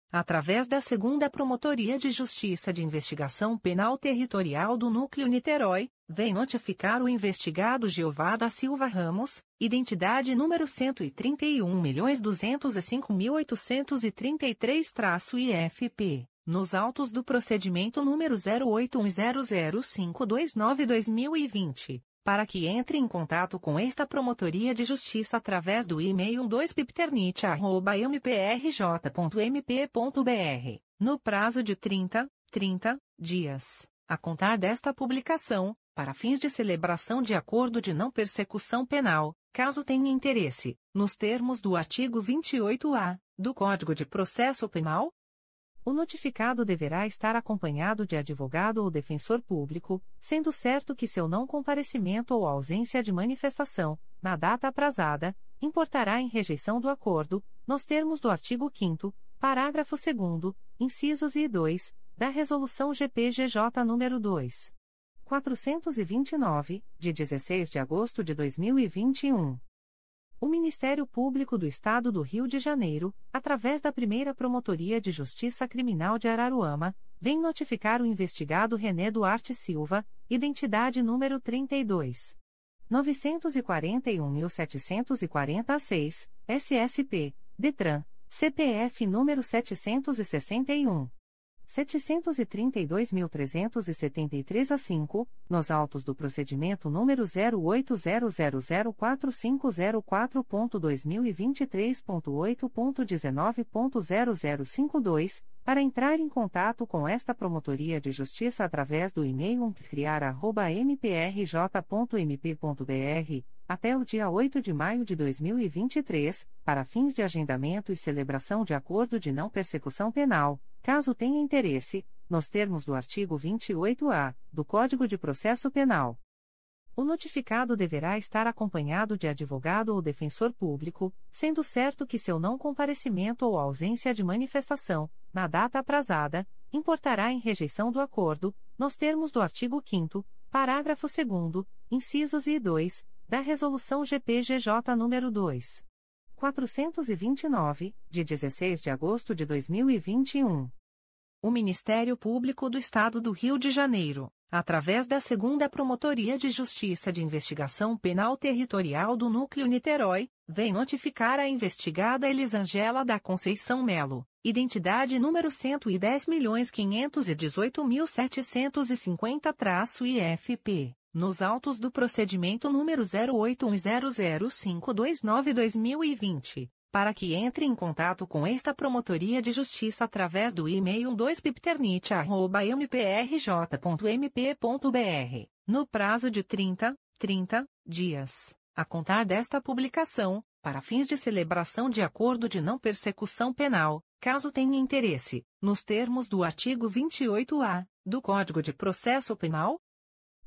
através da 2ª Promotoria de Justiça de Investigação Penal Territorial do Núcleo Niterói, vem notificar o investigado Jeová da Silva Ramos, identidade número 131.205.833-IFP, nos autos do procedimento número 081000529-2020. Para que entre em contato com esta Promotoria de Justiça através do e-mail 2pipternit@mprj.mp.br, no prazo de 30 dias, a contar desta publicação, para fins de celebração de acordo de não persecução penal, caso tenha interesse, nos termos do artigo 28-A do Código de Processo Penal. O notificado deverá estar acompanhado de advogado ou defensor público, sendo certo que seu não comparecimento ou ausência de manifestação, na data aprazada, importará em rejeição do acordo, nos termos do artigo 5º, parágrafo 2º, incisos I e II, da Resolução GPGJ nº 2.429, de 16 de agosto de 2021. O Ministério Público do Estado do Rio de Janeiro, através da 1ª Promotoria de Justiça Criminal de Araruama, vem notificar o investigado René Duarte Silva, identidade número 32.941.746, SSP, DETRAN, CPF número 761.732.373-5, nos autos do procedimento número 080004504.2023.8.19.0052, para entrar em contato com esta Promotoria de Justiça através do e-mail umpcriar@mprj.mp.br, até o dia 8 de maio de 2023, para fins de agendamento e celebração de acordo de não persecução penal, caso tenha interesse, nos termos do artigo 28-A do Código de Processo Penal. O notificado deverá estar acompanhado de advogado ou defensor público, sendo certo que seu não comparecimento ou ausência de manifestação, na data aprazada, importará em rejeição do acordo, nos termos do artigo 5º, parágrafo 2º, incisos I e II, da Resolução GPGJ nº 2.429, de 16 de agosto de 2021. O Ministério Público do Estado do Rio de Janeiro, através da 2ª Promotoria de Justiça de Investigação Penal Territorial do Núcleo Niterói, vem notificar a investigada Elisângela da Conceição Melo, identidade número 110.518.750-IFP. Nos autos do procedimento número 081000529-2020, para que entre em contato com esta Promotoria de Justiça através do e-mail 2pipternit@mprj.mp.br, no prazo de 30 dias, a contar desta publicação, para fins de celebração de acordo de não persecução penal, caso tenha interesse, nos termos do artigo 28-A do Código de Processo Penal.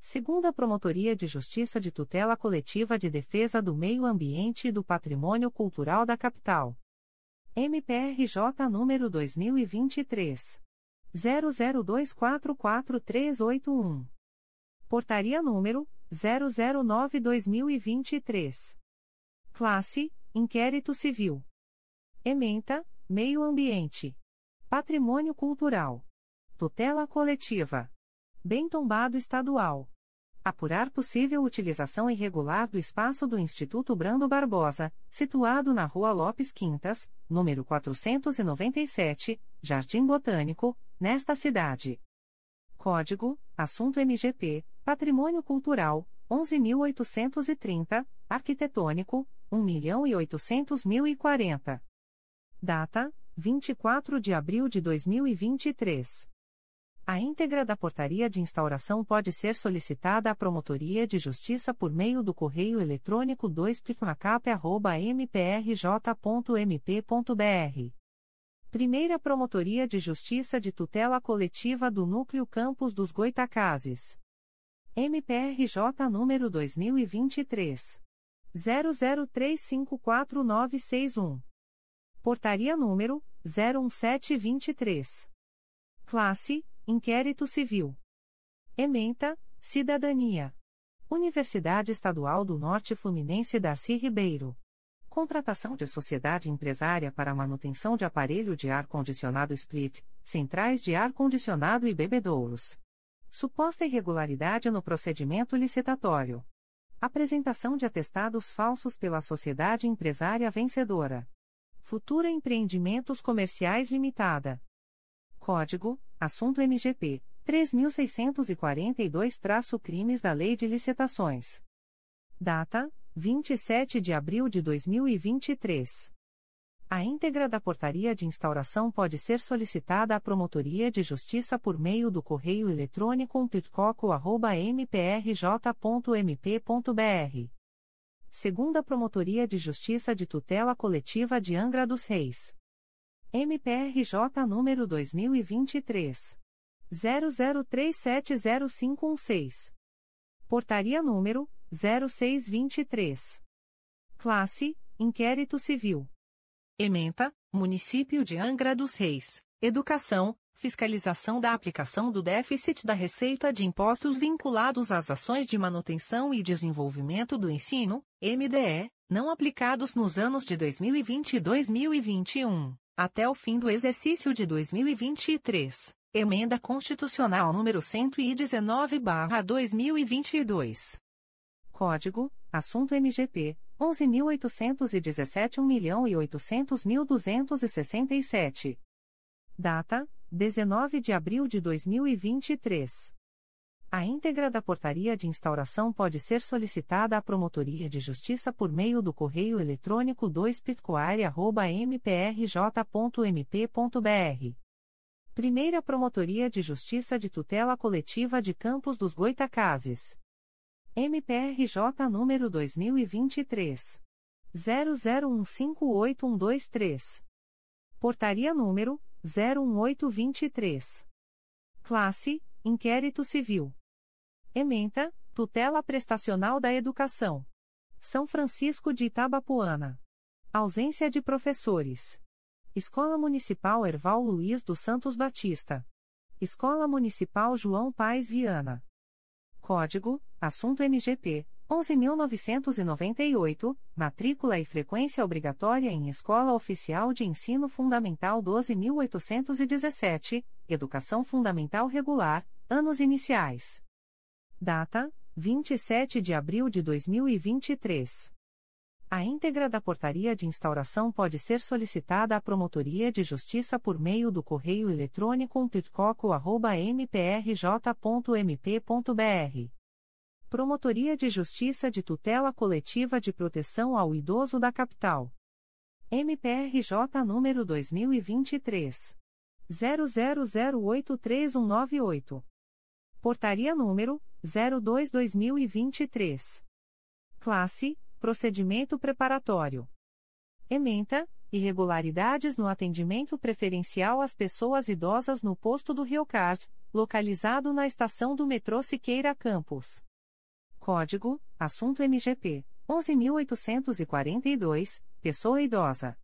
2ª Promotoria de Justiça de Tutela Coletiva de Defesa do Meio Ambiente e do Patrimônio Cultural da Capital. MPRJ número 2023. 00244381. Portaria número 009/2023. Classe: Inquérito Civil. Ementa: Meio Ambiente. Patrimônio Cultural. Tutela Coletiva. Bem Tombado Estadual. Apurar possível utilização irregular do espaço do Instituto Brando Barbosa, situado na Rua Lopes Quintas, número 497, Jardim Botânico, nesta cidade. Código, assunto MGP, Patrimônio Cultural, 11.830, Arquitetônico, 1.800.040. Data, 24 de abril de 2023. A íntegra da portaria de instauração pode ser solicitada à Promotoria de Justiça por meio do correio eletrônico 2picmacap@mprj.mp.br. Primeira Promotoria de Justiça de Tutela Coletiva do Núcleo Campos dos Goitacazes. MPRJ número 2023. 00354961. Portaria número 01723. Classe: Inquérito Civil. Ementa: Cidadania. Universidade Estadual do Norte Fluminense Darcy Ribeiro. Contratação de sociedade empresária para manutenção de aparelho de ar-condicionado split, centrais de ar-condicionado e bebedouros. Suposta irregularidade no procedimento licitatório. Apresentação de atestados falsos pela sociedade empresária vencedora. Futura Empreendimentos Comerciais Limitada. Código, assunto MGP, 3.642-Crimes da Lei de Licitações. Data, 27 de abril de 2023. A íntegra da portaria de instauração pode ser solicitada à Promotoria de Justiça por meio do correio eletrônico pitcoco@mprj.mp.br. Segunda Promotoria de Justiça de Tutela Coletiva de Angra dos Reis. MPRJ número 2023. 00370516. Portaria número 0623. Classe: Inquérito Civil. Ementa: Município de Angra dos Reis, Educação, Fiscalização da aplicação do déficit da receita de impostos vinculados às ações de manutenção e desenvolvimento do ensino, MDE, não aplicados nos anos de 2020 e 2021. Até o fim do exercício de 2023, Emenda Constitucional número 119/2022. Código, assunto MGP, 11.817.800.267. Data, 19 de abril de 2023. A íntegra da portaria de instauração pode ser solicitada à Promotoria de Justiça por meio do correio eletrônico 2pitcoare@mprj.mp.br. Primeira Promotoria de Justiça de Tutela Coletiva de Campos dos Goitacazes. MPRJ número 2023. 00158123. Portaria número 01823. Classe: Inquérito Civil. Ementa: Tutela Prestacional da Educação. São Francisco de Itabapoana. Ausência de professores. Escola Municipal Herval Luiz dos Santos Batista. Escola Municipal João Paes Viana. Código, assunto MGP, 11.998, matrícula e frequência obrigatória em Escola Oficial de Ensino Fundamental 12.817, Educação Fundamental Regular, anos iniciais. Data, 27 de abril de 2023. A íntegra da portaria de instauração pode ser solicitada à Promotoria de Justiça por meio do correio eletrônico pitcoco@mprj.mp.br. Promotoria de Justiça de Tutela Coletiva de Proteção ao Idoso da Capital. MPRJ número 2023. 00083198. Portaria número 02/2023. Classe: Procedimento preparatório. Ementa: Irregularidades no atendimento preferencial às pessoas idosas no posto do Riocard, localizado na estação do metrô Siqueira Campos. Código, assunto MGP, 11.842, pessoa idosa.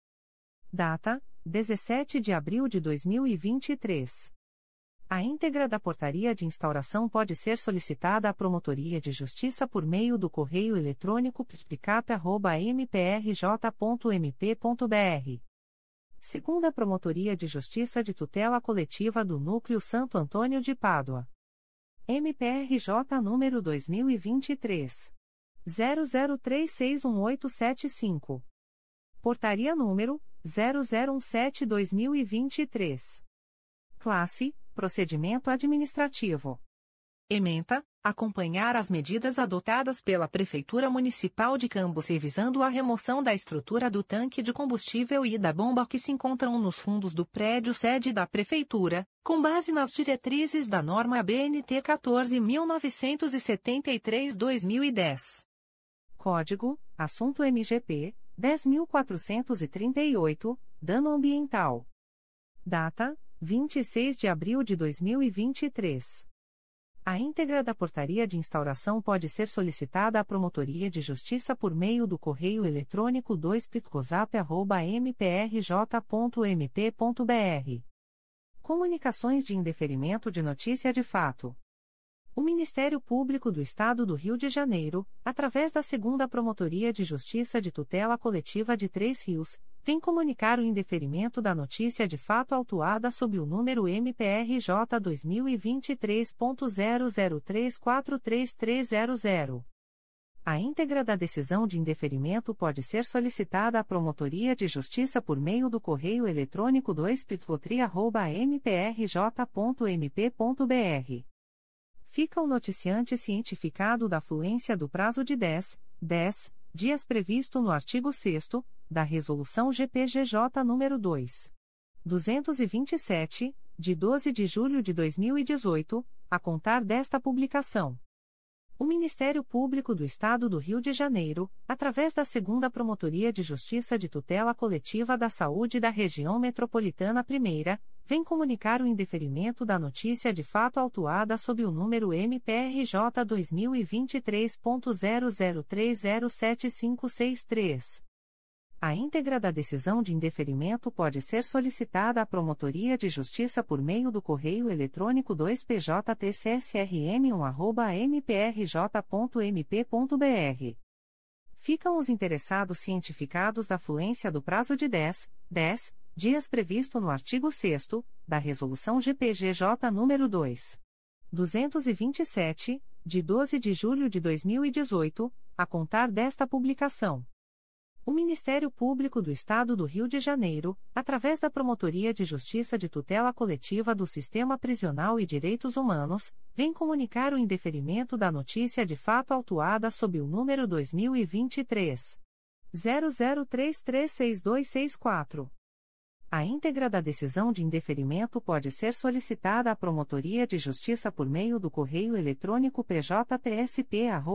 Data, 17 de abril de 2023. A íntegra da portaria de instauração pode ser solicitada à Promotoria de Justiça por meio do correio eletrônico pitcap@mprj.mp.br. Segunda Promotoria de Justiça de Tutela Coletiva do Núcleo Santo Antônio de Pádua. MPRJ número 2023. 00361875. Portaria número 0017/2023. Classe: Procedimento Administrativo. Ementa: acompanhar as medidas adotadas pela Prefeitura Municipal de Cambos revisando a remoção da estrutura do tanque de combustível e da bomba que se encontram nos fundos do prédio sede da Prefeitura, com base nas diretrizes da norma ABNT 14.973/2010. Código: Assunto MGP 10.438, Dano Ambiental. Data: 26 de abril de 2023. A íntegra da portaria de instauração pode ser solicitada à Promotoria de Justiça por meio do correio eletrônico 2picosap@mprj.mp.br. Comunicações de indeferimento de notícia de fato. O Ministério Público do Estado do Rio de Janeiro, através da 2ª Promotoria de Justiça de Tutela Coletiva de Três Rios, vem comunicar o indeferimento da notícia de fato autuada sob o número MPRJ 2023.00343300. A íntegra da decisão de indeferimento pode ser solicitada à Promotoria de Justiça por meio do correio eletrônico 2picotria@mprj.mp.br. Fica o noticiante cientificado da fluência do prazo de 10 dias previsto no artigo 6º, da Resolução GPGJ nº 2.227, de 12 de julho de 2018, a contar desta publicação. O Ministério Público do Estado do Rio de Janeiro, através da 2ª Promotoria de Justiça de Tutela Coletiva da Saúde da Região Metropolitana I, vem comunicar o indeferimento da notícia de fato autuada sob o número MPRJ 2023.00307563. A íntegra da decisão de indeferimento pode ser solicitada à Promotoria de Justiça por meio do correio eletrônico 2pjtcsrm1@mprj.mp.br. Ficam os interessados cientificados da fluência do prazo de 10 dias previsto no artigo 6º, da Resolução GPGJ nº 2.227, de 12 de julho de 2018, a contar desta publicação. O Ministério Público do Estado do Rio de Janeiro, através da Promotoria de Justiça de Tutela Coletiva do Sistema Prisional e Direitos Humanos, vem comunicar o indeferimento da notícia de fato autuada sob o número 2023 00336264. A íntegra da decisão de indeferimento pode ser solicitada à Promotoria de Justiça por meio do correio eletrônico pjtsp@mprj.mp.br.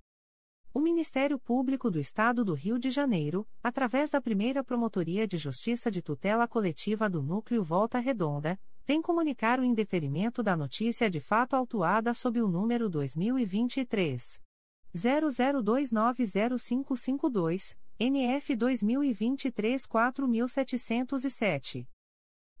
O Ministério Público do Estado do Rio de Janeiro, através da 1ª Promotoria de Justiça de Tutela Coletiva do Núcleo Volta Redonda, vem comunicar o indeferimento da notícia de fato autuada sob o número 2023 00290552, NF 2023 4707.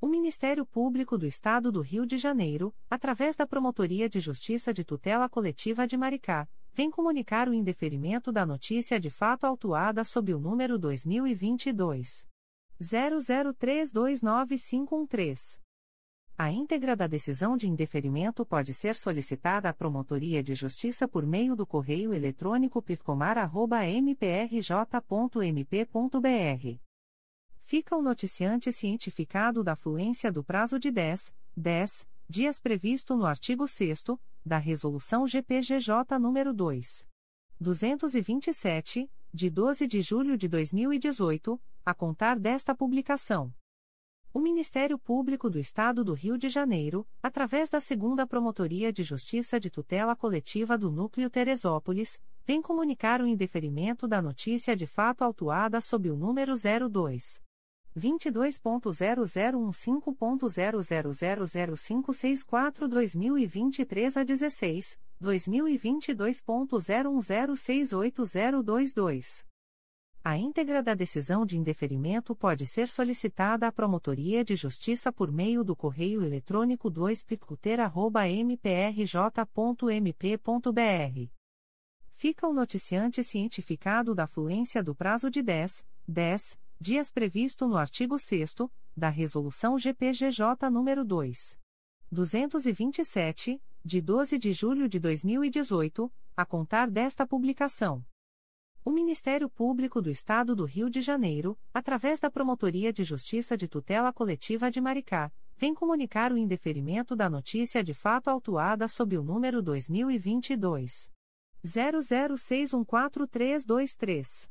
O Ministério Público do Estado do Rio de Janeiro, através da Promotoria de Justiça de Tutela Coletiva de Maricá, vem comunicar o indeferimento da notícia de fato autuada sob o número 2022 00329513. A íntegra da decisão de indeferimento pode ser solicitada à Promotoria de Justiça por meio do correio eletrônico pircomar@mprj.mp.br. Fica o noticiante cientificado da fluência do prazo de 10 dias previsto no artigo 6º, da Resolução GPGJ nº 2.227, de 12 de julho de 2018, a contar desta publicação. O Ministério Público do Estado do Rio de Janeiro, através da 2ª Promotoria de Justiça de Tutela Coletiva do Núcleo Teresópolis, vem comunicar o indeferimento da notícia de fato autuada sob o número 02.22.0015.0000564-2023-16, 2022.01068022. A íntegra da decisão de indeferimento pode ser solicitada à Promotoria de Justiça por meio do correio eletrônico 2picutera@mprj.mp.br. Fica o noticiante cientificado da fluência do prazo de 10 dias previsto no artigo 6º da Resolução GPGJ nº 2.227, de 12 de julho de 2018, a contar desta publicação. O Ministério Público do Estado do Rio de Janeiro, através da Promotoria de Justiça de Tutela Coletiva de Maricá, vem comunicar o indeferimento da notícia de fato autuada sob o número 2022 00614323.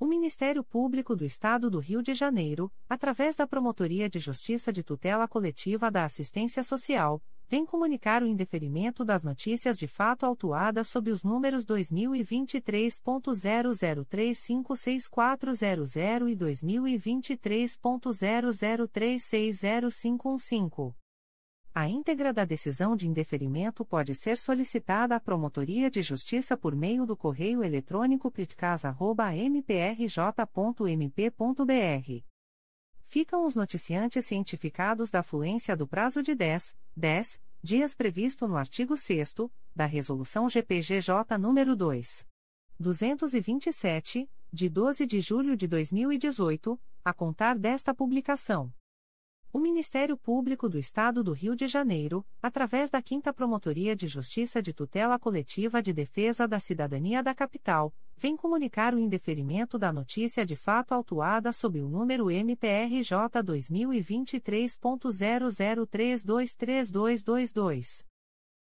O Ministério Público do Estado do Rio de Janeiro, através da Promotoria de Justiça de Tutela Coletiva da Assistência Social, vem comunicar o indeferimento das notícias de fato autuadas sob os números 2023.00356400 e 2023.00360515. A íntegra da decisão de indeferimento pode ser solicitada à Promotoria de Justiça por meio do correio eletrônico pitcas@mprj.mp.br. Ficam os noticiantes cientificados da fluência do prazo de 10 dias previsto no artigo 6º da Resolução GPGJ nº 2.227, de 12 de julho de 2018, a contar desta publicação. O Ministério Público do Estado do Rio de Janeiro, através da 5ª Promotoria de Justiça de Tutela Coletiva de Defesa da Cidadania da Capital, vem comunicar o indeferimento da notícia de fato autuada sob o número MPRJ 2023.00323222.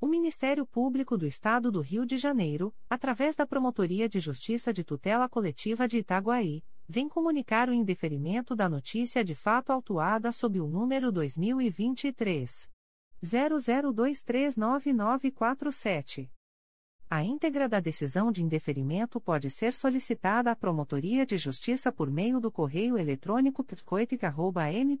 O Ministério Público do Estado do Rio de Janeiro, através da Promotoria de Justiça de Tutela Coletiva de Itaguaí, vem comunicar o indeferimento da notícia de fato autuada sob o número 2023 00239947. A íntegra da decisão de indeferimento pode ser solicitada à Promotoria de Justiça por meio do correio eletrônico pitcoitica@mprj.mp.br.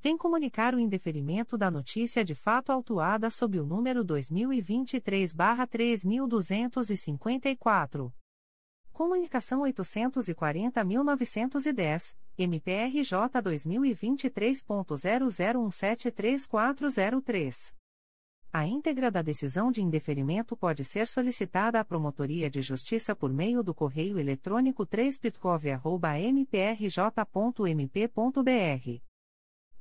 vem comunicar o indeferimento da notícia de fato autuada sob o número 2023-3254. Comunicação 840.910, MPRJ 2023.00173403. A íntegra da decisão de indeferimento pode ser solicitada à Promotoria de Justiça por meio do correio eletrônico 3pitcov@mprj.mp.br.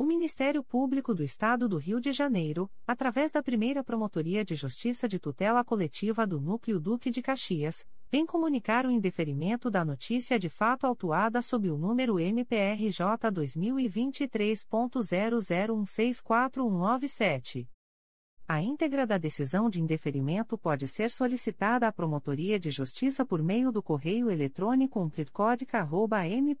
O Ministério Público do Estado do Rio de Janeiro, através da Primeira Promotoria de Justiça de Tutela Coletiva do Núcleo Duque de Caxias, vem comunicar o indeferimento da notícia de fato autuada sob o número MPRJ 2023.00164197. A íntegra da decisão de indeferimento pode ser solicitada à Promotoria de Justiça por meio do correio eletrônico umpritcodica@mprj.mp.br.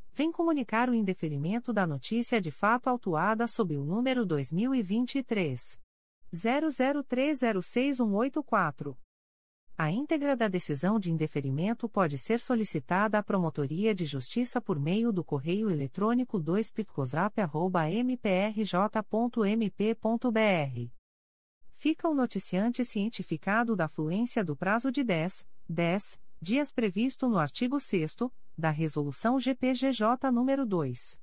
vem comunicar o indeferimento da notícia de fato autuada sob o número 2023 00306184. A íntegra da decisão de indeferimento pode ser solicitada à Promotoria de Justiça por meio do correio eletrônico 2pitcosap@mprj.mp.br. Fica o noticiante cientificado da fluência do prazo de 10 dias previsto no artigo 6º, da Resolução GPGJ nº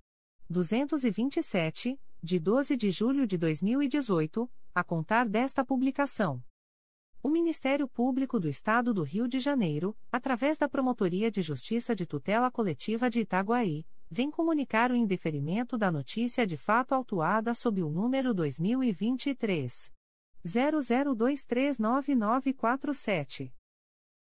2.227, de 12 de julho de 2018, a contar desta publicação. O Ministério Público do Estado do Rio de Janeiro, através da Promotoria de Justiça de Tutela Coletiva de Itaguaí, vem comunicar o indeferimento da notícia de fato autuada sob o número 2023 00239947.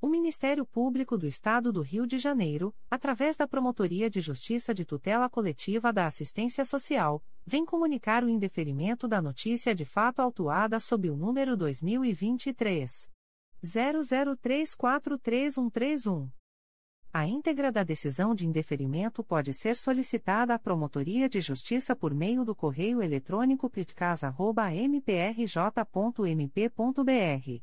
O Ministério Público do Estado do Rio de Janeiro, através da Promotoria de Justiça de Tutela Coletiva da Assistência Social, vem comunicar o indeferimento da notícia de fato autuada sob o número 2023 00343131. A íntegra da decisão de indeferimento pode ser solicitada à Promotoria de Justiça por meio do correio eletrônico pitcas@mprj.mp.br.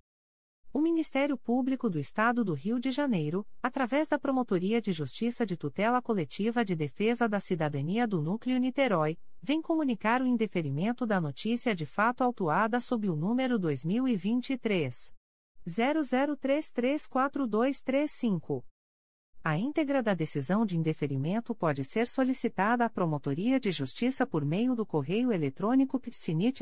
O Ministério Público do Estado do Rio de Janeiro, através da Promotoria de Justiça de Tutela Coletiva de Defesa da Cidadania do Núcleo Niterói, vem comunicar o indeferimento da notícia de fato autuada sob o número 2023 00334235. A íntegra da decisão de indeferimento pode ser solicitada à Promotoria de Justiça por meio do correio eletrônico ptsinit@mprj.mp.br.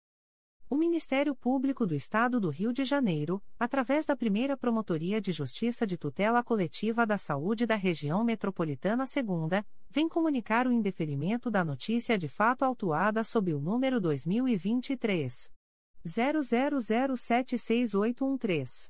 O Ministério Público do Estado do Rio de Janeiro, através da Primeira Promotoria de Justiça de Tutela Coletiva da Saúde da Região Metropolitana II, vem comunicar o indeferimento da notícia de fato autuada sob o número 2023 00076813.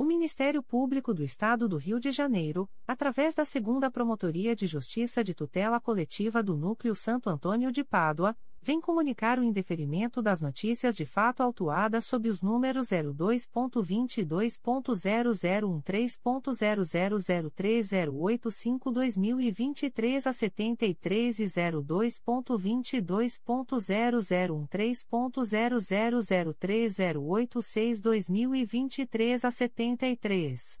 O Ministério Público do Estado do Rio de Janeiro, através da 2ª Promotoria de Justiça de Tutela Coletiva do Núcleo Santo Antônio de Pádua, vem comunicar o indeferimento das notícias de fato autuadas sob os números 02.22.0013.0003085-2023 a 73 e 02.22.0013.0003086-2023 a 73.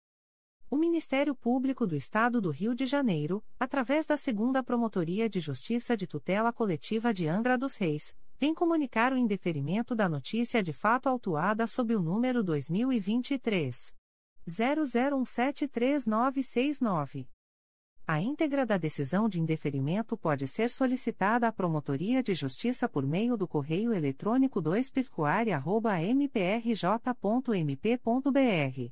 O Ministério Público do Estado do Rio de Janeiro, através da 2ª Promotoria de Justiça de Tutela Coletiva de Angra dos Reis, vem comunicar o indeferimento da notícia de fato autuada sob o número 2023 00173969. A íntegra da decisão de indeferimento pode ser solicitada à Promotoria de Justiça por meio do correio eletrônico 2picoare@mprj.mp.br.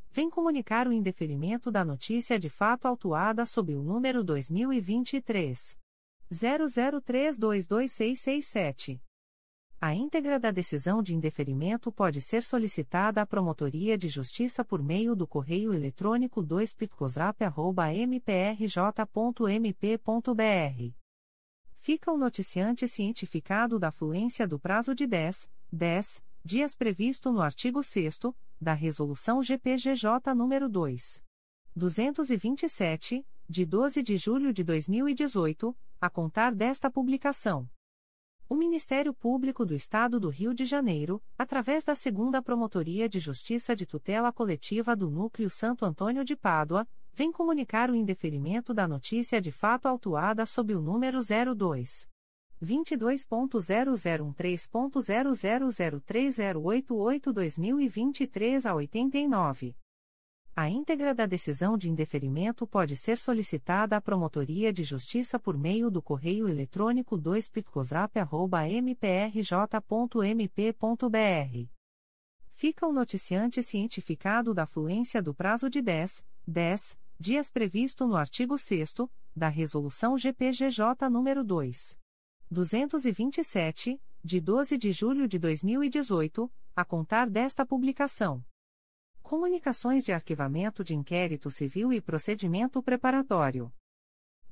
vem comunicar o indeferimento da notícia de fato autuada sob o número 2023 00322667. A íntegra da decisão de indeferimento pode ser solicitada à Promotoria de Justiça por meio do correio eletrônico 2picosap@mprj.mp.br. Fica o noticiante cientificado da fluência do prazo de 10 dias previsto no artigo 6º da Resolução GPGJ nº 2.227, de 12 de julho de 2018, a contar desta publicação. O Ministério Público do Estado do Rio de Janeiro, através da 2ª Promotoria de Justiça de Tutela Coletiva do Núcleo Santo Antônio de Pádoa, vem comunicar o indeferimento da notícia de fato autuada sob o número 02.22.0013.0003088-2023 a 89. A íntegra da decisão de indeferimento pode ser solicitada à Promotoria de Justiça por meio do correio eletrônico 2picosap@mprj.mp.br. Fica o noticiante cientificado da fluência do prazo de 10 dias previsto no artigo 6º da Resolução GPGJ nº 2.227, de 12 de julho de 2018, a contar desta publicação. Comunicações de arquivamento de inquérito civil e procedimento preparatório.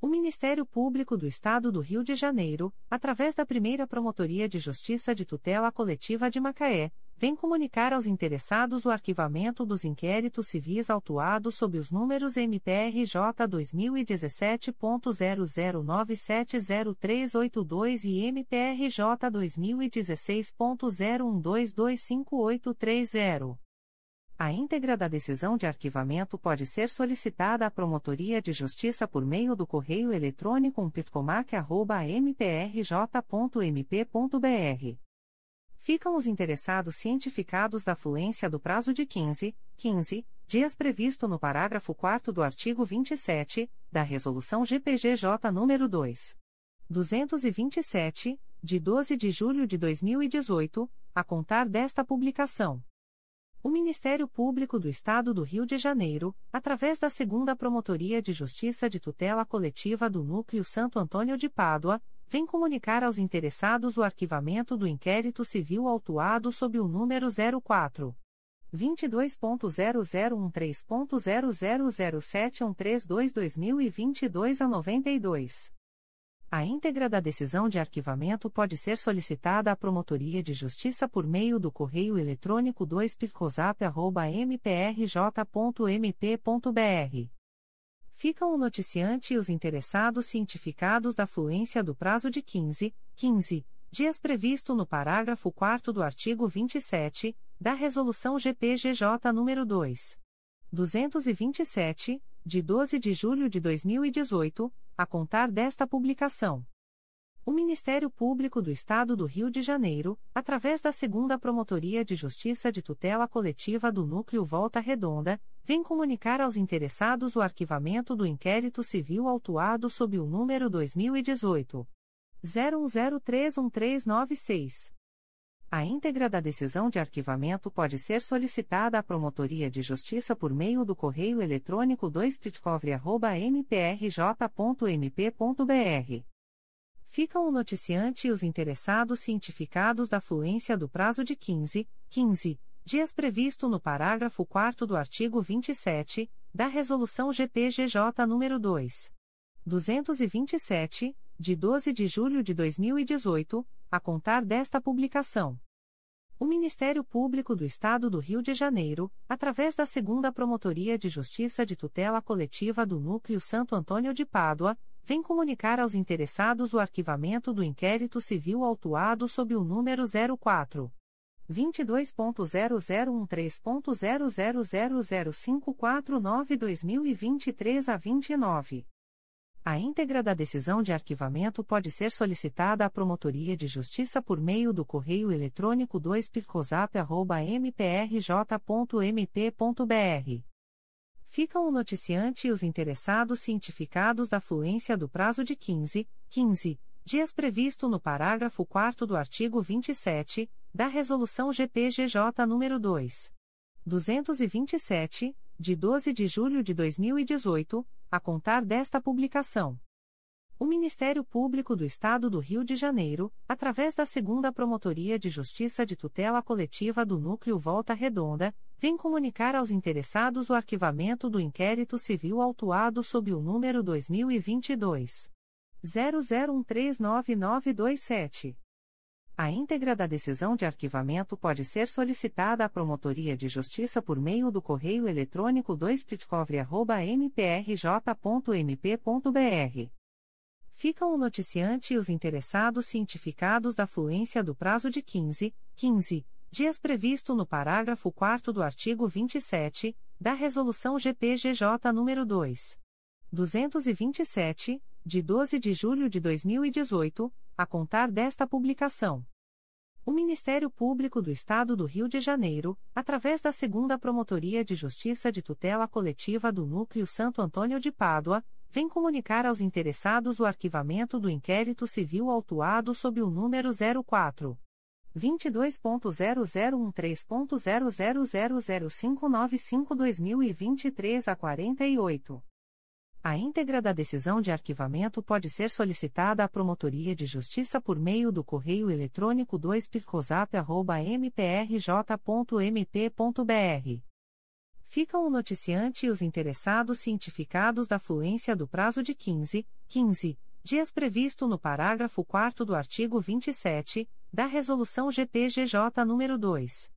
O Ministério Público do Estado do Rio de Janeiro, através da 1ª Promotoria de Justiça de Tutela Coletiva de Macaé, vem comunicar aos interessados o arquivamento dos inquéritos civis autuados sob os números MPRJ 2017.00970382 e MPRJ 2016.01225830. A íntegra da decisão de arquivamento pode ser solicitada à Promotoria de Justiça por meio do correio eletrônico umpitcomac@mprj.mp.br. Ficam os interessados cientificados da fluência do prazo de 15 dias previsto no parágrafo 4º do artigo 27, da Resolução GPGJ nº 2.227, de 12 de julho de 2018, a contar desta publicação. O Ministério Público do Estado do Rio de Janeiro, através da 2ª Promotoria de Justiça de Tutela Coletiva do Núcleo Santo Antônio de Pádoa, vem comunicar aos interessados o arquivamento do inquérito civil autuado sob o número 04.22.0013.0007132-2022 a 92. A íntegra da decisão de arquivamento pode ser solicitada à Promotoria de Justiça por meio do correio eletrônico 2picosap@mprj.mp.br. Ficam o noticiante e os interessados cientificados da fluência do prazo de 15 dias previsto no parágrafo 4º do artigo 27 da Resolução GPGJ nº 2.227, de 12 de julho de 2018, a contar desta publicação. O Ministério Público do Estado do Rio de Janeiro, através da 2ª Promotoria de Justiça de Tutela Coletiva do Núcleo Volta Redonda, vem comunicar aos interessados o arquivamento do inquérito civil autuado sob o número 2018 01031396. A íntegra da decisão de arquivamento pode ser solicitada à Promotoria de Justiça por meio do correio eletrônico 2pitcovre@mprj.mp.br. Ficam o noticiante e os interessados cientificados da fluência do prazo de 15 dias previsto no parágrafo 4º do artigo 27, da Resolução GPGJ nº 2.227, de 12 de julho de 2018, a contar desta publicação. O Ministério Público do Estado do Rio de Janeiro, através da 2ª Promotoria de Justiça de Tutela Coletiva do Núcleo Santo Antônio de Pádua, vem comunicar aos interessados o arquivamento do inquérito civil autuado sob o número 04 22.0013.00000549/2023 a 29. A íntegra da decisão de arquivamento pode ser solicitada à Promotoria de Justiça por meio do correio eletrônico 2pitcosap@mprj.mp.br. Ficam o noticiante e os interessados cientificados da fluência do prazo de 15 dias previsto no parágrafo 4º do artigo 27, da Resolução GPGJ nº 2.227, de 12 de julho de 2018, a contar desta publicação. O Ministério Público do Estado do Rio de Janeiro, através da 2ª Promotoria de Justiça de Tutela Coletiva do Núcleo Volta Redonda, vem comunicar aos interessados o arquivamento do inquérito civil autuado sob o número 2022 00139927. A íntegra da decisão de arquivamento pode ser solicitada à Promotoria de Justiça por meio do correio eletrônico 2pitcovre@mprj.mp.br. Ficam o noticiante e os interessados cientificados da fluência do prazo de 15 dias previsto no parágrafo 4º do artigo 27, da Resolução GPGJ nº 2.227, de 12 de julho de 2018, a contar desta publicação. O Ministério Público do Estado do Rio de Janeiro, através da 2ª Promotoria de Justiça de Tutela Coletiva do Núcleo Santo Antônio de Pádua, vem comunicar aos interessados o arquivamento do inquérito civil autuado sob o número 04 22.0013.00000595/2023 a 48. A íntegra da decisão de arquivamento pode ser solicitada à Promotoria de Justiça por meio do correio eletrônico 2pitcosap@mprj.mp.br. Ficam o noticiante e os interessados cientificados da fluência do prazo de 15 dias previsto no parágrafo 4º do artigo 27, da Resolução GPGJ nº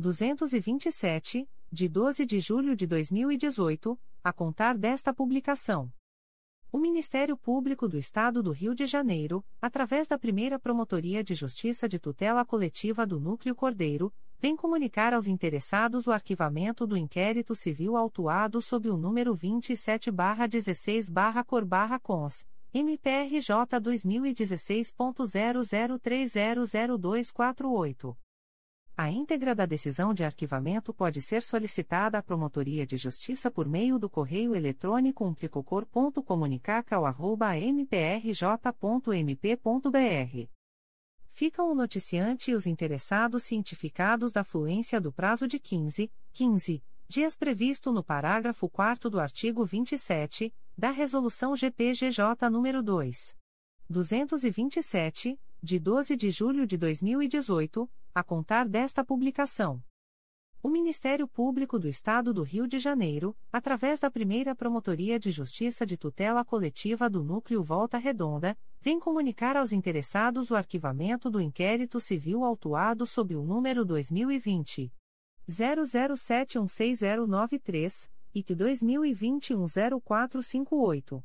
2.227, de 12 de julho de 2018, a contar desta publicação. O Ministério Público do Estado do Rio de Janeiro, através da 1ª Promotoria de Justiça de Tutela Coletiva do Núcleo Cordeiro, vem comunicar aos interessados o arquivamento do inquérito civil autuado sob o número 27/16/Cor/Cons, MPRJ 2016.00300248. A íntegra da decisão de arquivamento pode ser solicitada à Promotoria de Justiça por meio do correio eletrônico umplicocor.comunicacao@mprj.mp.br. Ficam o noticiante e os interessados cientificados da fluência do prazo de 15 dias previsto no parágrafo 4º do artigo 27, da Resolução GPGJ nº 2.227, de 12 de julho de 2018, a contar desta publicação. O Ministério Público do Estado do Rio de Janeiro, através da 1ª Promotoria de Justiça de Tutela Coletiva do Núcleo Volta Redonda, vem comunicar aos interessados o arquivamento do inquérito civil autuado sob o número 2020 00716093 e 2021 0458.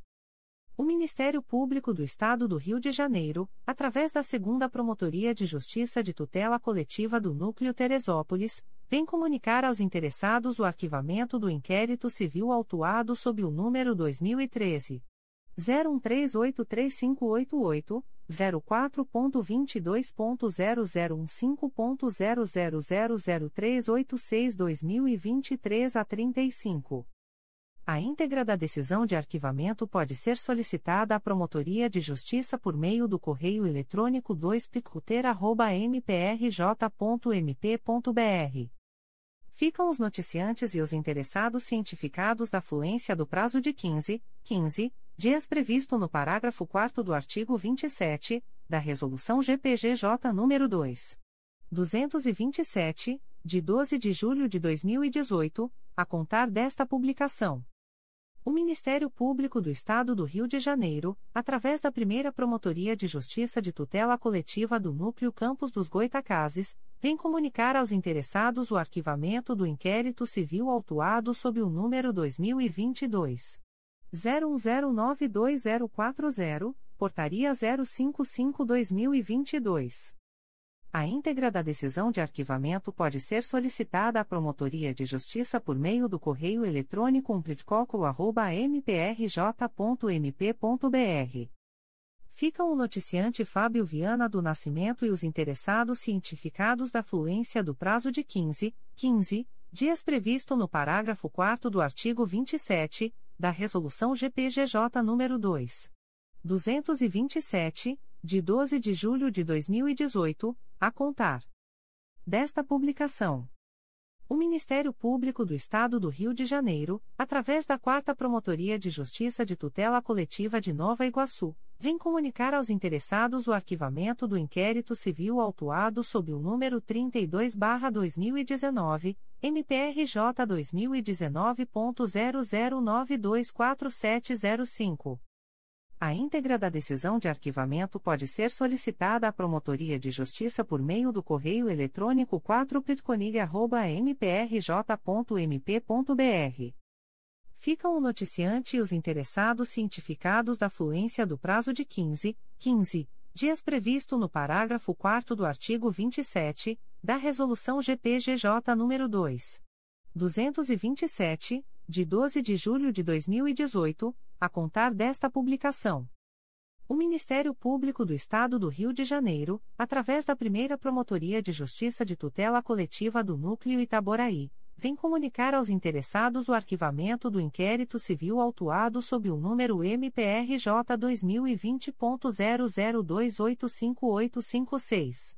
O Ministério Público do Estado do Rio de Janeiro, através da 2ª Promotoria de Justiça de Tutela Coletiva do Núcleo Teresópolis, vem comunicar aos interessados o arquivamento do inquérito civil autuado sob o número 2013 01383588, 04.22.0015.0000386-2023-35. A íntegra da decisão de arquivamento pode ser solicitada à Promotoria de Justiça por meio do correio eletrônico 2picuter@mprj.mp.br. Ficam os noticiantes e os interessados cientificados da fluência do prazo de 15 dias previsto no parágrafo 4º do artigo 27, da Resolução GPGJ nº 2.227, de 12 de julho de 2018, a contar desta publicação. O Ministério Público do Estado do Rio de Janeiro, através da 1ª Promotoria de Justiça de Tutela Coletiva do Núcleo Campos dos Goitacazes, vem comunicar aos interessados o arquivamento do inquérito civil autuado sob o número 2022 01092040, Portaria 055/2022. A íntegra da decisão de arquivamento pode ser solicitada à Promotoria de Justiça por meio do correio eletrônico umplicoco@mprj.mp.br. Ficam o noticiante Fábio Viana do Nascimento e os interessados cientificados da fluência do prazo de 15 dias previsto no parágrafo 4º do artigo 27, da Resolução GPGJ nº 2.227, de 12 de julho de 2018, a contar desta publicação. O Ministério Público do Estado do Rio de Janeiro, através da 4ª Promotoria de Justiça de Tutela Coletiva de Nova Iguaçu, vem comunicar aos interessados o arquivamento do inquérito civil autuado sob o número 32/2019, MPRJ 2019.00924705. A íntegra da decisão de arquivamento pode ser solicitada à Promotoria de Justiça por meio do correio eletrônico 4pitconig@mprj.mp.br. Ficam o noticiante e os interessados cientificados da fluência do prazo de 15 dias previsto no parágrafo 4º do artigo 27, da Resolução GPGJ nº 2.227, de 12 de julho de 2018, a contar desta publicação. O Ministério Público do Estado do Rio de Janeiro, através da 1ª Promotoria de Justiça de Tutela Coletiva do Núcleo Itaboraí, vem comunicar aos interessados o arquivamento do inquérito civil autuado sob o número MPRJ 2020.00285856.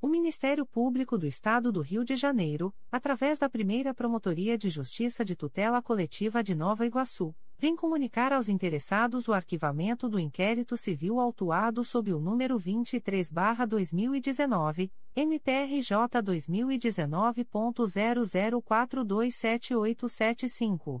O Ministério Público do Estado do Rio de Janeiro, através da 1ª Promotoria de Justiça de Tutela Coletiva de Nova Iguaçu, vem comunicar aos interessados o arquivamento do inquérito civil autuado sob o número 23/2019, MPRJ 2019.00427875.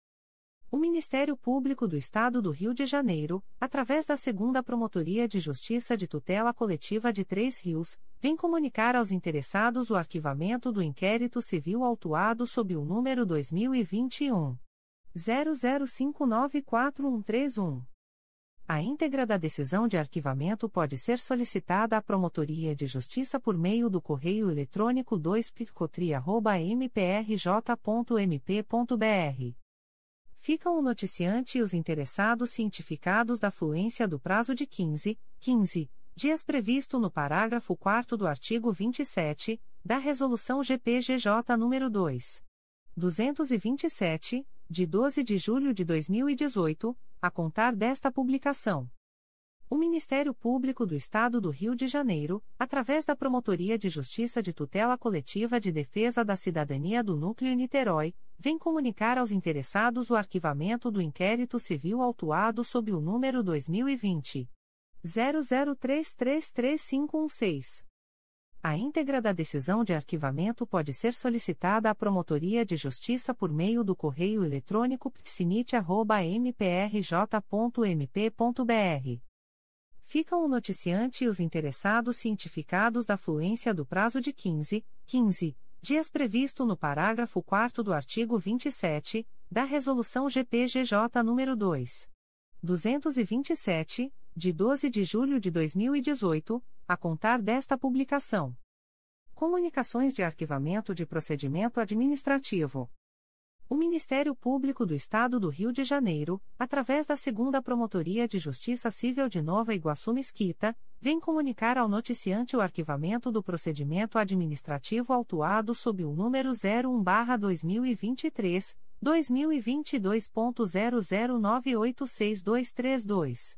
O Ministério Público do Estado do Rio de Janeiro, através da 2ª Promotoria de Justiça de Tutela Coletiva de Três Rios, vem comunicar aos interessados o arquivamento do inquérito civil autuado sob o número 2021 00594131. A íntegra da decisão de arquivamento pode ser solicitada à Promotoria de Justiça por meio do correio eletrônico 2picotri@mprj.mp.br. Ficam o noticiante e os interessados cientificados da fluência do prazo de 15 dias previsto no parágrafo 4º do artigo 27, da Resolução GPGJ nº 2.227, de 12 de julho de 2018, a contar desta publicação. O Ministério Público do Estado do Rio de Janeiro, através da Promotoria de Justiça de Tutela Coletiva de Defesa da Cidadania do Núcleo Niterói, vem comunicar aos interessados o arquivamento do inquérito civil autuado sob o número 2020 00333516. A íntegra da decisão de arquivamento pode ser solicitada à Promotoria de Justiça por meio do correio eletrônico psinit@mprj.mp.br. Ficam o noticiante e os interessados cientificados da fluência do prazo de 15 dias previsto no parágrafo 4º do artigo 27, da Resolução GPGJ nº 2.227, de 12 de julho de 2018, a contar desta publicação. Comunicações de arquivamento de procedimento administrativo. O Ministério Público do Estado do Rio de Janeiro, através da 2ª Promotoria de Justiça Civil de Nova Iguaçu Mesquita, vem comunicar ao noticiante o arquivamento do procedimento administrativo autuado sob o número 01/2023, 2022.00986232.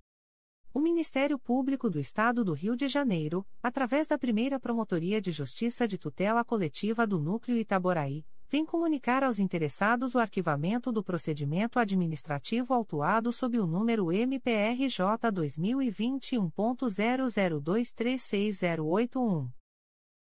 O Ministério Público do Estado do Rio de Janeiro, através da 1ª Promotoria de Justiça de Tutela Coletiva do Núcleo Itaboraí, vem comunicar aos interessados o arquivamento do procedimento administrativo autuado sob o número MPRJ 2021.00236081.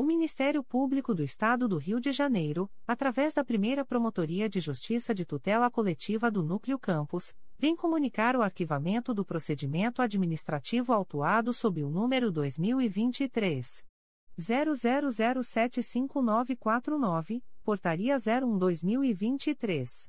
O Ministério Público do Estado do Rio de Janeiro, através da 1ª Promotoria de Justiça de Tutela Coletiva do Núcleo Campos, vem comunicar o arquivamento do procedimento administrativo autuado sob o número 2023 00075949, Portaria 01/2023.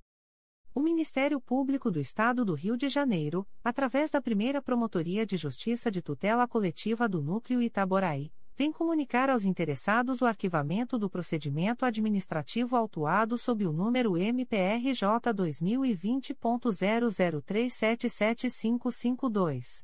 O Ministério Público do Estado do Rio de Janeiro, através da 1ª Promotoria de Justiça de Tutela Coletiva do Núcleo Itaboraí, vem comunicar aos interessados o arquivamento do procedimento administrativo autuado sob o número MPRJ 2020.00377552.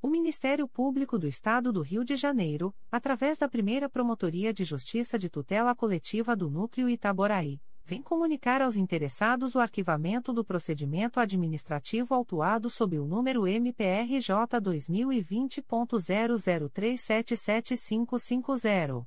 O Ministério Público do Estado do Rio de Janeiro, através da Primeira Promotoria de Justiça de Tutela Coletiva do Núcleo Itaboraí, vem comunicar aos interessados o arquivamento do procedimento administrativo autuado sob o número MPRJ 2020.00377550.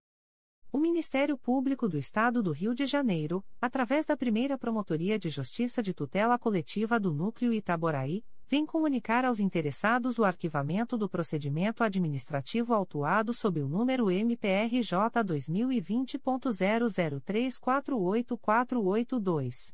O Ministério Público do Estado do Rio de Janeiro, através da Primeira Promotoria de Justiça de Tutela Coletiva do Núcleo Itaboraí, vem comunicar aos interessados o arquivamento do procedimento administrativo autuado sob o número MPRJ 2020.00348482.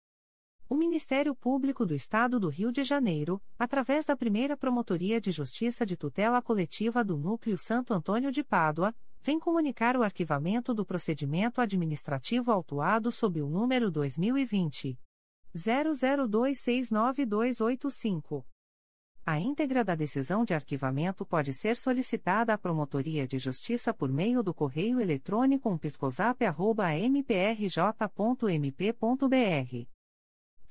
O Ministério Público do Estado do Rio de Janeiro, através da Primeira Promotoria de Justiça de Tutela Coletiva do Núcleo Santo Antônio de Pádua, vem comunicar o arquivamento do procedimento administrativo autuado sob o número 2020. 00269285. A íntegra da decisão de arquivamento pode ser solicitada à Promotoria de Justiça por meio do correio eletrônico umplicoip@mprj.mp.br.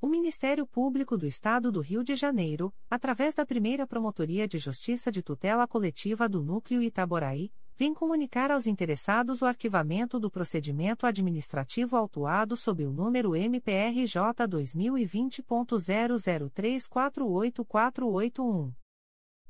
O Ministério Público do Estado do Rio de Janeiro, através da Primeira Promotoria de Justiça de Tutela Coletiva do Núcleo Itaboraí, vem comunicar aos interessados o arquivamento do procedimento administrativo autuado sob o número MPRJ 2020.00348481.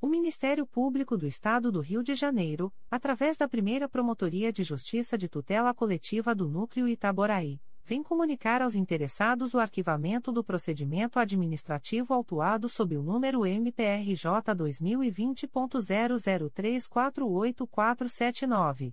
O Ministério Público do Estado do Rio de Janeiro, através da Primeira Promotoria de Justiça de Tutela Coletiva do Núcleo Itaboraí, vem comunicar aos interessados o arquivamento do procedimento administrativo autuado sob o número MPRJ 2020.00348479.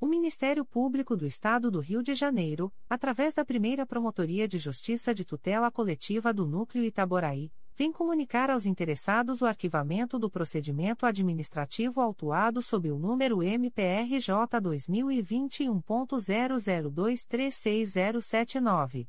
O Ministério Público do Estado do Rio de Janeiro, através da Primeira Promotoria de Justiça de Tutela Coletiva do Núcleo Itaboraí, vem comunicar aos interessados o arquivamento do procedimento administrativo autuado sob o número MPRJ 2021.00236079.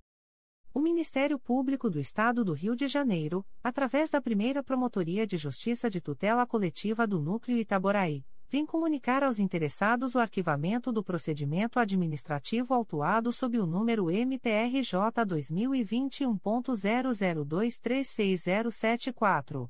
O Ministério Público do Estado do Rio de Janeiro, através da Primeira Promotoria de Justiça de Tutela Coletiva do Núcleo Itaboraí, vem comunicar aos interessados o arquivamento do procedimento administrativo autuado sob o número MPRJ 2021.00236074.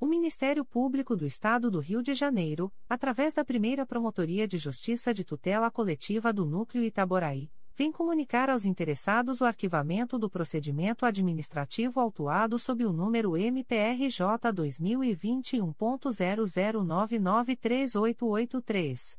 O Ministério Público do Estado do Rio de Janeiro, através da Primeira Promotoria de Justiça de Tutela Coletiva do Núcleo Itaboraí, vem comunicar aos interessados o arquivamento do procedimento administrativo autuado sob o número MPRJ 2021.00993883.